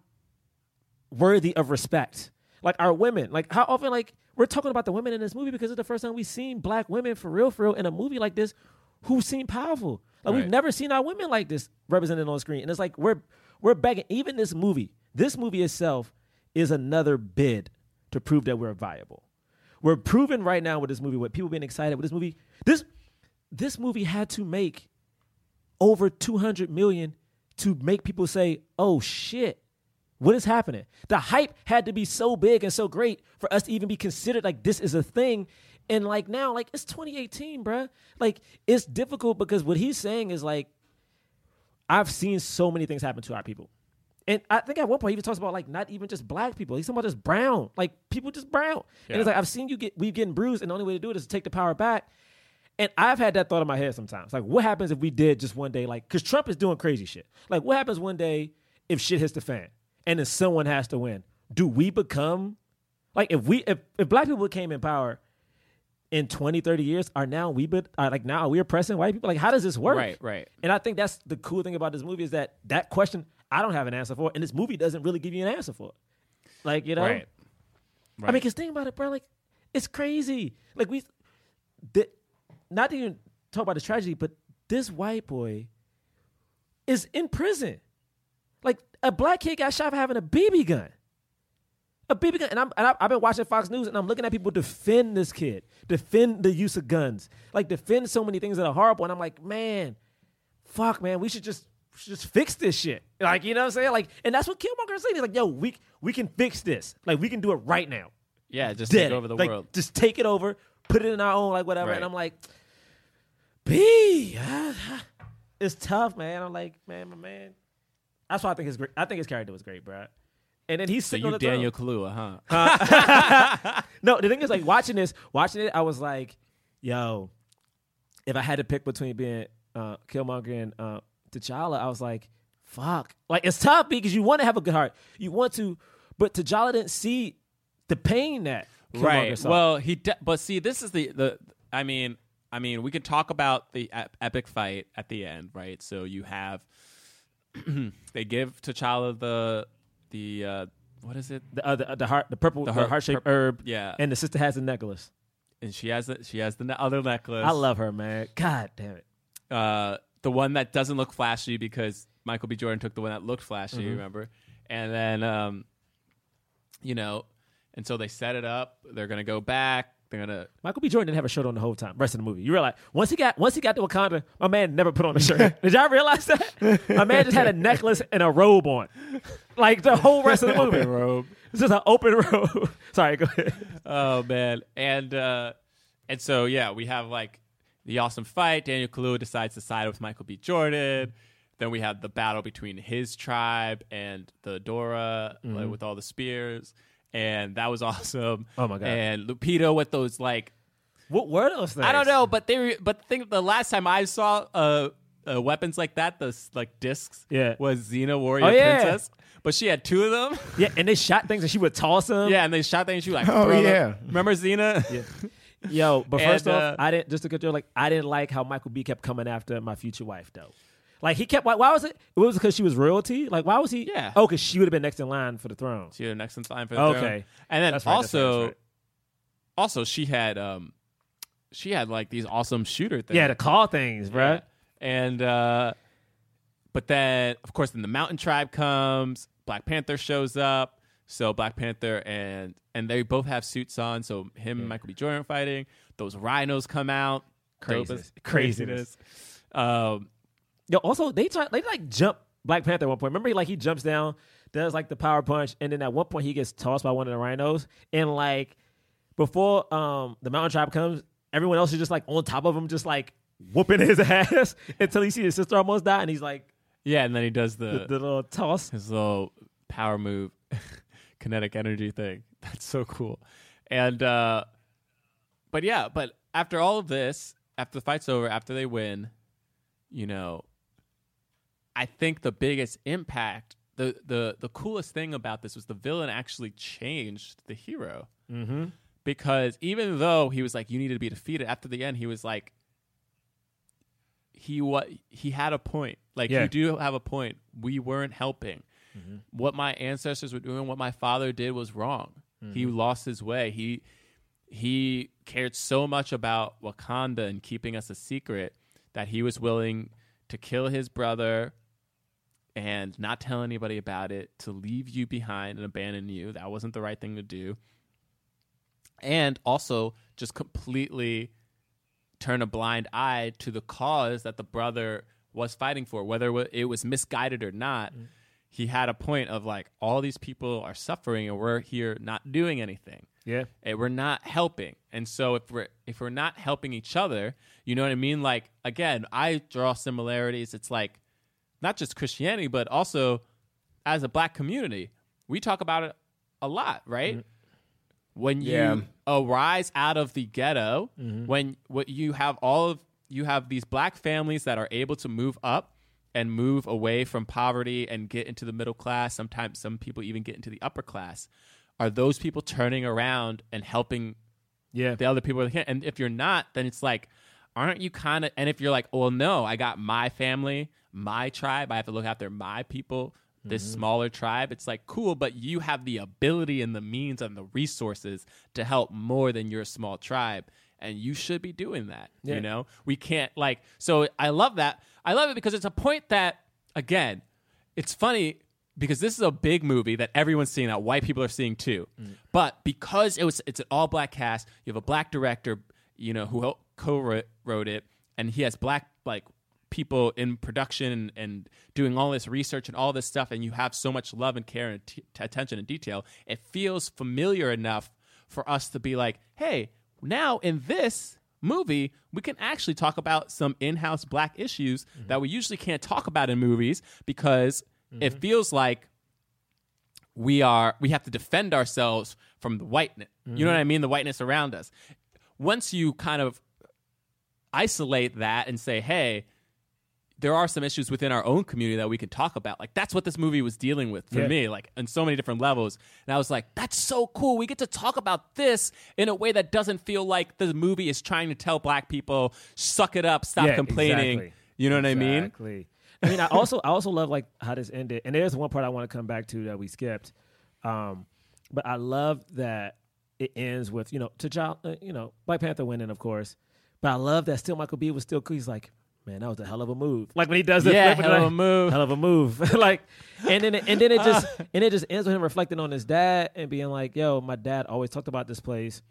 worthy of respect. Like, our women, like, how often, like, we're talking about the women in this movie because it's the first time we've seen black women for real, for real, in a movie like this who seem powerful. Like, right. we've never seen our women like this represented on screen. And it's like, we're we're begging. Even this movie, this movie itself is another bid to prove that we're viable. We're proving right now with this movie, with people being excited with this movie. This, this movie had to make over two hundred million dollars to make people say, oh, shit. What is happening? The hype had to be so big and so great for us to even be considered like this is a thing. And like now, like it's twenty eighteen, bruh. Like it's difficult because what he's saying is like, I've seen so many things happen to our people. And I think at one point he even talks about like not even just black people. He's talking about just brown, like people just brown. Yeah. And it's like, I've seen you get, we've getting bruised. And the only way to do it is to take the power back. And I've had that thought in my head sometimes. Like what happens if we did just one day, like, cause Trump is doing crazy shit. Like what happens one day if shit hits the fan? And then someone has to win. Do we become, like, if we if, if black people came in power in twenty, thirty years, are now we but like now are we oppressing white people? Like, how does this work? Right, right. And I think that's the cool thing about this movie is that that question I don't have an answer for, and this movie doesn't really give you an answer for it. Like, you know, right. Right. I mean, cause think about it, bro. Like, it's crazy. Like we, the, not to even talk about the tragedy, but this white boy is in prison. Like, a black kid got shot for having a B B gun. A B B gun. And, I'm, and I've been watching Fox News, and I'm looking at people defend this kid, defend the use of guns, like defend so many things that are horrible. And I'm like, man, fuck, man, we should just, we should just fix this shit. Like, you know what I'm saying? Like, and that's what Killmonger is saying. He's like, yo, we, we can fix this. Like, we can do it right now. Yeah, just Dead. take over the like, world. Just take it over, put it in our own, like, whatever. Right. And I'm like, B, it's tough, man. I'm like, man, my man. That's why I think his I think his character was great, bro. And then he's so you Daniel Kaluuya, huh? huh? No, the thing is, like watching this, watching it, I was like, yo, if I had to pick between being uh, Killmonger and uh, T'Challa, I was like, fuck, like it's tough because you want to have a good heart, you want to, but T'Challa didn't see the pain that Killmonger right. saw. Well, he, de- but see, this is the the. I mean, I mean, we can talk about the ep- epic fight at the end, right? So you have. They give T'Challa the the uh, what is it the uh, the, uh, the heart the purple the, the heart shaped pur- herb yeah and the sister has a necklace and she has a, she has the ne- other necklace. I love her, man. God damn it. Uh, the one that doesn't look flashy because Michael B. Jordan took the one that looked flashy. Mm-hmm. Remember, and then um, you know, and so they set it up. They're gonna go back. They're gonna Michael B. Jordan didn't have a shirt on the whole time. Rest of the movie, you realize once he got once he got to Wakanda, my man never put on a shirt. Did y'all realize that? My man just had a necklace and a robe on, like the whole rest of the movie. Open robe. It's just an open robe. Sorry, go ahead. Oh man, and uh, and so yeah, we have like the awesome fight. Daniel Kaluuya decides to side with Michael B. Jordan. Then we have the battle between his tribe and the Dora mm-hmm. like, with all the spears. And that was awesome. Oh my god! And Lupita with those like, what were those things? I don't know, but they were, but think the last time I saw uh, uh weapons like that, those like discs, yeah. was Xena Warrior oh, yeah. Princess. But she had two of them. Yeah, and they shot things, and she would toss them. Yeah, and they shot things, and she would, like, oh throw yeah. them. Remember Xena? Yeah. Yo, but first and, off, uh, I didn't just to get there. Like I didn't like how Michael B kept coming after my future wife though. Like he kept. Why, why was it? It was because she was royalty. Like why was he? Yeah. Oh, because she would have been next in line for the throne. She would have been next in line for the okay. throne. Okay. And then that's also, right, right. also she had um, she had like these awesome shooter things. Yeah, to call things, bro. Yeah. And uh, but then of course then the Mountain Tribe comes. Black Panther shows up. So Black Panther and and they both have suits on. So him yeah. and Michael B. Jordan fighting. Those rhinos come out. Craziness. Craziness. Craziness. Um. Yo, also they try, they like jump Black Panther at one point. Remember, he, like, he jumps down, does, like, the power punch, and then at one point he gets tossed by one of the rhinos. And, like, before um, the mountain tribe comes, everyone else is just, like, on top of him, just, like, whooping his ass until he sees his sister almost die, and he's like... Yeah, and then he does the... The, the little toss. His little power move, kinetic energy thing. That's so cool. And, uh... But, yeah, but after all of this, after the fight's over, after they win, you know... I think the biggest impact, the the the coolest thing about this was the villain actually changed the hero. Mm-hmm. Because even though he was like, you need to be defeated, after the end, he was like, he what he had a point. Like, yeah. You do have a point. We weren't helping. Mm-hmm. What my ancestors were doing, what my father did was wrong. Mm-hmm. He lost his way. He he cared so much about Wakanda and keeping us a secret that he was willing to kill his brother and not tell anybody about it, to leave you behind and abandon you. That wasn't the right thing to do. And also just completely turn a blind eye to the cause that the brother was fighting for, whether it was misguided or not. Mm-hmm. He had a point of like, all these people are suffering and we're here not doing anything. Yeah. And we're not helping. And so if we're if we're not helping each other, you know what I mean? Like, again, I draw similarities. It's like not just Christianity, but also as a black community, we talk about it a lot, right? Mm-hmm. When you yeah. arise out of the ghetto, mm-hmm. when what you have all of you have these black families that are able to move up and move away from poverty and get into the middle class. Sometimes some people even get into the upper class. Are those people turning around and helping yeah. the other people? And if you're not, then it's like, aren't you kind of, and if you're like, well, no, I got my family, my tribe, I have to look after my people, this mm-hmm. smaller tribe. It's like, cool, but you have the ability and the means and the resources to help more than your small tribe. And you should be doing that, yeah. you know? We can't, like... So I love that. I love it because it's a point that, again, it's funny because this is a big movie that everyone's seeing, that white people are seeing too. Mm. But because it was, it's an all-black cast, you have a black director, you know, who co-wrote it, and he has black, like, people in production and, and doing all this research and all this stuff, and you have so much love and care and t- attention and detail, it feels familiar enough for us to be like, hey... Now, in this movie, we can actually talk about some in-house black issues mm-hmm. that we usually can't talk about in movies because mm-hmm. it feels like we are we have to defend ourselves from the whiteness. Mm-hmm. You know what I mean? The whiteness around us. Once you kind of isolate that and say, hey, there are some issues within our own community that we could talk about. Like, that's what this movie was dealing with for yeah. me, like, on so many different levels. And I was like, that's so cool. We get to talk about this in a way that doesn't feel like the movie is trying to tell black people, suck it up, stop yeah, complaining. Exactly. You know what exactly. I mean? Exactly. I mean, I also I also love, like, how this ended. And there's one part I want to come back to that we skipped. Um, but I love that it ends with, you know, T'Challa, you know, Black Panther winning, of course. But I love that still Michael B. was still cool. He's like, man, that was a hell of a move. Like when he does it, yeah, flip, hell of like, a move, hell of a move. Like, and then it, and then it just and it just ends with him reflecting on his dad and being like, "Yo, my dad always talked about this place.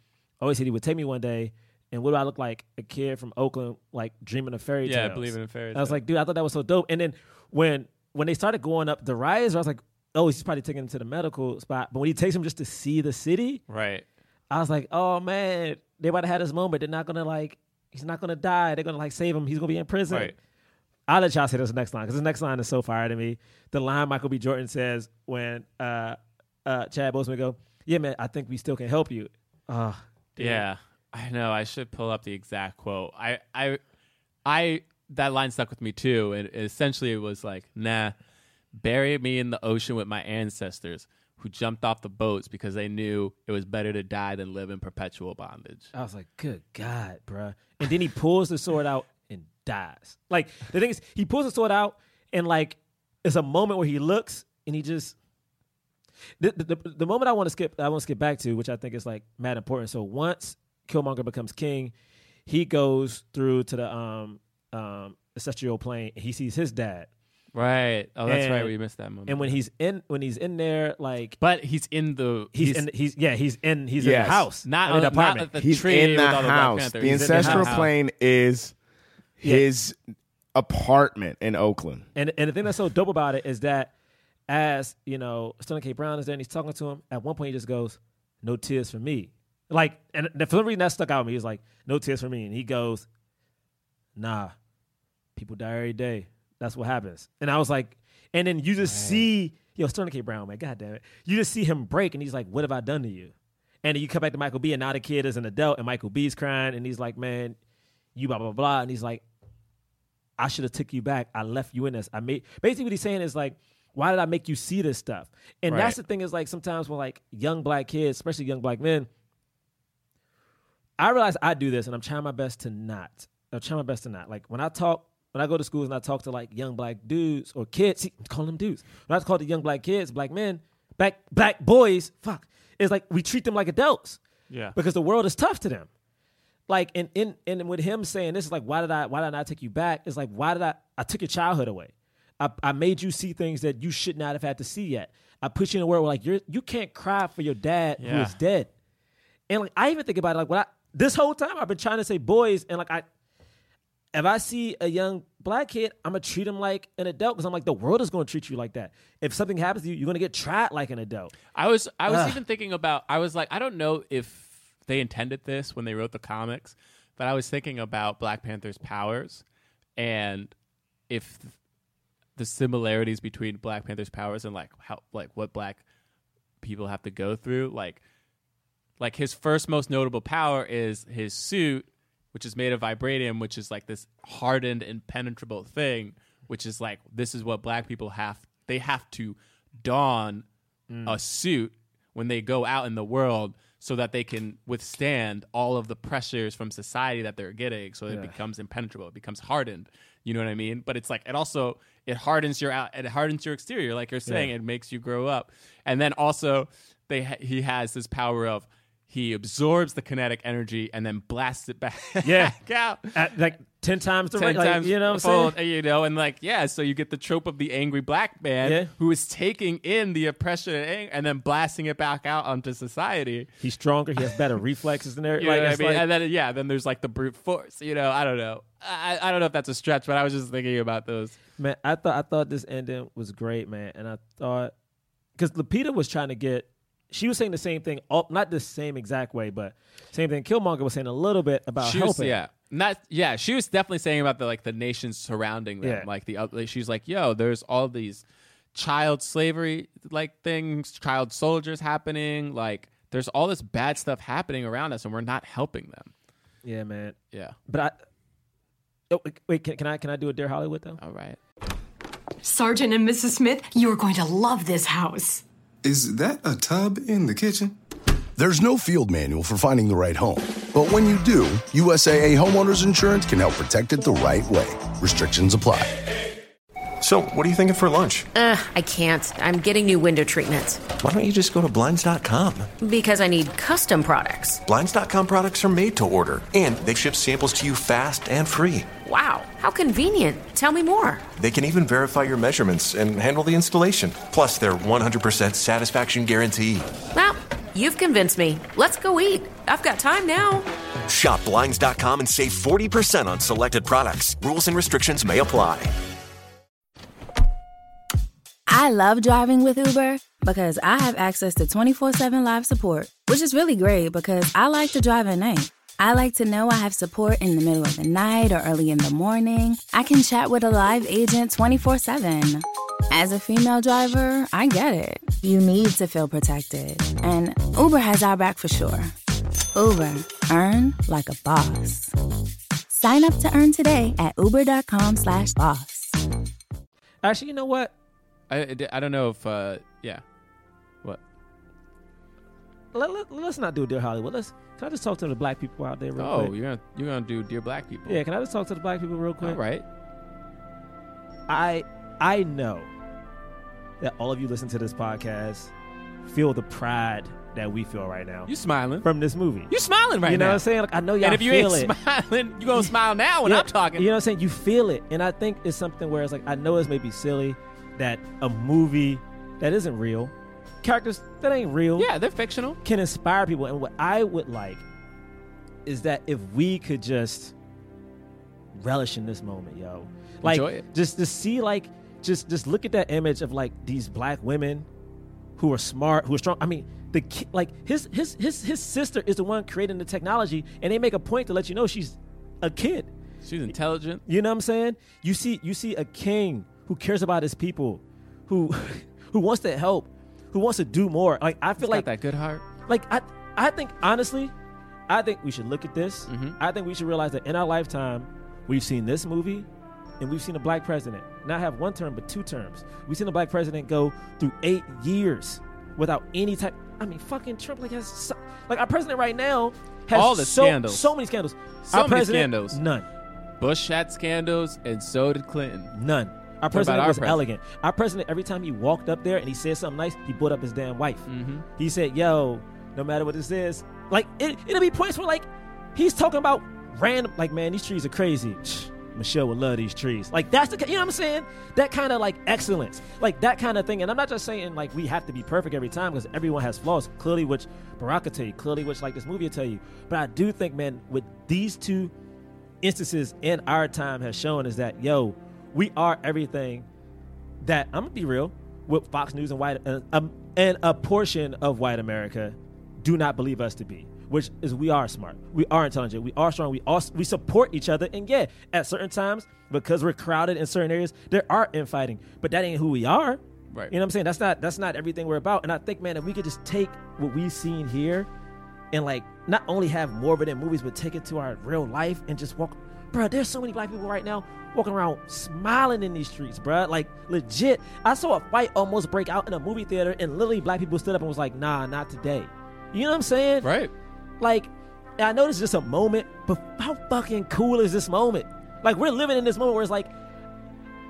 Always said he would take me one day. And what do I look like? A kid from Oakland, like dreaming of fairy tales." Yeah, believing in fairy tales. I was like, dude, I thought that was so dope. And then when when they started going up the rise, I was like, oh, he's probably taking him to the medical spot. But when he takes him just to see the city, right? I was like, oh man, they might have had this moment. They're not gonna like. He's not going to die. They're going to, like, save him. He's going to be in prison. Right. I'll let y'all say this next line because this next line is so fire to me. The line Michael B. Jordan says when uh, uh, Chad Boseman go, yeah, man, I think we still can help you. Uh, yeah, I know. I should pull up the exact quote. I, I, I that line stuck with me, too. And essentially, it was like, nah, bury me in the ocean with my ancestors who jumped off the boats because they knew it was better to die than live in perpetual bondage. I was like, good God, bruh. And then he pulls the sword out and dies. Like, the thing is, he pulls the sword out and, like, it's a moment where he looks and he just... The, the, the, the moment I want to skip, I want to skip back to, which I think is, like, mad important. So once Killmonger becomes king, he goes through to the um, um, ancestral plane and he sees his dad. Right. Oh, that's and, right. We missed that moment. And when he's in, when he's in there, like, but he's in the, he's, he's in, he's yeah, he's in, he's yes. in the house, not in the apartment. He's in the house. The ancestral plane is his apartment in Oakland. And and the thing that's so dope about it is that as, you know, Sterling K. Brown is there and he's talking to him, at one point he just goes, "No tears for me." Like, and for some reason that stuck out with me. He's like, "No tears for me." And he goes, "Nah, people die every day. That's what happens." And I was like, and then you just man. see, yo, Sterling K. Brown, man, God damn it. You just see him break and he's like, "What have I done to you?" And then you come back to Michael B. and now the kid is an adult and Michael B.'s crying and he's like, "Man, you blah, blah, blah." And he's like, "I should have took you back. I left you in this. I made," basically what he's saying is like, why did I make you see this stuff? And right. that's the thing is like sometimes when like young black kids, especially young black men, I realize I do this and I'm trying my best to not. I'm trying my best to not. Like when I talk, when I go to schools and I talk to like young black dudes or kids, see, call them dudes. When I talk to young black kids, black men, black, black boys, fuck. It's like we treat them like adults. Yeah. Because the world is tough to them. Like, and, and, and with him saying this is like, why did I why did I not take you back? It's like, why did I, I took your childhood away. I, I made you see things that you should not have had to see yet. I put you in a world where like you're, you can't cry for your dad yeah. who is dead. And like I even think about it, like when I, this whole time I've been trying to say boys, and like I, if I see a young black kid, I'm gonna treat him like an adult because I'm like the world is gonna treat you like that. If something happens to you, you're gonna get tried like an adult. I was I was Ugh. even thinking about I was like I don't know if they intended this when they wrote the comics, but I was thinking about Black Panther's powers and if the similarities between Black Panther's powers and like how like what black people have to go through, like. Like his first most notable power is his suit, which is made of vibranium, which is like this hardened, impenetrable thing, which is like this is what black people have. They have to don mm. a suit when they go out in the world so that they can withstand all of the pressures from society that they're getting. So yeah. it becomes impenetrable. It becomes hardened. You know what I mean? But it's like it also it hardens your out. It hardens your exterior, like you're saying. Yeah. It makes you grow up. And then also they ha- he has this power of. He absorbs the kinetic energy and then blasts it back yeah. out. At like ten times the rate, like, you know what I'm saying? You know, and like, yeah, so you get the trope of the angry black man yeah. who is taking in the oppression and, ang- and then blasting it back out onto society. He's stronger. He has better reflexes than everything. Like, I mean? Like, and then, yeah, then there's like the brute force, you know, I don't know. I, I don't know if that's a stretch, but I was just thinking about those. Man, I thought, I thought this ending was great, man. And I thought, because Lupita was trying to get, she was saying the same thing, not the same exact way, but same thing. Killmonger was saying a little bit about she was, helping. Yeah, not yeah. She was definitely saying about the like the nations surrounding them, yeah. like the like, she's like, yo, there's all these child slavery like things, child soldiers happening. Like there's all this bad stuff happening around us, and we're not helping them. Yeah, man. Yeah, but I oh, wait. Can, can I can I do a Dear Hollywood though? All right, Sergeant and Missus Smith, you are going to love this house. Is that a tub in the kitchen? There's no field manual for finding the right home. But when you do, U S A A Homeowners Insurance can help protect it the right way. Restrictions apply. So, what are you thinking for lunch? Uh, I can't. I'm getting new window treatments. Why don't you just go to Blinds dot com? Because I need custom products. Blinds dot com products are made to order, and they ship samples to you fast and free. Wow, how convenient. Tell me more. They can even verify your measurements and handle the installation. Plus, they're one hundred percent satisfaction guarantee. Well, you've convinced me. Let's go eat. I've got time now. Shop Blinds dot com and save forty percent on selected products. Rules and restrictions may apply. I love driving with Uber because I have access to twenty-four seven live support, which is really great because I like to drive at night. I like to know I have support in the middle of the night or early in the morning. I can chat with a live agent twenty-four seven. As a female driver, I get it. You need to feel protected. And Uber has our back for sure. Uber. Earn like a boss. Sign up to earn today at uber.com slash boss. Actually, you know what? I, I don't know if, uh, yeah. What? Let, let, let's not do Dear Hollywood. Let's, can I just talk to the black people out there real oh, quick? Oh, you're gonna, you're gonna do Dear Black People. Yeah, can I just talk to the black people real quick? All right. I, I know that all of you listen to this podcast feel the pride that we feel right now. You smiling. From this movie. You smiling right now. You know now. What I'm saying? Like, I know y'all feel it. And if you ain't it. Smiling, you gonna smile now when yeah, I'm talking. You know what I'm saying? You feel it. And I think it's something where it's like, I know this may be silly, that a movie that isn't real, characters that ain't real, yeah, they're fictional, can inspire people. And what I would like is that if we could just relishing this moment, yo. Like, enjoy it. Just to see, like, just just look at that image of like these black women who are smart, who are strong. I mean, the ki- like his his his his sister is the one creating the technology, and they make a point to let you know she's a kid. She's intelligent. You know what I'm saying? You see, you see a king who cares about his people, who who wants to help, who wants to do more. Like I feel He's like got that good heart. Like I, I think honestly, I think we should look at this. Mm-hmm. I think we should realize that in our lifetime, we've seen this movie, and we've seen a black president not have one term but two terms. We've seen a black president go through eight years without any type. I mean, fucking Trump like has so, like our president right now has all the so, scandals, so many scandals, so our many scandals, none. Bush had scandals, and so did Clinton. None. Our president our was president? elegant. Our president, every time he walked up there and he said something nice, he brought up his damn wife. Mm-hmm. He said, yo, no matter what this is, like, it, it'll be points where, like, he's talking about random, like, man, these trees are crazy. Michelle would love these trees. Like, that's the, you know what I'm saying? That kind of, like, excellence. Like, that kind of thing. And I'm not just saying, like, we have to be perfect every time because everyone has flaws, clearly, which Barack will tell you, clearly, which, like, this movie will tell you. But I do think, man, with these two instances in our time has shown is that, yo, we are everything that, I'm going to be real, with Fox News and white uh, um, and a portion of white America do not believe us to be, which is we are smart, we are intelligent, we are strong, we also, we support each other. And yeah, at certain times, because we're crowded in certain areas, there are infighting, but that ain't who we are. Right. You know what I'm saying? That's not, that's not everything we're about. And I think, man, if we could just take what we've seen here and, like, not only have more of it in movies, but take it to our real life and just walk. Bro, there's so many black people right now walking around smiling in these streets, bro. Like, legit. I saw a fight almost break out in a movie theater, and literally black people stood up and was like, nah, not today. You know what I'm saying? Right. Like, I know this is just a moment, but how fucking cool is this moment? Like, we're living in this moment where it's like,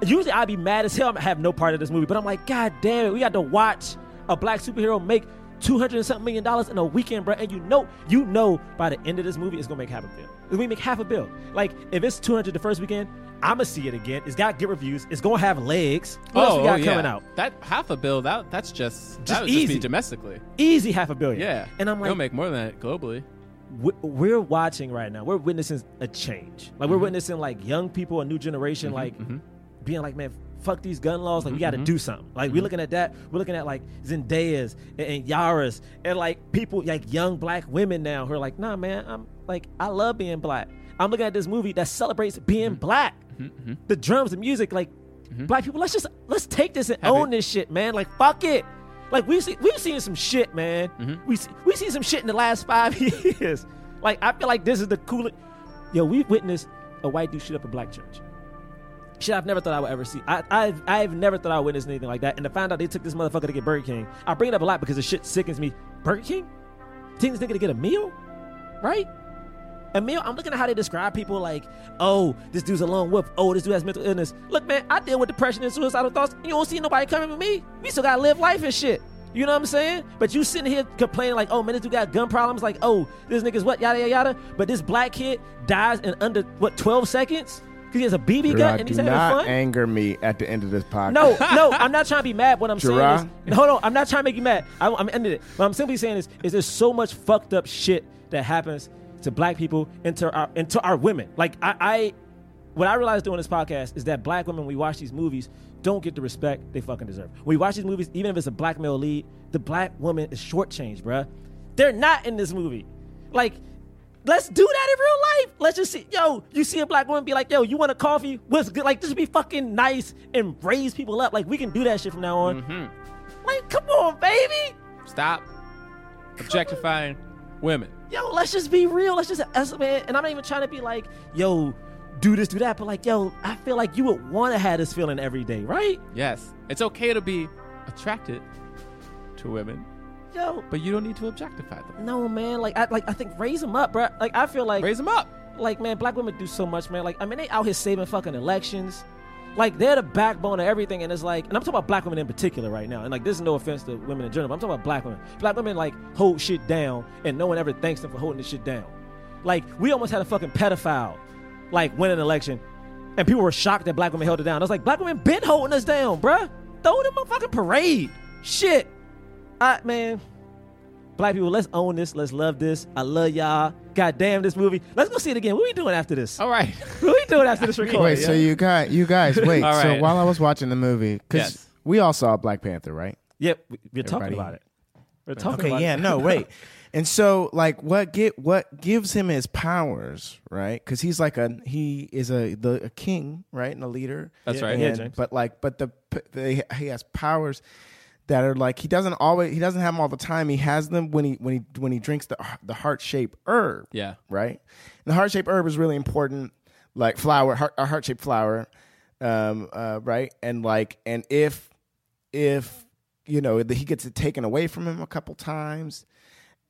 usually I'd be mad as hell. I have no part of this movie, but I'm like, God damn it. We got to watch a black superhero make two hundred and something million dollars in a weekend, bro. And you know, you know, by the end of this movie, it's gonna make half a bill. It's gonna make half a bill. Like, if it's two hundred the first weekend, I'ma see it again. It's got good reviews. It's gonna have legs. What oh, else we got oh, yeah. coming out? That half a bill, that that's just, just that would easy. Just be domestically. Easy half a billion. Yeah. And I'm like, it'll make more than that globally. We're watching right now. We're witnessing a change. Like, mm-hmm. we're witnessing, like, young people, a new generation, mm-hmm, like, mm-hmm. being like, man, fuck these gun laws. Like, mm-hmm. we got to do something. Like, mm-hmm. we're looking at that. We're looking at, like, Zendayas and, and Yaras and, like, people, like, young black women now who are like, nah, man, I'm like, I love being black. I'm looking at this movie that celebrates being mm-hmm. black. Mm-hmm. The drums, the music, like, mm-hmm. black people, let's just, let's take this and Have own it. this shit, man. Like, fuck it. Like, we've seen, we've seen some shit, man. Mm-hmm. We see, we've seen some shit in the last five years. Like, I feel like this is the coolest. Yo, we've witnessed a white dude shoot up a black church. Shit, I've never thought I would ever see. I, I've I've never thought I would witness anything like that. And to find out they took this motherfucker to get Burger King. I bring it up a lot because the shit sickens me. Burger King? Taking this nigga to get a meal? Right? A meal? I'm looking at how they describe people like, oh, this dude's a lone wolf. Oh, this dude has mental illness. Look, man, I deal with depression and suicidal thoughts. You don't see nobody coming with me. We still got to live life and shit. You know what I'm saying? But you sitting here complaining like, oh, man, this dude got gun problems. Like, oh, this nigga's what? Yada, yada, yada. But this black kid dies in under, what, twelve seconds? Because he has a B B Gerard, gun and he's having fun? Do not anger me at the end of this podcast. No, no, I'm not trying to be mad. What I'm Gerard? saying is, hold on, I'm not trying to make you mad. I, I'm ending it. What I'm simply saying is, is there's so much fucked up shit that happens to black people and to our, and to our women. Like, I, I, what I realized doing this podcast is that black women, when we watch these movies, don't get the respect they fucking deserve. When we watch these movies, even if it's a black male lead, the black woman is shortchanged, bruh. They're not in this movie. Like, let's do that in real life. Let's just see. Yo, you see a black woman, be like, yo, you want a coffee? What's good? Like, just be fucking nice and raise people up. Like, we can do that shit from now on. Mm-hmm. Like, come on, baby. Stop objectifying women. Yo, let's just be real. Let's just, as, man, and I'm not even trying to be like, yo, do this, do that. But like, yo, I feel like you would want to have this feeling every day, right? Yes. It's okay to be attracted to women. Yo, but you don't need to objectify them. No, man. Like, I like I think raise them up, bro. Like, I feel like raise them up. Like, man, black women do so much, man. Like, I mean, they out here saving fucking elections. Like, they're the backbone of everything. And it's like, and I'm talking about black women in particular right now. And like, this is no offense to women in general, but I'm talking about black women. Black women like hold shit down, and no one ever thanks them for holding this shit down. Like, we almost had a fucking pedophile like win an election, and people were shocked that black women held it down. I was like, black women been holding us down, bro. Throw them a fucking parade. Shit. I, man, black people, let's own this. Let's love this. I love y'all. God damn this movie. Let's go see it again. What are we doing after this? All right. What are we doing after this recording? Wait, yeah. so you guys, you guys wait. Right. So while I was watching the movie, because yes. we all saw Black Panther, right? Yep. We're Everybody. talking about it. We're talking okay, about yeah, it. Okay, yeah, no, wait. And so, like, what get what gives him his powers, right? Because he's like a he is a the a king, right, and a leader. That's yeah, right. And, yeah, James. But like, but the, the he has powers that are like he doesn't always he doesn't have them all the time. He has them when he when he when he drinks the the heart shaped herb. Yeah. Right. And the heart shaped herb is really important, like flower heart, a heart shaped flower, um, uh, right? And like, and if if you know he gets it taken away from him a couple times.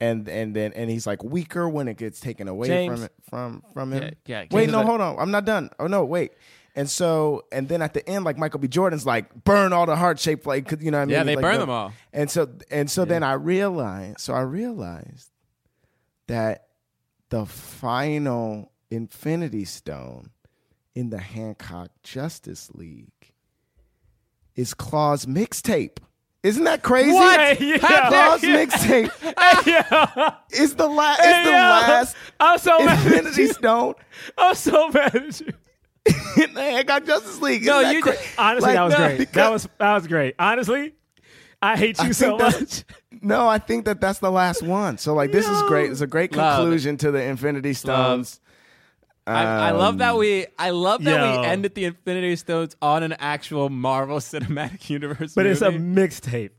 And and then and he's like weaker when it gets taken away James. from it, from from him. Yeah, yeah. Wait, no, like, hold on, I'm not done. Oh no, wait. And so and then at the end, like Michael B. Jordan's like burn all the heart shaped, like you know what I mean? Yeah, they like, burn no. them all. And so and so yeah. then I realized, so I realized that the final Infinity Stone in the Hancock Justice League is Claw's mixtape. Isn't that crazy? What? Hey, Claw's mixtape. Hey, it's the, la- it's hey, the last I'm so Infinity Stone. I'm so mad at you. In the Hancock Justice League. Isn't no, you cra- just, honestly, like, that was no, great. That was that was great. Honestly, I hate you I so much. No, I think that that's the last one. So like, this no. is great. It's a great conclusion love. to the Infinity Stones. Love. I, I love that we I love that Yo. we ended the Infinity Stones on an actual Marvel Cinematic Universe but movie. It's a mixtape.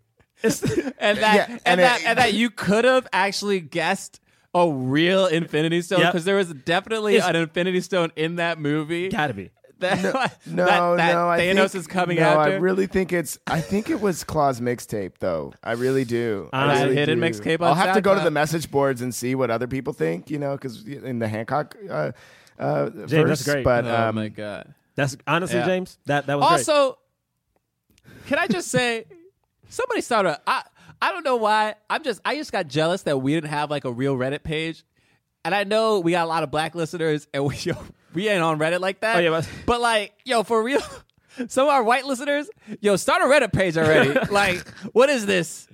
and that yeah, and, and, it, that, and it, that you could have actually guessed a real Infinity Stone because yep. there was definitely it's, an Infinity Stone in that movie. Gotta be. That, no, that, no, that no, Thanos I think, is coming no, after. I really think it's. I think it was Claw's mixtape, though. I really do. I really hidden do. mixtape. I'll have South to go Club. to the message boards and see what other people think. You know, because in the Hancock. Uh, Uh, James, verse, that's great. But, um, oh my god, that's honestly, yeah. James. That that was also. Great. Can I just say, somebody started. I I don't know why. I'm just I just got jealous that we didn't have like a real Reddit page, and I know we got a lot of black listeners, and we yo, we ain't on Reddit like that. Oh, yeah, but, but like yo, for real, some of our white listeners, yo, start a Reddit page already. Like, what is this?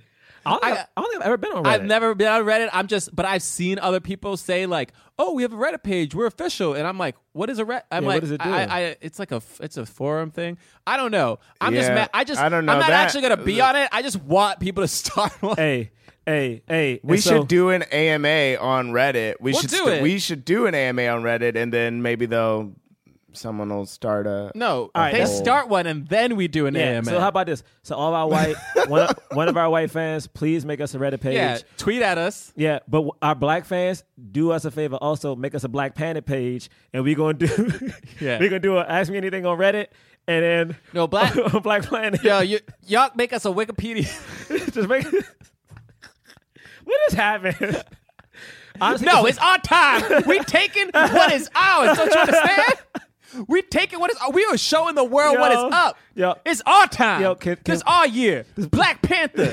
I don't, I, I don't think I've ever been on Reddit. I've never been on Reddit. I'm just, but I've seen other people say like, "Oh, we have a Reddit page. We're official." And I'm like, "What is a Reddit?" I'm yeah, like, "What does it do?" I, I, it's like a, it's a forum thing. I don't know. I'm yeah, just, mad. I just, I don't know. I'm not that, actually gonna be on it. I just want people to start one. Hey, hey, hey. We so, should do an A M A on Reddit. We we'll should do st- it. We should do an A M A on Reddit, and then maybe they'll. Someone will start a no. A right. They start one and then we do an yeah, A M A. So how about this? So all of our white one, of, one of our white fans, please make us a Reddit page. Yeah, tweet at us. Yeah, but our black fans, do us a favor. Also, make us a Black Panther page, and we gonna do. yeah, we gonna do. A, ask me anything on Reddit, and then no black Black Planet. Yo, you, y'all make us a Wikipedia. Just make. What is happening? Honestly, no, it's our time. We taking what is ours. Don't you understand? We're taking what is we are showing the world yo, what is up. Yo. It's our time. Yo, can, can, it's our year. This Black Panther.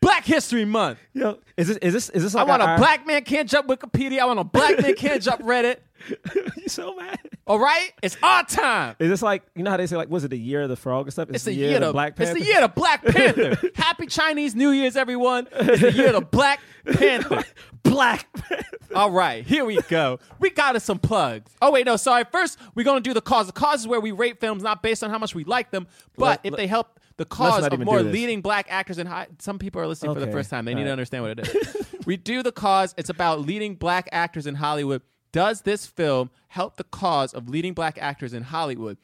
Black History Month. Yo, is this is this is this like I want a our... Black Man Can't Jump Wikipedia. I want a Black Man Can't Jump Reddit. You so mad. All right? It's our time. Is this like you know how they say like was it the year of the frog or stuff? It's, it's the year, year of the Black Panther. It's the year of the Black Panther. Happy Chinese New Year's, everyone. It's the year of the Black Panther. Black Panther. All right, here we go. We got us some plugs. Oh, wait, no, sorry. First, we're going to do the cause. The cause is where we rate films not based on how much we like them, but let, if let, they help the cause of more leading black actors and high... Some people are listening okay. for the first time. They All need right. to understand what it is. We do the cause. It's about leading black actors in Hollywood. Does this film help the cause of leading black actors in Hollywood?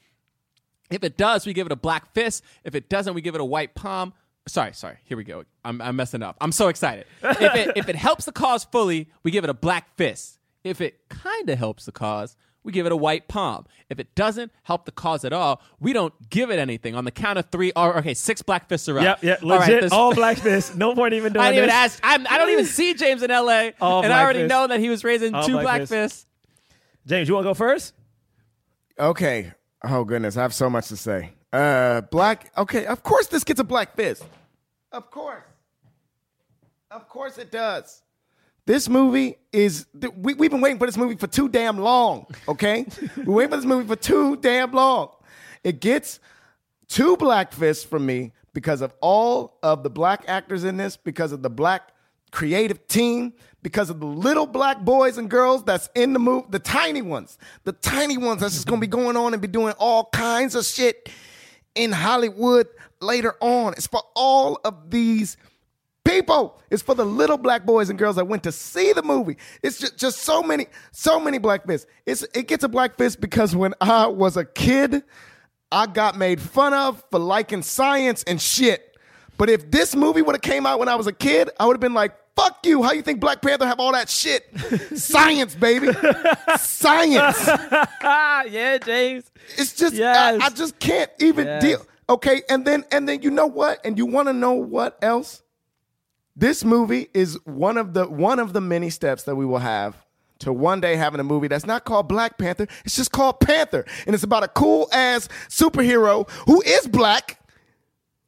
If it does, we give it a black fist. If it doesn't, we give it a white palm. Sorry, sorry. Here we go. I'm I'm messing up. I'm so excited. If it if it helps the cause fully, we give it a black fist. If it kind of helps the cause, we give it a white palm. If it doesn't help the cause at all, we don't give it anything. On the count of three, or okay, six black fists are up. Yep, yep. Legit, all, right, all black fists. No point even doing I didn't this. Even ask, I'm, I don't even see James in L A, all and I already fists. know that he was raising all two black, black fists. fists. James, you want to go first? Okay. Oh, goodness. I have so much to say. Uh, black. Okay, of course this gets a black fist. Of course, of course it does. This movie is. We we've been waiting for this movie for too damn long. Okay, we waiting for this movie for too damn long. It gets two black fists from me because of all of the black actors in this, because of the black creative team, because of the little black boys and girls that's in the movie, the tiny ones, the tiny ones that's just going to be going on and be doing all kinds of shit in Hollywood later on. It's for all of these people. It's for the little black boys and girls that went to see the movie. It's just, just so many, so many black fists. It's, it gets a black fist because when I was a kid, I got made fun of for liking science and shit. But if this movie would have came out when I was a kid, I would have been like, fuck you. How you think Black Panther have all that shit? Science, baby. Science. Yeah, James. It's just, yes. I, I just can't even yes. deal. Okay, and then and then you know what? And you want to know what else? This movie is one of the one of the many steps that we will have to one day having a movie that's not called Black Panther. It's just called Panther. And it's about a cool-ass superhero who is black,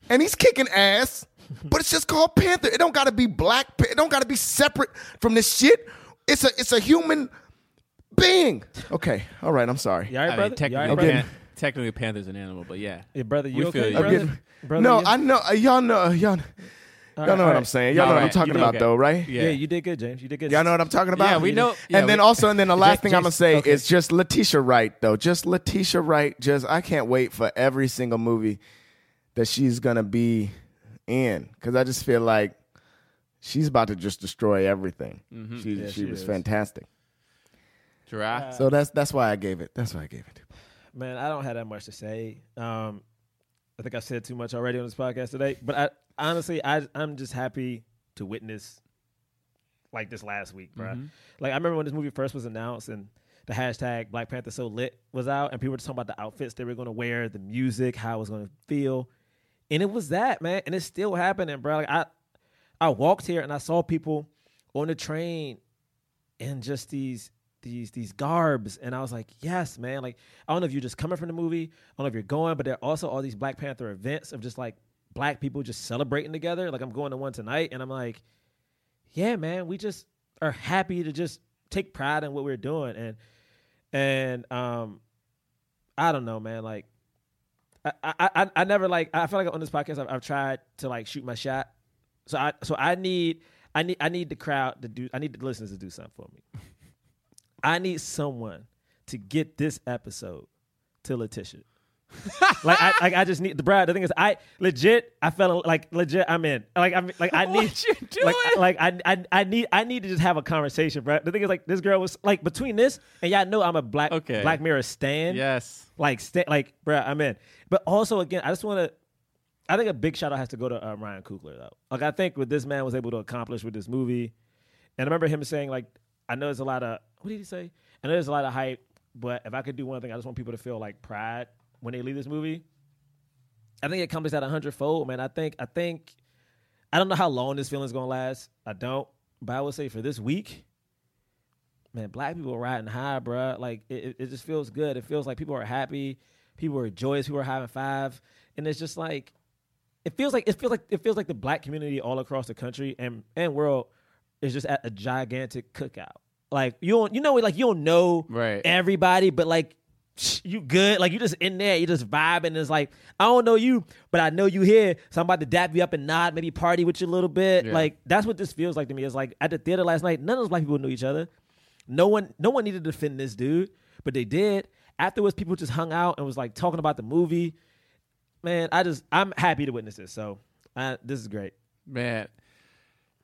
and he's kicking ass, but it's just called Panther. It don't got to be black. It don't got to be separate from this shit. It's a it's a human being. Okay, all right, I'm sorry. You all right, brother? You all right, brother? Technically, Panther's an animal, but yeah. Hey, brother, you we okay? You, brother? Getting, brother, no, you? I know. Uh, y'all know. Uh, y'all, y'all right, know what right. I'm saying. Y'all all know right. what I'm talking about, okay. though, right? Yeah. yeah, you did good, James. You did good. Y'all know what I'm talking about? Yeah, we know. And yeah, then we, also, and then the last James, thing I'm going to say okay. is just Letitia Wright, though. Just Letitia Wright. Just I can't wait for every single movie that she's going to be in. Because I just feel like she's about to just destroy everything. Mm-hmm. She, yeah, she, she was is. fantastic. Dry. So that's that's why I gave it. That's why I gave it. Man, I don't have that much to say. Um, I think I said too much already on this podcast today. But I, honestly, I, I'm just happy to witness like this last week, bro. Mm-hmm. Like I remember when this movie first was announced and the hashtag Black Panther So Lit was out, and people were just talking about the outfits they were going to wear, the music, how it was going to feel, and it was that, man. And it's still happening, bro. Like I, I walked here and I saw people on the train and just these. These these garbs, and I was like, yes, man. Like, I don't know if you're just coming from the movie, I don't know if you're going, but there are also all these Black Panther events of just like black people just celebrating together. Like, I'm going to one tonight, and I'm like, yeah, man, we just are happy to just take pride in what we're doing, and and um, I don't know, man. Like, I I I, I never like I feel like on this podcast I've, I've tried to like shoot my shot, so I so I need I need I need the crowd to do I need the listeners to do something for me. I need someone to get this episode to Letitia. like, I, like I just need the Brad. The thing is, I legit, I felt like legit. I'm in. Like, I'm like, I need. What you doing? Like, like I, I, I need, I need to just have a conversation, bro. The thing is, like, this girl was like between this and y'all know I'm a black, okay. Black Mirror stan. Yes. Like, st- like, bro, I'm in. But also, again, I just want to. I think a big shout out has to go to uh, Ryan Coogler though. Like, I think what this man was able to accomplish with this movie, and I remember him saying like, I know there's a lot of. What did he say? I know there's a lot of hype, but if I could do one thing, I just want people to feel like pride when they leave this movie. I think it comes at a hundredfold, man. I think, I think, I don't know how long this feeling's gonna last. I don't, but I would say for this week, man, black people are riding high, bro. Like it, it just feels good. It feels like people are happy, people are joyous, people are high five, and it's just like it feels like it feels like it feels like the black community all across the country and and world is just at a gigantic cookout. Like you don't, you know, like you don't know right. everybody, but like you good, like you just in there, you just vibing. And it's like I don't know you, but I know you here, so I'm about to dap you up and nod, maybe party with you a little bit. Yeah. Like that's what this feels like to me. It's like at the theater last night, none of those black people knew each other. No one, no one needed to defend this dude, but they did. Afterwards, people just hung out and was like talking about the movie. Man, I just, I'm happy to witness this. So I, this is great, man.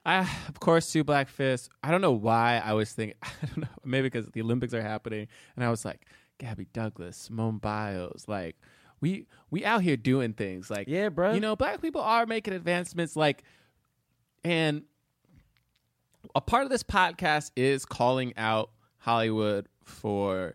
I, of course, two black fists. I don't know why I was thinking, I don't know, maybe because the Olympics are happening. And I was like, Gabby Douglas, Simone Biles, like, we we out here doing things. Like, yeah, bro. You know, black people are making advancements. Like, and a part of this podcast is calling out Hollywood for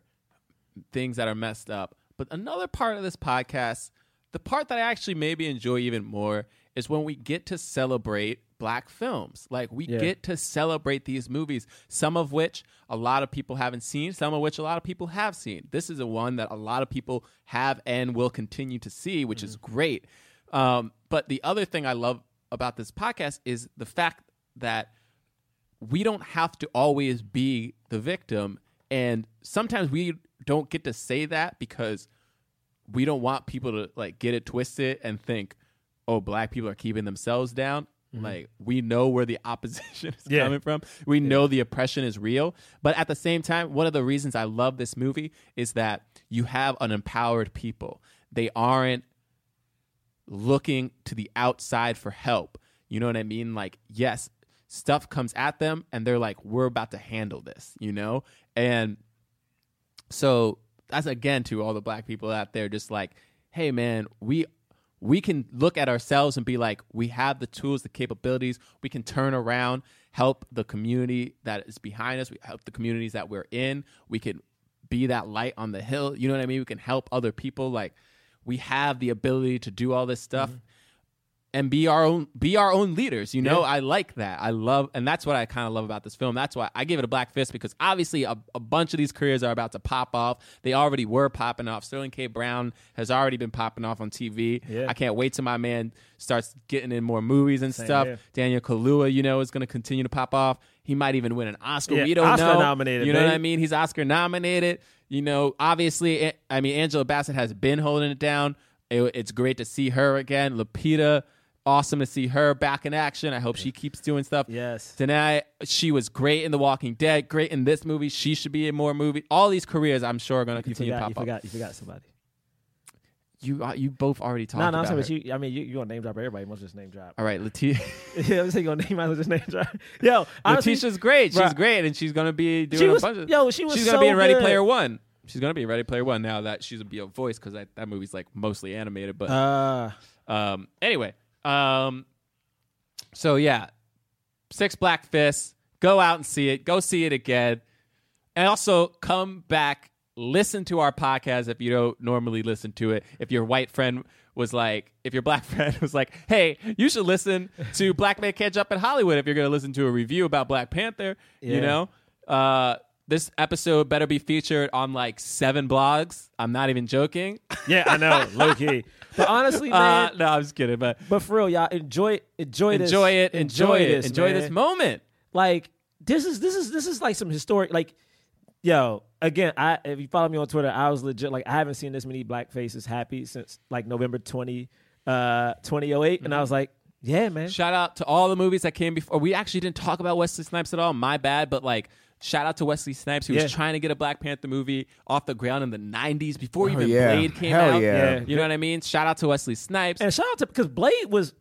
things that are messed up. But another part of this podcast, the part that I actually maybe enjoy even more, is when we get to celebrate black films. Like we yeah. get to celebrate these movies, some of which a lot of people haven't seen, some of which a lot of people have seen. This is a one that a lot of people have and will continue to see, which mm-hmm. is great. Um, but the other thing I love about this podcast is the fact that we don't have to always be the victim. And sometimes we don't get to say that because we don't want people to like get it twisted and think, oh, black people are keeping themselves down. Mm-hmm. Like, we know where the opposition is yeah. coming from. We yeah. know the oppression is real. But at the same time, one of the reasons I love this movie is that you have unempowered people. They aren't looking to the outside for help. You know what I mean? Like, yes, stuff comes at them, and they're like, we're about to handle this, you know? And so that's, again, to all the black people out there, just like, hey, man, we we can look at ourselves and be like, we have the tools, the capabilities. We can turn around, help the community that is behind us. We help the communities that we're in. We can be that light on the hill. You know what I mean? We can help other people. Like, we have the ability to do all this stuff mm-hmm. and be our own, be our own leaders. You know, yeah. I like that. I love, and that's what I kind of love about this film. That's why I give it a black fist, because obviously a, a bunch of these careers are about to pop off. They already were popping off. Sterling K. Brown has already been popping off on T V. Yeah. I can't wait till my man starts getting in more movies and Same stuff. Here. Daniel Kaluuya, you know, is going to continue to pop off. He might even win an Oscar. Yeah, we don't Oscar know. Nominated, you know baby. What I mean? He's Oscar nominated. You know, obviously, I mean, Angela Bassett has been holding it down. It, it's great to see her again. Lupita, awesome to see her back in action. I hope she keeps doing stuff. Yes. Tonight, she was great in The Walking Dead, great in this movie. She should be in more movies. All these careers, I'm sure, are going to continue forgot, to pop you up. Forgot, you forgot somebody. You uh, you both already talked. No, no, about I'm saying, but you, I mean, you, you gonna name drop everybody? Must just name drop. All right, Letitia. yeah, I'm saying you gonna name. I just name drop. Yo, honestly, Letitia's great. She's right. great, and she's gonna be doing was, a bunch of. Yo, she was. She's gonna so be in Ready good. Player One. She's gonna be in Ready Player One now that she's a be a voice because that, that movie's like mostly animated. But uh, um, anyway, um, so yeah, Six Black Fists. Go out and see it. Go see it again, and also come back. Listen to our podcast if you don't normally listen to it. If your white friend was like, if your black friend was like, hey, you should listen to Black Men Can't Jump in Hollywood if you're going to listen to a review about Black Panther, yeah. you know? Uh, this episode better be featured on like seven blogs. I'm not even joking. Yeah, I know. Low key. But honestly, man. Uh, no, I'm just kidding. But but for real, y'all, enjoy, enjoy, enjoy this. It. Enjoy, enjoy it. This, enjoy it. Enjoy this moment. Like, this is, this is, this is like some historic, like, yo, again, I if you follow me on Twitter, I was legit like I haven't seen this many black faces happy since like November twentieth, twenty oh eight mm-hmm. and I was like, yeah, man. Shout out to all the movies that came before. We actually didn't talk about Wesley Snipes at all. My bad, but like shout out to Wesley Snipes, who yeah. was trying to get a Black Panther movie off the ground in the nineties before oh, even yeah. Blade came Hell out. Yeah. You know what I mean? Shout out to Wesley Snipes. And shout out to because Blade was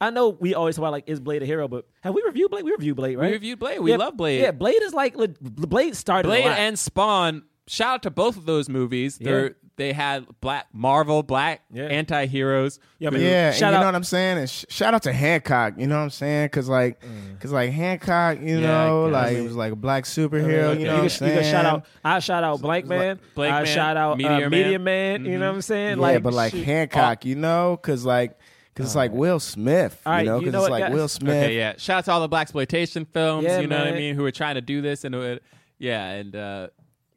I know we always talk about, like, is Blade a hero? But have we reviewed Blade? We reviewed Blade, right? We reviewed Blade. We yeah, love Blade. Yeah, Blade is like, Blade started Blade and Spawn, shout out to both of those movies. Yeah. They're, they had black Marvel, black yeah. anti-heroes. Yeah, who, yeah shout and you out. know what I'm saying? And sh- shout out to Hancock, you know what I'm saying? Because, like, mm. cause like Hancock, you yeah, know, like, he was like a black superhero, uh, you know you what I'm saying? You can shout out, I shout out Blank Man. Blank I shout out Meteor uh, Man, Man mm-hmm. you know what I'm saying? Yeah, like, but, like, shoot. Hancock, you know, because, like, Because it's like Will Smith, you right, know? Because you know it's like guys? Will Smith. Okay, yeah. Shout out to all the blaxploitation films, yeah, you know man. what I mean, who are trying to do this. and uh, Yeah, and uh,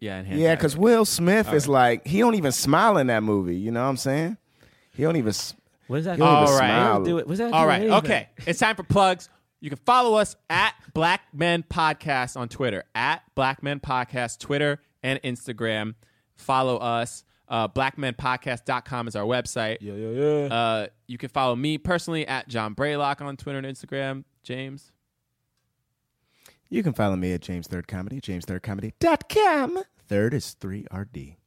yeah. And yeah, because Will Smith all is right. like, he don't even smile in that movie, you know what I'm saying? He don't even, what is that he don't even right. smile. Do it. What that all right, anything? Okay. It's time for plugs. You can follow us at Black Men Podcast on Twitter, at Black Men Podcast, Twitter and Instagram. Follow us. Uh, black men podcast dot com is our website. Yeah, yeah, yeah. Uh, you can follow me personally at John Braylock on Twitter and Instagram. James? You can follow me at James Third Comedy, james third comedy dot com. Third is three R D.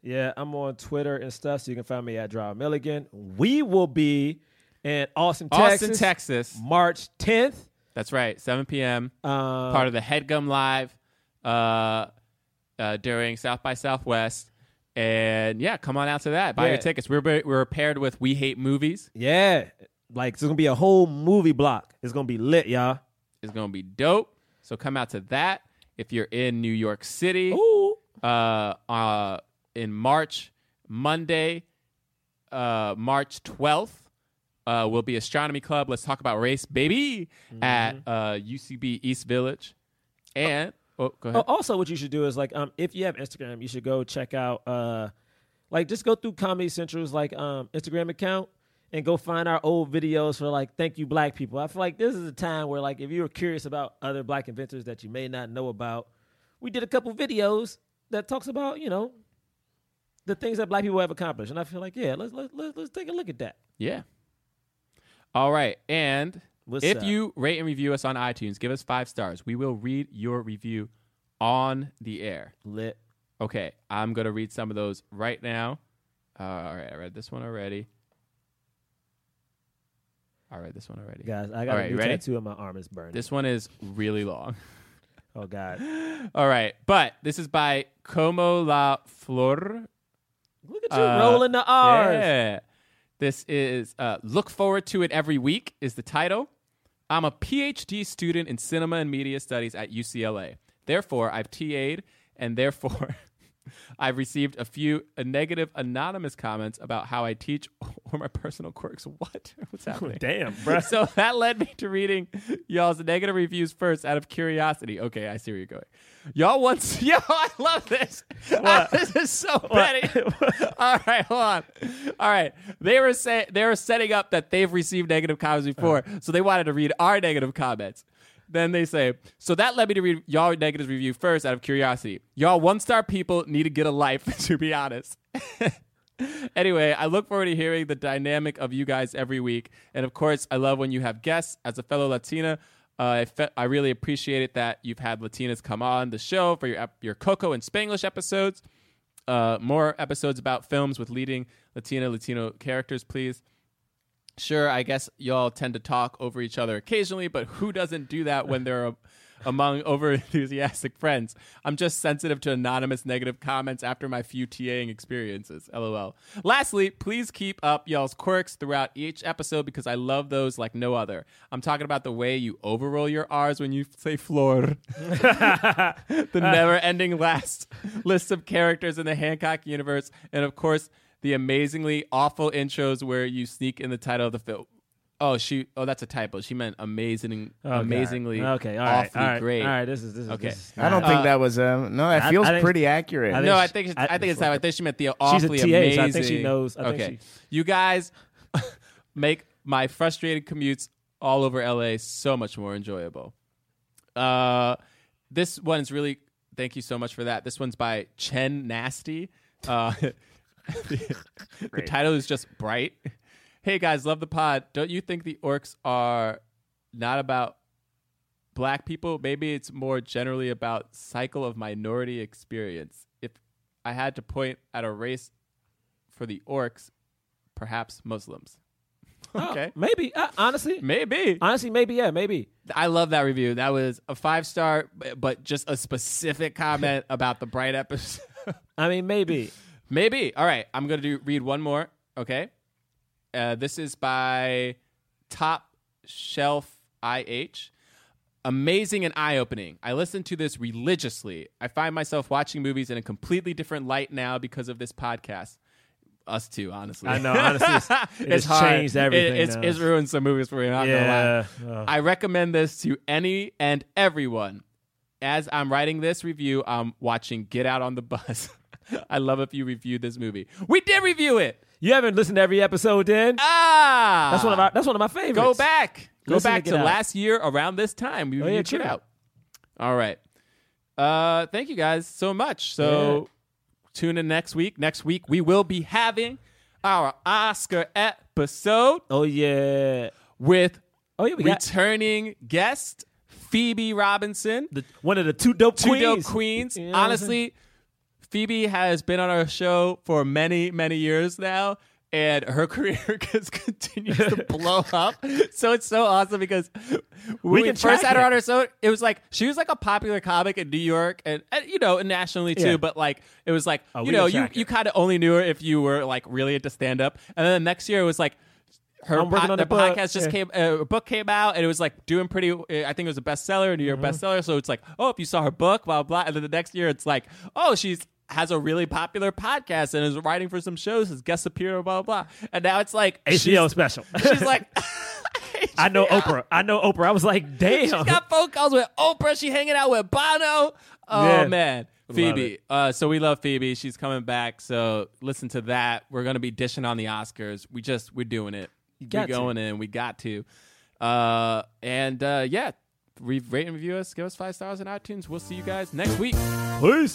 Yeah, I'm on Twitter and stuff, so you can find me at Draw Milligan. We will be in Austin, Austin Texas, Texas, March tenth. That's right, seven p.m. Um, part of the HeadGum Live uh, uh, during South by Southwest. And yeah, come on out to that. Buy yeah. your tickets. We're we're paired with We Hate Movies. Yeah, like it's gonna be a whole movie block. It's gonna be lit, y'all. It's gonna be dope. So come out to that if you're in New York City. Ooh. Uh, uh, in March, Monday, uh, March twelfth, uh, will be Astronomy Club. Let's talk about race, baby, mm-hmm. at uh U C B East Village, and. Oh. Oh, go ahead. Also, what you should do is like, um, if you have Instagram, you should go check out, uh, like, just go through Comedy Central's like um Instagram account and go find our old videos for like Thank You Black People. I feel like this is a time where like if you were curious about other Black inventors that you may not know about, we did a couple videos that talks about you know the things that Black people have accomplished, and I feel like yeah, let's let's let's, let's take a look at that. Yeah. All right, and Listen. If you rate and review us on iTunes, give us five stars. We will read your review on the air. Lit. Okay, I'm going to read some of those right now. Uh, all right, I read this one already. I read this one already. Guys, I got all a right, new ready? tattoo and my arm is burning. This one is really long. Oh, God. All right, but this is by Como La Flor. Look at you uh, rolling the R's. Yeah. This is uh, Look Forward to It Every Week is the title. I'm a P H D student in cinema and media studies at U C L A. Therefore, I've T A'd, and therefore, I've received a few a negative anonymous comments about how I teach or my personal quirks. What? What's happening? Damn, bro. So that led me to reading y'all's negative reviews first out of curiosity. Okay, I see where you're going. Y'all once... Yo, I love this. Uh, this is so petty. All right, hold on. All right. They were, say, they were setting up that they've received negative comments before, uh-huh. so they wanted to read our negative comments. Then they say, so that led me to read y'all negative review first out of curiosity. Y'all one-star people need to get a life, to be honest. Anyway, I look forward to hearing the dynamic of you guys every week. And, of course, I love when you have guests. As a fellow Latina, uh, I, fe- I really appreciate it that you've had Latinas come on the show for your, ep- your Coco and Spanglish episodes. Uh, more episodes about films with leading Latina, Latino characters, please. Sure, I guess y'all tend to talk over each other occasionally, but who doesn't do that when they're a- among over-enthusiastic friends? I'm just sensitive to anonymous negative comments after my few TAing experiences. LOL. Lastly, please keep up y'all's quirks throughout each episode because I love those like no other. I'm talking about the way you overroll your R's when you say floor. The never-ending last list of characters in the Hancock universe, and of course... the amazingly awful intros where you sneak in the title of the film. Oh, she. Oh, that's a typo. She meant amazing, oh, amazingly, okay. All awfully right. All right. great. All right, this is this is. Okay. This is I don't uh, think that was. Um, no, it I, feels I, I pretty think, accurate. I no, I think I, I think it's. Like, I think she meant the awfully she's a T A, amazing. So I think she knows. I okay, think she, you guys make my frustrated commutes all over L A so much more enjoyable. Uh, this one's really. Thank you so much for that. This one's by Chen Nasty. Uh, the, the title is just bright. Hey guys, love the pod. Don't you think the orcs are not about black people? Maybe it's more generally about cycle of minority experience. If I had to point at a race for the orcs, perhaps Muslims. Okay, oh, maybe uh, honestly, maybe honestly, maybe yeah, maybe. I love that review. That was a five star, but just a specific comment about the bright episode. I mean, maybe. Maybe. All right. I'm going to do read one more. Okay. Uh, this is by Top Shelf I H. Amazing and eye-opening. I listen to this religiously. I find myself watching movies in a completely different light now because of this podcast. Us too, honestly. I know. Honestly, it's, it it's hard. Changed everything. It, it's, it's ruined some movies for me. Not yeah. gonna lie. Oh. I recommend this to any and everyone. As I'm writing this review, I'm watching Get Out on the Bus. I love if you reviewed this movie. We did review it. You haven't listened to every episode, then? Ah, that's one of our, that's one of my favorites. Go back, go Listen back to, to last year around this time. We oh, reviewed yeah, Get Out. All right. Uh, thank you guys so much. So yeah. Tune in next week. Next week we will be having our Oscar episode. Oh yeah, with oh yeah, we returning got- guest Phoebe Robinson, the, one of the two dope two queens. Two dope queens. Yeah. Honestly. Phoebe has been on our show for many, many years now, and her career just continues to blow up. So it's so awesome because when we, we first had her on our show, it was like, she was like a popular comic in New York and, and you know, and nationally too, yeah. but like, it was like, oh, you know, you, you kind of only knew her if you were like really into stand-up. And then the next year it was like, her po- the, the podcast just yeah. came, uh, her book came out, and it was like doing pretty, uh, I think it was a bestseller, New York mm-hmm. bestseller. So it's like, oh, if you saw her book, blah, blah, blah. And then the next year it's like, oh, she's, has a really popular podcast and is writing for some shows as guest appearer, blah, blah, blah. And now it's like... H B O special. She's like... I know Oprah. I know Oprah. I was like, damn. She's got phone calls with Oprah. She hanging out with Bono. Oh, yeah. man. Phoebe. Uh, so we love Phoebe. She's coming back. So listen to that. We're going to be dishing on the Oscars. We just... We're doing it. We're going in. We got to. Uh, and uh, yeah, Re- rate and review us. Give us five stars on iTunes. We'll see you guys next week. Peace.